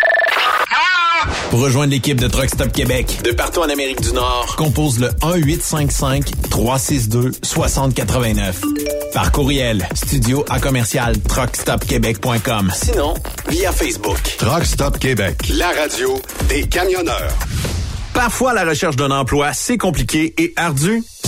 Pour rejoindre l'équipe de Truck Stop Québec, de partout en Amérique du Nord, compose le un huit cinq cinq trois six deux six zéro huit neuf. Par courriel, studio à commercial truck stop québec point com. Sinon, via Facebook. Truck Stop Québec, la radio des camionneurs. Parfois, la recherche d'un emploi, c'est compliqué et ardu.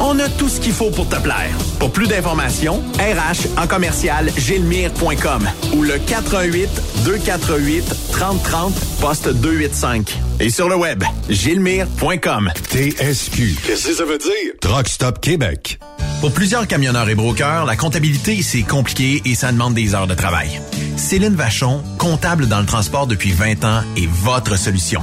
On a tout ce qu'il faut pour te plaire. Pour plus d'informations, R H en commercial guilmyre point com ou le quatre un huit deux quatre huit trois zéro trois zéro poste deux cent quatre-vingt-cinq. Et sur le web, guilmyre point com. T S Q. Qu'est-ce que ça veut dire? Truck Stop Québec. Pour plusieurs camionneurs et brokers, la comptabilité, c'est compliqué et ça demande des heures de travail. Céline Vachon, comptable dans le transport depuis vingt ans, est votre solution.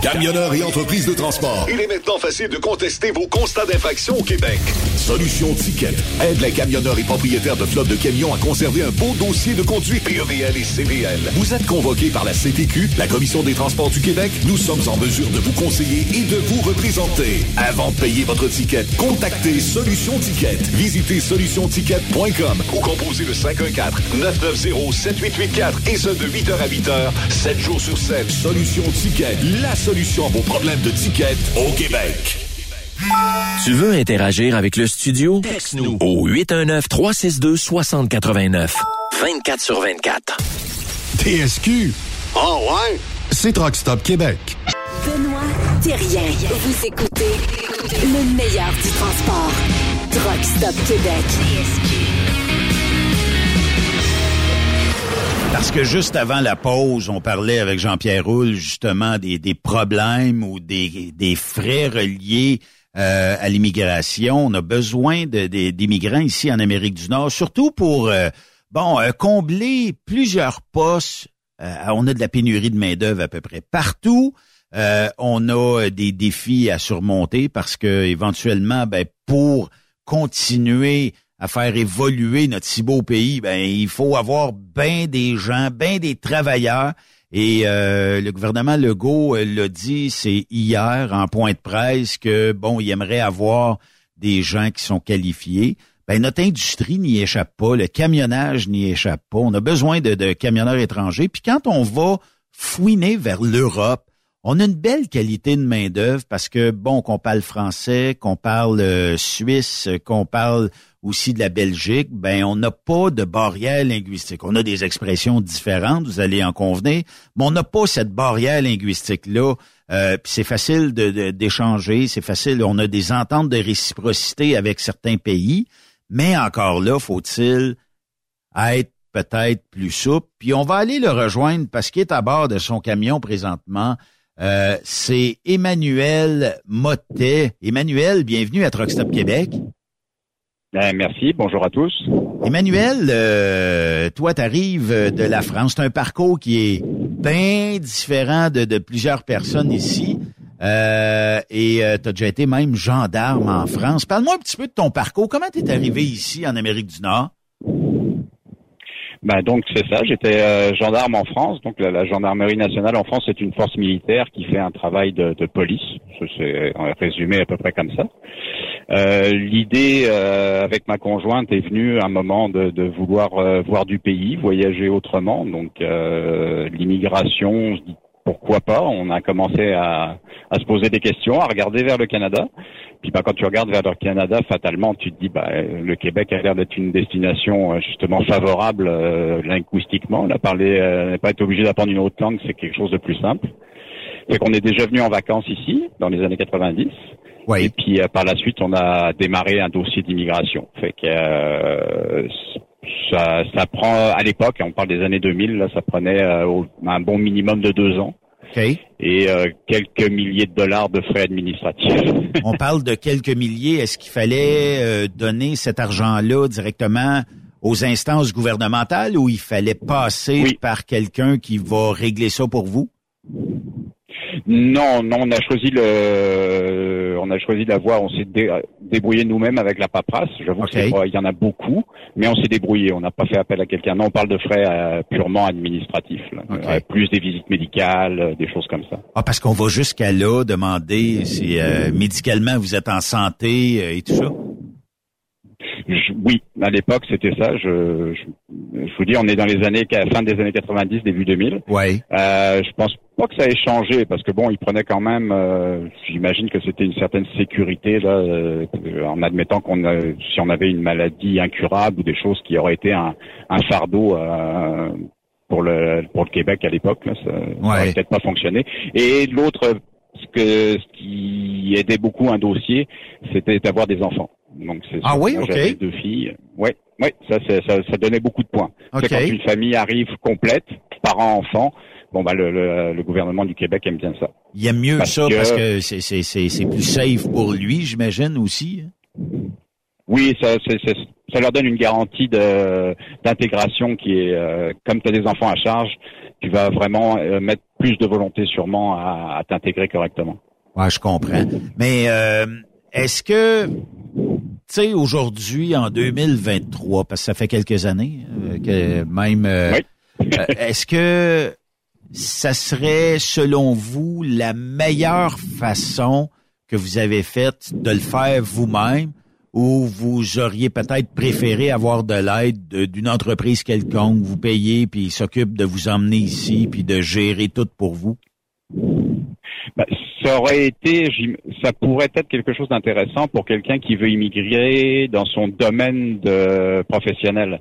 Camionneurs et entreprises de transport. Il est maintenant facile de contester vos constats d'infraction au Québec. Solution Ticket aide les camionneurs et propriétaires de flottes de camions à conserver un beau dossier de conduite P E V L et C V L. Vous êtes convoqués par la C T Q, la Commission des transports du Québec. Nous sommes en mesure de vous conseiller et de vous représenter. Avant de payer votre ticket, contactez Solution Ticket. Visitez solution ticket point com ou composez le cinq un quatre neuf neuf zéro sept huit huit quatre et ce de huit heures à huit heures, sept jours sur sept. Solution Ticket, la solution à vos problèmes de tickets au Québec. Tu veux interagir avec le studio? Texte-nous au huit un neuf trois six deux six zéro huit neuf. vingt-quatre sur vingt-quatre. T S Q. Oh ouais? C'est Truck Stop Québec. Benoît Thérien. Vous écoutez le meilleur du transport. Truck Stop Québec. T S Q. Parce que juste avant la pause, on parlait avec Jean-Pierre Houle justement des, des problèmes ou des, des frais reliés euh, à l'immigration. On a besoin de, de, d'immigrants ici en Amérique du Nord, surtout pour euh, bon euh, combler plusieurs postes. Euh, on a de la pénurie de main-d'œuvre à peu près partout. Euh, on a des défis à surmonter parce que éventuellement, ben pour continuer à faire évoluer notre si beau pays, ben il faut avoir bien des gens, bien des travailleurs. Et euh, le gouvernement Legault euh, l'a dit, c'est hier, en point de presse, que bon, il aimerait avoir des gens qui sont qualifiés. Ben notre industrie n'y échappe pas, le camionnage n'y échappe pas. On a besoin de, de camionneurs étrangers. Puis quand on va fouiner vers l'Europe, On a une belle qualité de main-d'œuvre parce que, bon, qu'on parle français, qu'on parle euh, suisse, qu'on parle aussi de la Belgique, ben on n'a pas de barrière linguistique. On a des expressions différentes, vous allez en convenir, mais on n'a pas cette barrière linguistique-là. Euh, puis c'est facile de, de, d'échanger, c'est facile. On a des ententes de réciprocité avec certains pays, mais encore là, faut-il être peut-être plus souple. Puis on va aller le rejoindre parce qu'il est à bord de son camion présentement. Euh, c'est Emmanuel Motais. Emmanuel, bienvenue à Truck Stop Québec. Ben, merci, bonjour à tous. Emmanuel, euh, toi, tu arrives de la France. C'est un parcours qui est bien différent de, de plusieurs personnes ici. Euh, et euh, tu as déjà été même gendarme en France. Parle-moi un petit peu de ton parcours. Comment tu es arrivé ici, en Amérique du Nord? Ben donc c'est ça, j'étais euh, gendarme en France. Donc la, la gendarmerie nationale en France, c'est une force militaire qui fait un travail de, de police. C'est résumé à peu près comme ça. Euh, l'idée euh, avec ma conjointe est venue à un moment de, de vouloir euh, voir du pays, voyager autrement. Donc euh, l'immigration, on se dit pourquoi pas. On a commencé à, à se poser des questions, à regarder vers le Canada. Puis bah, quand tu regardes vers le Canada, fatalement, tu te dis bah le Québec a l'air d'être une destination justement favorable euh, linguistiquement. Là, parler, euh, ne pas être obligé d'apprendre une autre langue, c'est quelque chose de plus simple. Fait qu'on est déjà venu en vacances ici, dans les années quatre-vingt-dix. Oui. Et puis euh, par la suite, on a démarré un dossier d'immigration. Fait que euh, ça, ça prend, à l'époque, on parle des années deux mille, là, ça prenait euh, un bon minimum de deux ans. Okay. Et euh, quelques milliers de dollars de frais administratifs. On parle de quelques milliers. Est-ce qu'il fallait euh, donner cet argent-là directement aux instances gouvernementales ou il fallait passer oui. par quelqu'un qui va régler ça pour vous? Non, non, on a choisi le, on a choisi la voie, on s'est dé, débrouillé nous-mêmes avec la paperasse. J'avoue okay. qu'il y en a beaucoup, mais on s'est débrouillé. On n'a pas fait appel à quelqu'un. Non, on parle de frais euh, purement administratifs, là. Okay. Euh, plus des visites médicales, euh, des choses comme ça. Ah, parce qu'on va jusqu'à là demander si euh, médicalement vous êtes en santé euh, et tout ça. Je, oui, à l'époque, c'était ça. Je, je, je vous dis, on est dans les années, fin des années quatre-vingt-dix, début deux mille. Ouais. Euh, je pense pas que ça ait changé, parce que bon, ils prenaient quand même, euh, j'imagine que c'était une certaine sécurité, là, euh, en admettant qu'on a, si on avait une maladie incurable ou des choses qui auraient été un, un fardeau, euh, pour le, pour le Québec à l'époque, là, ça, ouais. ça aurait peut-être pas fonctionné. Et l'autre, ce que, ce qui aidait beaucoup un dossier, c'était d'avoir des enfants. Donc c'est ah oui, moi, ok. J'avais deux filles. Ouais, ouais, ça, c'est, ça, ça donnait beaucoup de points. Okay. C'est quand une famille arrive complète, parents, enfants, bon bah ben, le, le, le gouvernement du Québec aime bien ça. Il aime mieux parce ça que... parce que c'est, c'est, c'est, c'est plus safe pour lui, j'imagine aussi. Oui, ça, c'est, c'est, ça leur donne une garantie de, d'intégration qui est, euh, comme tu as des enfants à charge, tu vas vraiment euh, mettre plus de volonté sûrement à, à t'intégrer correctement. Ouais, je comprends. Mais euh, est-ce que tu sais, aujourd'hui, en deux mille vingt-trois, parce que ça fait quelques années, euh, que même, euh, oui. euh, est-ce que ça serait, selon vous, la meilleure façon que vous avez faite de le faire vous-même ou vous auriez peut-être préféré avoir de l'aide de, d'une entreprise quelconque, vous payez, puis ils s'occupent de vous emmener ici, puis de gérer tout pour vous? Ben, ça aurait été, ça pourrait être quelque chose d'intéressant pour quelqu'un qui veut immigrer dans son domaine de professionnel.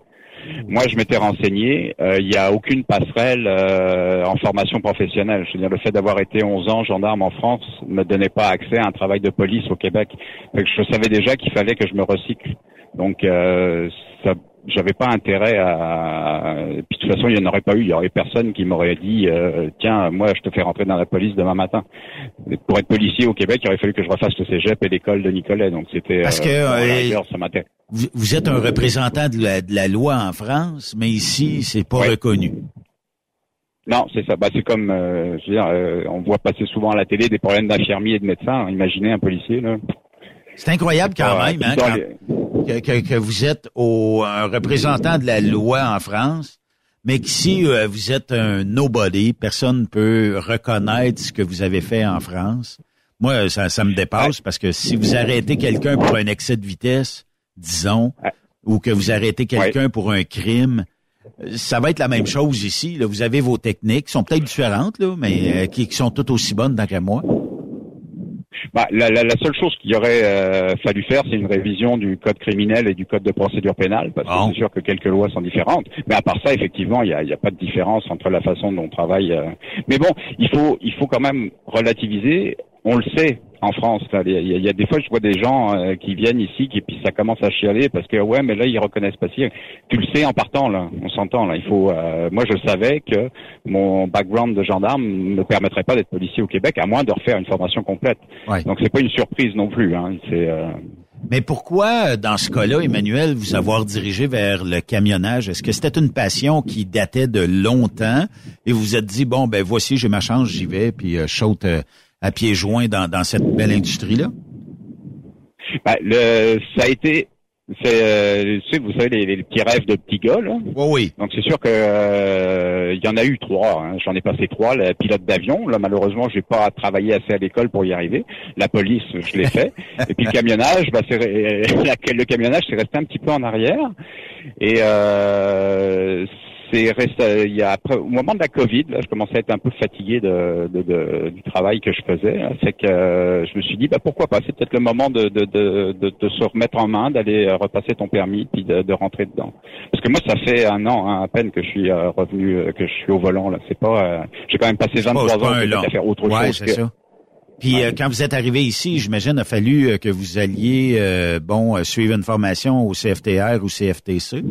Moi, je m'étais renseigné, il euh, n'y a aucune passerelle euh, en formation professionnelle. Je veux dire, le fait d'avoir été onze ans gendarme en France ne me donnait pas accès à un travail de police au Québec. Fait que je savais déjà qu'il fallait que je me recycle. Donc, euh, ça... J'avais pas intérêt à. Puis de toute façon, il n'y en aurait pas eu. Il y aurait personne qui m'aurait dit euh, tiens, moi, je te fais rentrer dans la police demain matin. Pour être policier au Québec, il aurait fallu que je refasse le cégep et l'école de Nicolet. Donc c'était. Parce que euh, euh, ça m'intéresse. Vous, vous êtes un représentant de la, de la loi en France, mais ici, c'est pas ouais. reconnu. Non, c'est ça. Bah, c'est comme, euh, je veux dire, euh, on voit passer souvent à la télé des problèmes d'infirmiers et de médecins. Imaginez un policier là. C'est incroyable quand ah, même hein, quand, que, que, que vous êtes au, un représentant de la loi en France, mais qu'ici euh, vous êtes un nobody, personne ne peut reconnaître ce que vous avez fait en France. Moi, ça, ça me dépasse parce que si vous arrêtez quelqu'un pour un excès de vitesse, disons, ou que vous arrêtez quelqu'un ouais. pour un crime, Ça va être la même chose ici. Là. Vous avez vos techniques qui sont peut-être différentes, là, mais euh, qui, qui sont toutes aussi bonnes dans que moi. Bah, la, la, la seule chose qu'il aurait euh, fallu faire, c'est une révision du code criminel et du code de procédure pénale, parce que oh. c'est sûr que quelques lois sont différentes. Mais à part ça, effectivement, il n'y a, y a pas de différence entre la façon dont on travaille. Euh... Mais bon, il faut, il faut quand même relativiser. On le sait en France. Il y, y a des fois, je vois des gens euh, qui viennent ici, qui puis ça commence à chialer parce que ouais, mais là ils reconnaissent pas si. Tu le sais en partant là. On s'entend là. Il faut. Euh, moi, je savais que mon background de gendarme ne me permettrait pas d'être policier au Québec, à moins de refaire une formation complète. Ouais. Donc c'est pas une surprise non plus. Hein. C'est. Euh... Mais pourquoi, dans ce cas-là, Emmanuel, vous avoir dirigé vers le camionnage? Est-ce que c'était une passion qui datait de longtemps et vous vous êtes dit bon ben voici, j'ai ma chance, j'y vais puis euh, saute. Euh, à pieds joints dans, dans cette belle industrie-là? Ben, le, ça a été... C'est, euh, tu sais, vous savez, les, les petits rêves de petits gars, là. Oui, oui. Donc, c'est sûr que il euh, y en a eu trois. Hein. J'en ai passé trois. La pilote d'avion, là, malheureusement, j'ai pas travaillé assez à l'école pour y arriver. La police, je l'ai fait. Et puis le camionnage, bah, c'est euh, la, le camionnage, c'est resté un petit peu en arrière. Et euh, c'est resté, il y a, après, au moment de la Covid, là, je commençais à être un peu fatigué de, de, de du travail que je faisais. Là. C'est que euh, je me suis dit, bah, pourquoi pas. C'est peut-être le moment de, de, de, de, de se remettre en main, d'aller repasser ton permis puis de, de rentrer dedans. Parce que moi, ça fait un an hein, à peine que je suis euh, revenu, euh, que je suis au volant. Là, c'est pas. Euh, j'ai quand même passé vingt-trois ans à faire autre ouais, chose. C'est que... ça. Puis ouais. euh, quand vous êtes arrivé ici, j'imagine, il a fallu euh, que vous alliez, euh, bon, euh, suivre une formation au C F T R ou C F T C.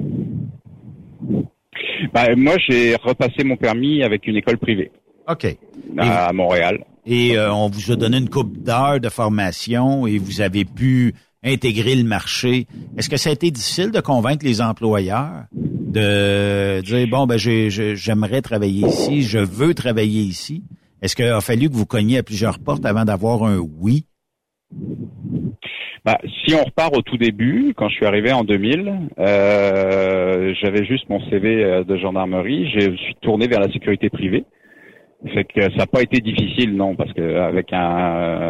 Ben, moi, j'ai repassé mon permis avec une école privée. OK. À, à Montréal. Et euh, on vous a donné une couple d'heures de formation et vous avez pu intégrer le marché. Est-ce que ça a été difficile de convaincre les employeurs de dire bon ben j'ai, j'ai, j'aimerais travailler ici, je veux travailler ici? Est-ce qu'il a fallu que vous cogniez à plusieurs portes avant d'avoir un oui? Bah, si on repart au tout début, quand je suis arrivé en deux mille, euh, j'avais juste mon C V de gendarmerie. Je suis tourné vers la sécurité privée. Fait que ça n'a pas été difficile, non, parce que avec un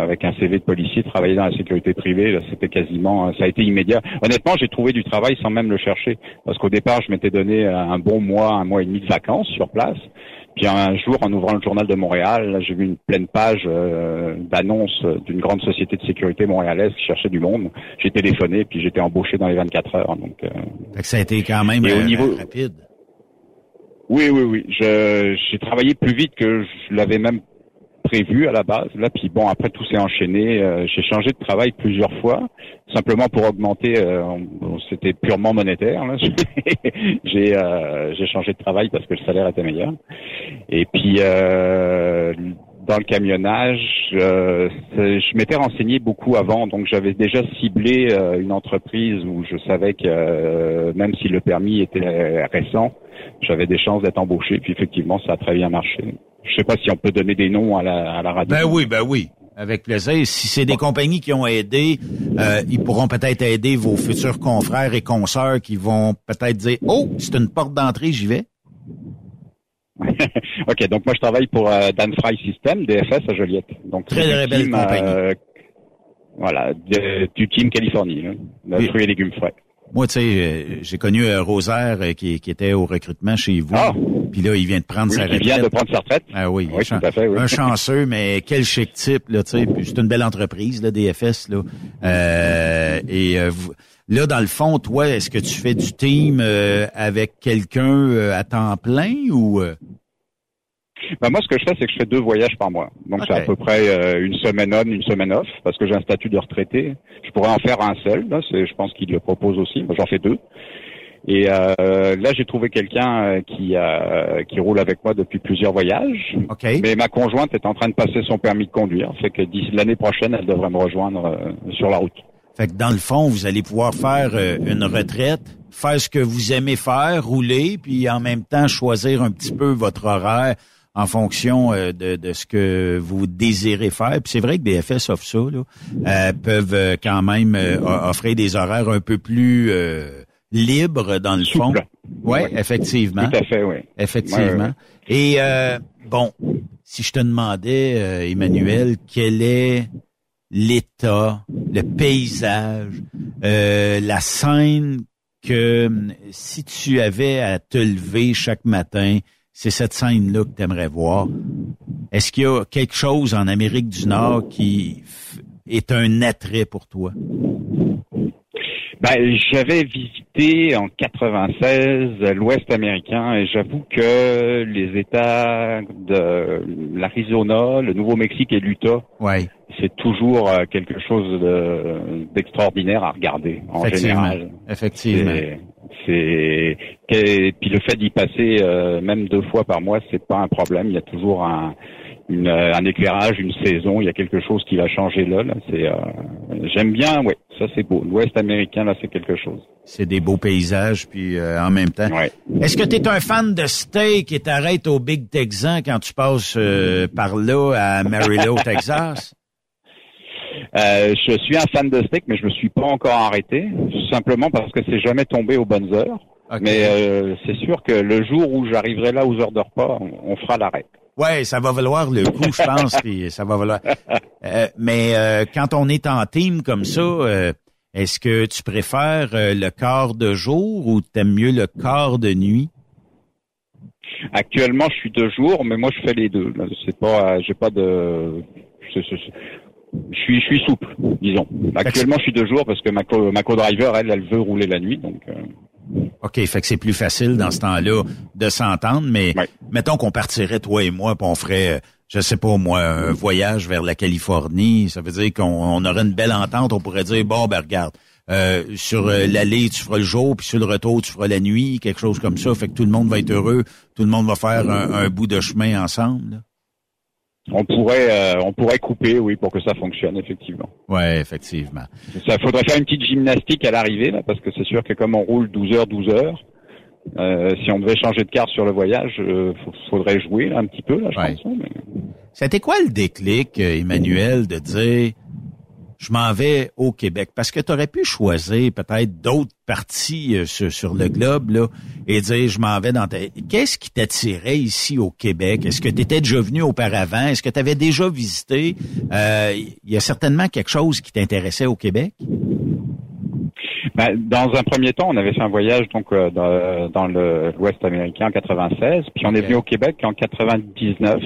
avec un C V de policier, travailler dans la sécurité privée, là, c'était quasiment, ça a été immédiat. Honnêtement, j'ai trouvé du travail sans même le chercher, parce qu'au départ, je m'étais donné un bon mois, un mois et demi de vacances sur place. Puis un jour, en ouvrant le journal de Montréal, là, j'ai vu une pleine page euh, d'annonce d'une grande société de sécurité montréalaise qui cherchait du monde. J'ai téléphoné, puis j'étais embauché dans les vingt-quatre heures. Donc, euh... fait que ça a été quand même euh, au niveau... rapide. Oui, oui, oui. Je, j'ai travaillé plus vite que je l'avais même prévu à la base. Là, puis bon, après tout s'est enchaîné. Euh, j'ai changé de travail plusieurs fois, simplement pour augmenter. Euh, on, c'était purement monétaire. Là. j'ai, euh, j'ai changé de travail parce que le salaire était meilleur. Et puis euh, dans le camionnage, euh, je m'étais renseigné beaucoup avant, donc j'avais déjà ciblé euh, une entreprise où je savais que euh, même si le permis était récent, j'avais des chances d'être embauché, puis effectivement, ça a très bien marché. Je sais pas si on peut donner des noms à la, à la radio. Ben oui, ben oui, avec plaisir. Si c'est des compagnies qui ont aidé, euh, ils pourront peut-être aider vos futurs confrères et consoeurs qui vont peut-être dire « Oh, c'est une porte d'entrée, j'y vais ». OK, donc moi, je travaille pour euh, Dan Fry System, D F S à Joliette. Donc, très très belle team, compagnie. Euh, voilà, de, du Team Californie, hein, de oui. Fruits et légumes frais. Moi, tu sais, j'ai connu Rosaire qui, qui était au recrutement chez vous. Ah. Puis là, il vient de prendre oui, sa retraite. Il vient de prendre sa retraite. Ah oui, oui, chan- tout à fait, oui. Un chanceux, mais quel chic type, là, tu sais. Puis c'est une belle entreprise, là, D F S, là. Euh, et euh, là, dans le fond, toi, est-ce que tu fais du team euh, avec quelqu'un euh, à temps plein ou... Euh? Ben moi, ce que je fais, c'est que je fais deux voyages par mois. Donc, okay. C'est à peu près euh, une semaine on, une semaine off, parce que j'ai un statut de retraité. Je pourrais en faire un seul. Là, c'est, je pense qu'il le propose aussi. Moi, j'en fais deux. Et euh, là, j'ai trouvé quelqu'un qui euh, qui roule avec moi depuis plusieurs voyages. Okay. Mais ma conjointe est en train de passer son permis de conduire. Fait que d'ici l'année prochaine, elle devrait me rejoindre euh, sur la route. Fait que dans le fond, vous allez pouvoir faire euh, une retraite, faire ce que vous aimez faire, rouler, puis en même temps choisir un petit peu votre horaire en fonction euh, de, de ce que vous désirez faire. Puis c'est vrai que D F S offre ça, là, euh, peuvent quand même euh, offrir des horaires un peu plus euh, libres dans le fond. Ouais, oui, effectivement. Tout à fait, oui. Effectivement. Ouais, ouais. Et euh, bon, si je te demandais, euh, Emmanuel, quel est l'état, le paysage, euh, la scène que si tu avais à te lever chaque matin, c'est cette scène-là que tu aimerais voir. Est-ce qu'il y a quelque chose en Amérique du Nord qui est un attrait pour toi? Ben, j'avais visité en quatre-vingt-seize l'Ouest américain et j'avoue que les États de l'Arizona, le Nouveau-Mexique et l'Utah, ouais, c'est toujours quelque chose de, d'extraordinaire à regarder en général. Effectivement. C'est, c'est et puis le fait d'y passer euh, même deux fois par mois, c'est pas un problème. Il y a toujours un Une, un éclairage, une saison, il y a quelque chose qui va changer là. là. C'est, euh, j'aime bien, oui, ça c'est beau. L'Ouest américain, là, c'est quelque chose. C'est des beaux paysages, puis euh, en même temps. Ouais. Est-ce que tu es un fan de steak et t'arrêtes au Big Texan quand tu passes euh, par là à Amarillo, Texas? Euh, je suis un fan de steak, mais je me suis pas encore arrêté, simplement parce que c'est jamais tombé aux bonnes heures. Okay. Mais euh, c'est sûr que le jour où j'arriverai là aux heures de repas, on, on fera l'arrêt. Ouais, ça va valoir le coup, je pense, puis ça va valoir. Euh, mais euh, quand on est en team comme ça, euh, est-ce que tu préfères euh, le quart de jour ou t'aimes mieux le quart de nuit? Actuellement, je suis de jour, mais moi je fais les deux. C'est pas, euh, j'ai pas de, je, je, je suis, je suis souple, disons. Actuellement, je suis de jour parce que ma co, ma co-driver, elle, elle veut rouler la nuit, donc. Euh... OK, fait que c'est plus facile dans ce temps-là de s'entendre, mais ouais, mettons qu'on partirait, toi et moi, puis on ferait, je sais pas moi, un voyage vers la Californie, ça veut dire qu'on on aurait une belle entente, on pourrait dire, bon, ben regarde, euh, sur l'aller, tu feras le jour, puis sur le retour, tu feras la nuit, quelque chose comme ça, fait que tout le monde va être heureux, tout le monde va faire un, un bout de chemin ensemble, là. On pourrait, euh, on pourrait couper, oui, pour que ça fonctionne, effectivement. Ouais, effectivement. Ça, faudrait faire une petite gymnastique à l'arrivée, là, parce que c'est sûr que comme on roule douze heures, douze heures, euh, si on devait changer de carte sur le voyage, euh, faudrait jouer là, un petit peu, là, je ouais. pense. Mais... C'était quoi le déclic, Emmanuel, de dire « je m'en vais au Québec », parce que tu aurais pu choisir peut-être d'autres parties euh, sur, sur le globe là et dire « je m'en vais dans ta... ». Qu'est-ce qui t'attirait ici au Québec? Est-ce que tu étais déjà venu auparavant? Est-ce que tu avais déjà visité? Euh, y a certainement quelque chose qui t'intéressait au Québec? Ben, dans un premier temps, on avait fait un voyage donc euh, dans, dans le, l'Ouest américain en quatre-vingt-seize, puis on est venu au Québec en quatre-vingt-dix-neuf.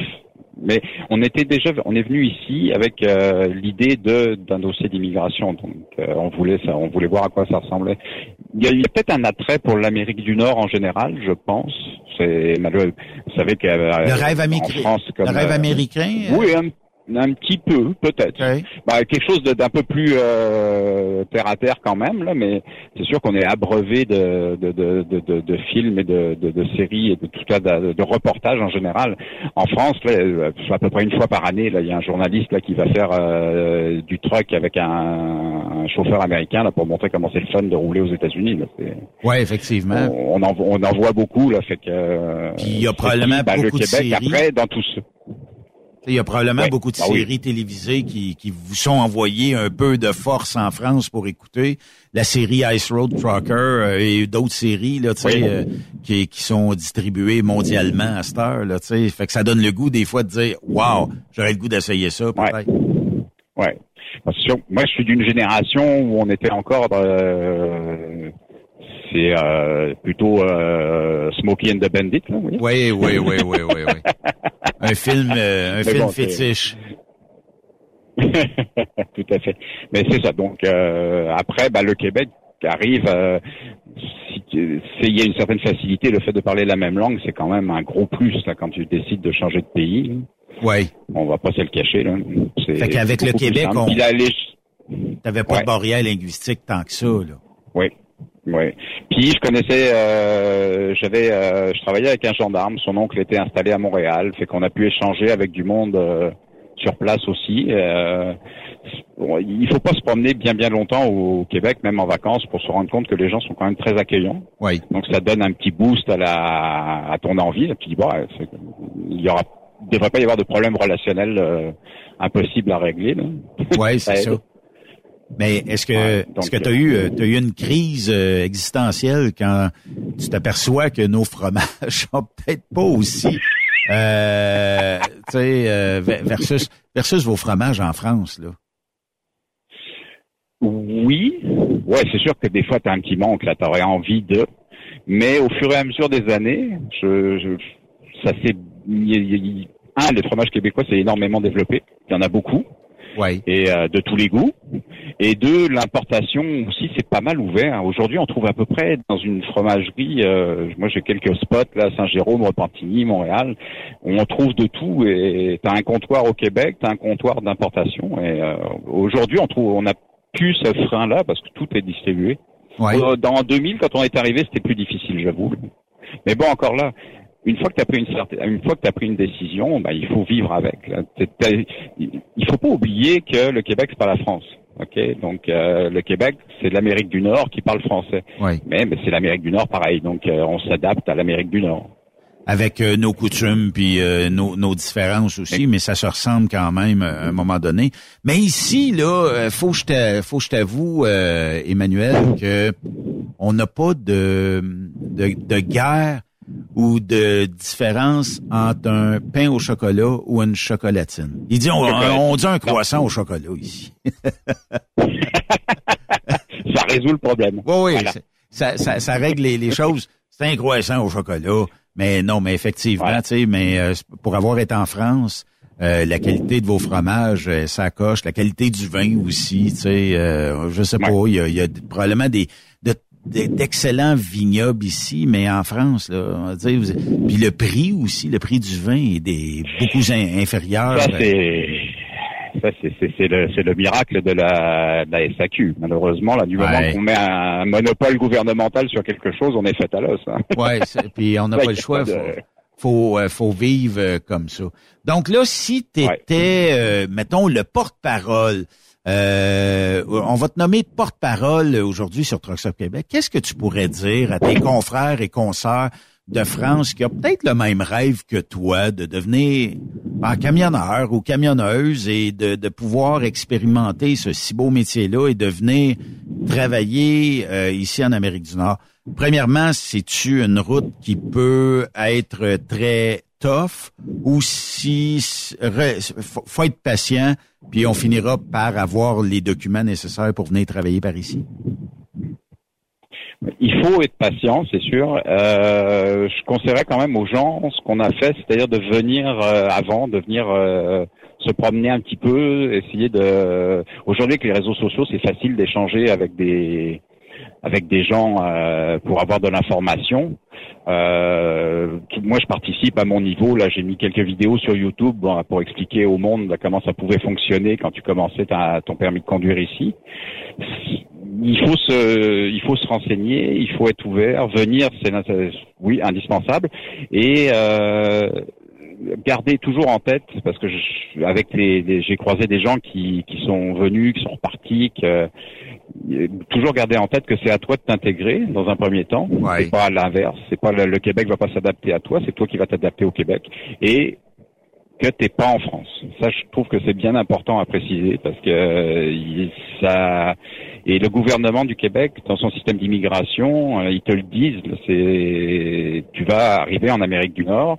Mais on était déjà, on est venu ici avec euh, l'idée de d'un dossier d'immigration, donc euh, on voulait ça, on voulait voir à quoi ça ressemblait. Il y a, il y a peut-être un attrait pour l'Amérique du Nord en général, je pense. C'est malheureux. Vous savez que euh, le rêve américain, France, comme, le rêve américain. Euh, euh... Oui, un, un petit peu, peut-être. Oui. Bah, quelque chose de, d'un peu plus euh, terre à terre quand même là, mais c'est sûr qu'on est abreuvé de de de de, de, de films et de, de de séries et de tout ça, de, de reportages en général. En France, là, à peu près une fois par année, là, il y a un journaliste là qui va faire euh, du truck avec un, un chauffeur américain là pour montrer comment c'est le fun de rouler aux États-Unis. Là, c'est... Ouais, effectivement. On, on en on en voit beaucoup là, fait que. Euh, Puis il y a probablement bah, beaucoup le Québec, de séries. Après, dans tout ça. Il y a probablement ouais, beaucoup de bah séries oui. télévisées qui, qui vous sont envoyées un peu de force en France pour écouter. La série Ice Road Trucker et d'autres séries là, tu sais, oui. euh, qui, qui sont distribuées mondialement à cette heure. Là, tu sais. Fait que ça donne le goût des fois de dire « Wow, j'aurais le goût d'essayer ça peut-être. » Oui. Ouais. Parce que moi, je suis d'une génération où on était encore... Euh, c'est euh, plutôt euh, Smokey and the Bandit. Là, oui, oui, oui, oui, oui, oui. oui. Un film, euh, un mais film bon, fétiche. Tout à fait. Mais c'est ça. Donc euh, après, bah, le Québec arrive. Euh, si, c'est, il y a une certaine facilité. Le fait de parler la même langue, c'est quand même un gros plus là, quand tu décides de changer de pays. Oui. On va pas se le cacher. Là. C'est fait qu'avec le Québec, on... les... t'avais pas ouais. de barrière linguistique tant que ça. Là. Oui. Ouais. Puis je connaissais, euh, j'avais, euh, je travaillais avec un gendarme. Son oncle était installé à Montréal, fait qu'on a pu échanger avec du monde euh, sur place aussi. Euh, bon, il faut pas se promener bien bien longtemps au Québec, même en vacances, pour se rendre compte que les gens sont quand même très accueillants. Oui. Donc ça donne un petit boost à la, à ton envie. Et puis bon, c'est, il y aura, il devrait pas y avoir de problème relationnel euh, impossible à régler. Oui, c'est ça. Mais est-ce que ouais, donc, est-ce que t'as eu t'as eu une crise existentielle quand tu t'aperçois que nos fromages sont peut-être pas aussi euh, tu sais euh, versus versus vos fromages en France là? Oui, ouais, c'est sûr que des fois, tu as un petit manque, là, tu aurais envie de. Mais au fur et à mesure des années, je, je, ça s'est... Un, le fromage québécois s'est énormément développé. Il y en a beaucoup. Ouais. Et euh, de tous les goûts. Et deux, l'importation aussi, c'est pas mal ouvert. Aujourd'hui, on trouve à peu près dans une fromagerie, euh, moi j'ai quelques spots, là, Saint-Jérôme, Repentigny, Montréal, on trouve de tout. Et t'as un comptoir au Québec, t'as un comptoir d'importation. Et euh, aujourd'hui, on trouve, on a plus ce frein-là parce que tout est distribué. Ouais. Dans deux mille, quand on est arrivé, c'était plus difficile, j'avoue. Mais bon, encore là. Une fois que tu as pris une certaine, une fois que tu as pris une décision, bah, il faut vivre avec. Là. Il faut pas oublier que le Québec c'est pas la France, ok? Donc euh, le Québec c'est l'Amérique du Nord qui parle français, oui. mais, mais c'est l'Amérique du Nord pareil. Donc euh, on s'adapte à l'Amérique du Nord. Avec euh, nos coutumes puis euh, nos, nos différences aussi, oui. mais ça se ressemble quand même à un moment donné. Mais ici là, faut que je t'a, faut que je t'avoue, euh, Emmanuel, que on n'a pas de, de de guerre. Ou de différence entre un pain au chocolat ou une chocolatine. Il dit, on, on dit un croissant non. au chocolat ici. Ça résout le problème. Oui, oui, voilà. ça, ça, ça règle les, les choses. C'est un croissant au chocolat, mais non, mais effectivement, ouais. tu sais, mais euh, pour avoir été en France, euh, la qualité de vos fromages, euh, ça coche, la qualité du vin aussi, tu sais, euh, je sais ouais. pas, il y a, y a probablement des de, d'excellents vignobles ici, mais en France, là, on va dire, vous... puis le prix aussi, le prix du vin est des beaucoup in- inférieur. Ça, c'est, ça c'est, c'est, c'est, le, c'est le miracle de la, de la S A Q. Malheureusement, là, du ouais. moment qu'on met un monopole gouvernemental sur quelque chose, on est fait à l'os. Hein. Ouais, c'est, puis on n'a pas le choix. De... Faut, faut, faut vivre comme ça. Donc là, si t'étais, ouais. euh, mettons, le porte-parole. Euh, on va te nommer porte-parole aujourd'hui sur Truck Stop Québec. Qu'est-ce que tu pourrais dire à tes confrères et consœurs de France qui ont peut-être le même rêve que toi de devenir ben, camionneur ou camionneuse et de, de pouvoir expérimenter ce si beau métier-là et de venir travailler euh, ici en Amérique du Nord? Premièrement, c'est-tu une route qui peut être très... tough, ou si faut être patient, puis on finira par avoir les documents nécessaires pour venir travailler par ici? Il faut être patient, c'est sûr. Euh, je conseillerais quand même aux gens ce qu'on a fait, c'est-à-dire de venir euh, avant, de venir euh, se promener un petit peu, essayer de... Aujourd'hui, avec les réseaux sociaux, c'est facile d'échanger avec des... avec des gens euh, pour avoir de l'information. Euh, tout, moi, je participe à mon niveau. Là, j'ai mis quelques vidéos sur YouTube bon, pour expliquer au monde là, comment ça pouvait fonctionner quand tu commençais ta, ton permis de conduire ici. Il faut se, il faut se renseigner, il faut être ouvert, venir, c'est oui indispensable. Et euh, Gardez toujours en tête, parce que je, avec les, les, j'ai croisé des gens qui, qui sont venus, qui sont repartis, que, euh, toujours garder en tête que c'est à toi de t'intégrer dans un premier temps. Ouais. C'est pas à l'inverse. C'est pas le, le Québec va pas s'adapter à toi, c'est toi qui vas t'adapter au Québec. Et que t'es pas en France. Ça, je trouve que c'est bien important à préciser parce que euh, ça et le gouvernement du Québec dans son système d'immigration, euh, ils te le disent. C'est tu vas arriver en Amérique du Nord.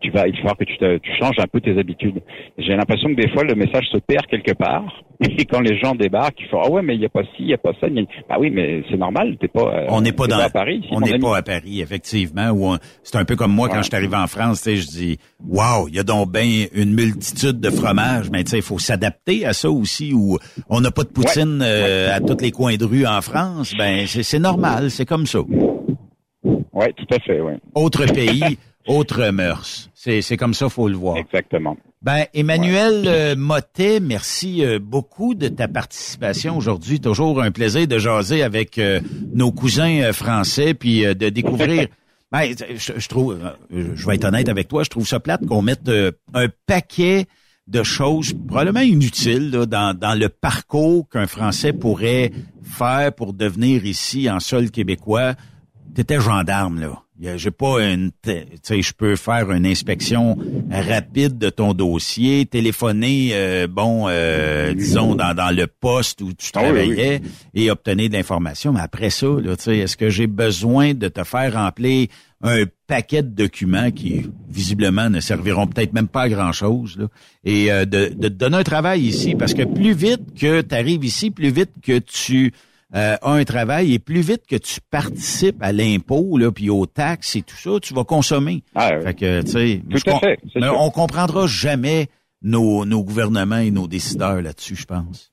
Tu vas, il va falloir que tu, te, tu changes un peu tes habitudes. J'ai l'impression que des fois, le message se perd quelque part. Et quand les gens débarquent, ils font « Ah ouais, mais il n'y a pas ci, il n'y a pas ça. » Bah oui, mais c'est normal, t'es pas, on n'est pas, pas à Paris. On n'est pas à Paris, effectivement. Où on, c'est un peu comme moi, ouais. quand je suis arrivé en France, je dis « Wow, il y a donc bien une multitude de fromages. » Mais tu sais, il faut s'adapter à ça aussi, où on n'a pas de poutine ouais. Euh, ouais. à tous les coins de rue en France. Ben c'est, c'est normal, c'est comme ça. Oui, tout à fait, oui. Autre pays... Autre mœurs. C'est, c'est comme ça, faut le voir. Exactement. Ben, Emmanuel ouais. Motais, merci beaucoup de ta participation aujourd'hui. Toujours un plaisir de jaser avec euh, nos cousins français puis euh, de découvrir. Ben, je, je trouve, je vais être honnête avec toi, je trouve ça plate qu'on mette euh, un paquet de choses probablement inutiles là, dans, dans le parcours qu'un Français pourrait faire pour devenir ici en sol québécois. T'étais gendarme, là. J'ai pas une, tu sais, je peux faire une inspection rapide de ton dossier, téléphoner, euh, bon, euh, disons dans, dans le poste où tu travaillais et obtenir de l'information. Mais après ça, là, tu sais, est-ce que j'ai besoin de te faire remplir un paquet de documents qui, visiblement, ne serviront peut-être même pas à grand-chose, là, et euh, de, de te donner un travail ici, parce que plus vite que tu arrives ici, plus vite que tu euh, as un travail et plus vite que tu participes à l'impôt, là, puis aux taxes et tout ça, tu vas consommer. Ah, oui. Fait que, tu sais, tout à fait, c'est sûr. On comprendra jamais nos, nos gouvernements et nos décideurs là-dessus, je pense.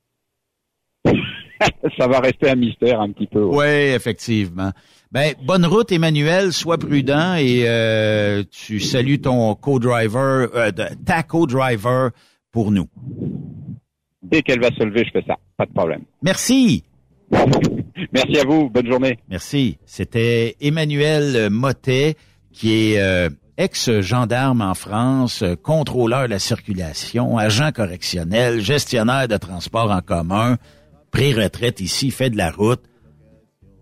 Ça va rester un mystère un petit peu. Oui, ouais, effectivement. Ben, bonne route, Emmanuel. Sois prudent et euh, tu salues ton co-driver, euh, ta co-driver pour nous. Dès qu'elle va se lever, je fais ça. Pas de problème. Merci. Merci à vous. Bonne journée. Merci. C'était Emmanuel Motais, qui est euh, ex-gendarme en France, contrôleur de la circulation, agent correctionnel, gestionnaire de transport en commun, pré-retraite ici, fait de la route.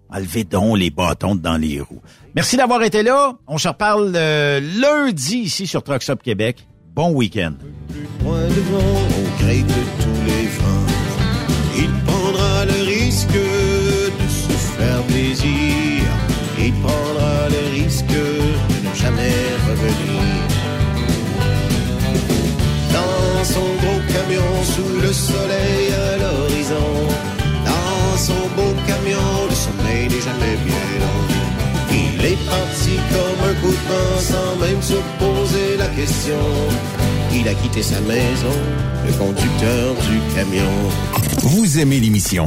Enlevez donc les bâtons dans les roues. Merci d'avoir été là. On se reparle euh, lundi ici sur Truck Stop Québec. Bon week-end. Plus loin devant, au gré de tous les vents, il prendra le risque de se faire plaisir. Il prendra le risque de ne jamais revenir. Dans son gros camion, sous le soleil à l'horizon, son beau camion, le sommeil n'est jamais bien long. Il est parti comme un coup de vent, sans même se poser la question. Il a quitté sa maison, le conducteur du camion. Vous aimez l'émission?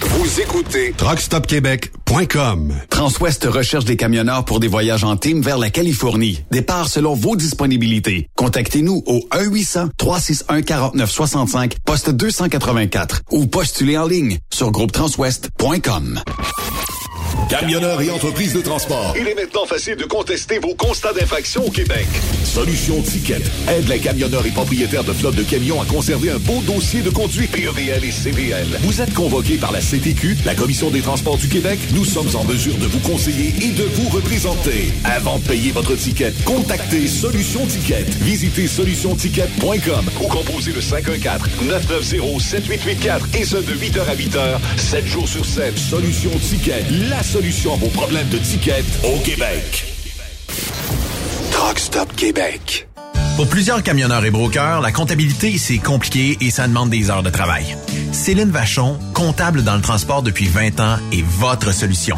Vous écoutez truck stop québec point com. Transwest recherche des camionneurs pour des voyages en team vers la Californie. Départ selon vos disponibilités. Contactez-nous au un huit cents trois six un quarante-neuf soixante-cinq poste deux cent quatre-vingt-quatre ou postulez en ligne sur groupe transwest point com. Camionneurs et entreprises de transport. Il est maintenant facile de contester vos constats d'infraction au Québec. Solution Ticket aide les camionneurs et propriétaires de flottes de camions à conserver un beau dossier de conduite P E V L et C V L. Vous êtes convoqués par la C T Q, la Commission des transports du Québec. Nous sommes en mesure de vous conseiller et de vous représenter. Avant de payer votre ticket, contactez Solution Ticket. Visitez solution ticket point com ou composez le cinq un quatre neuf neuf zéro sept huit huit quatre et ce de huit heures à huit heures, sept jours sur sept. Solution Ticket, la solution à vos problèmes de tickets au Québec. Truck Stop Québec. Pour plusieurs camionneurs et brokers, la comptabilité, c'est compliqué et ça demande des heures de travail. Céline Vachon, comptable dans le transport depuis vingt ans, est votre solution.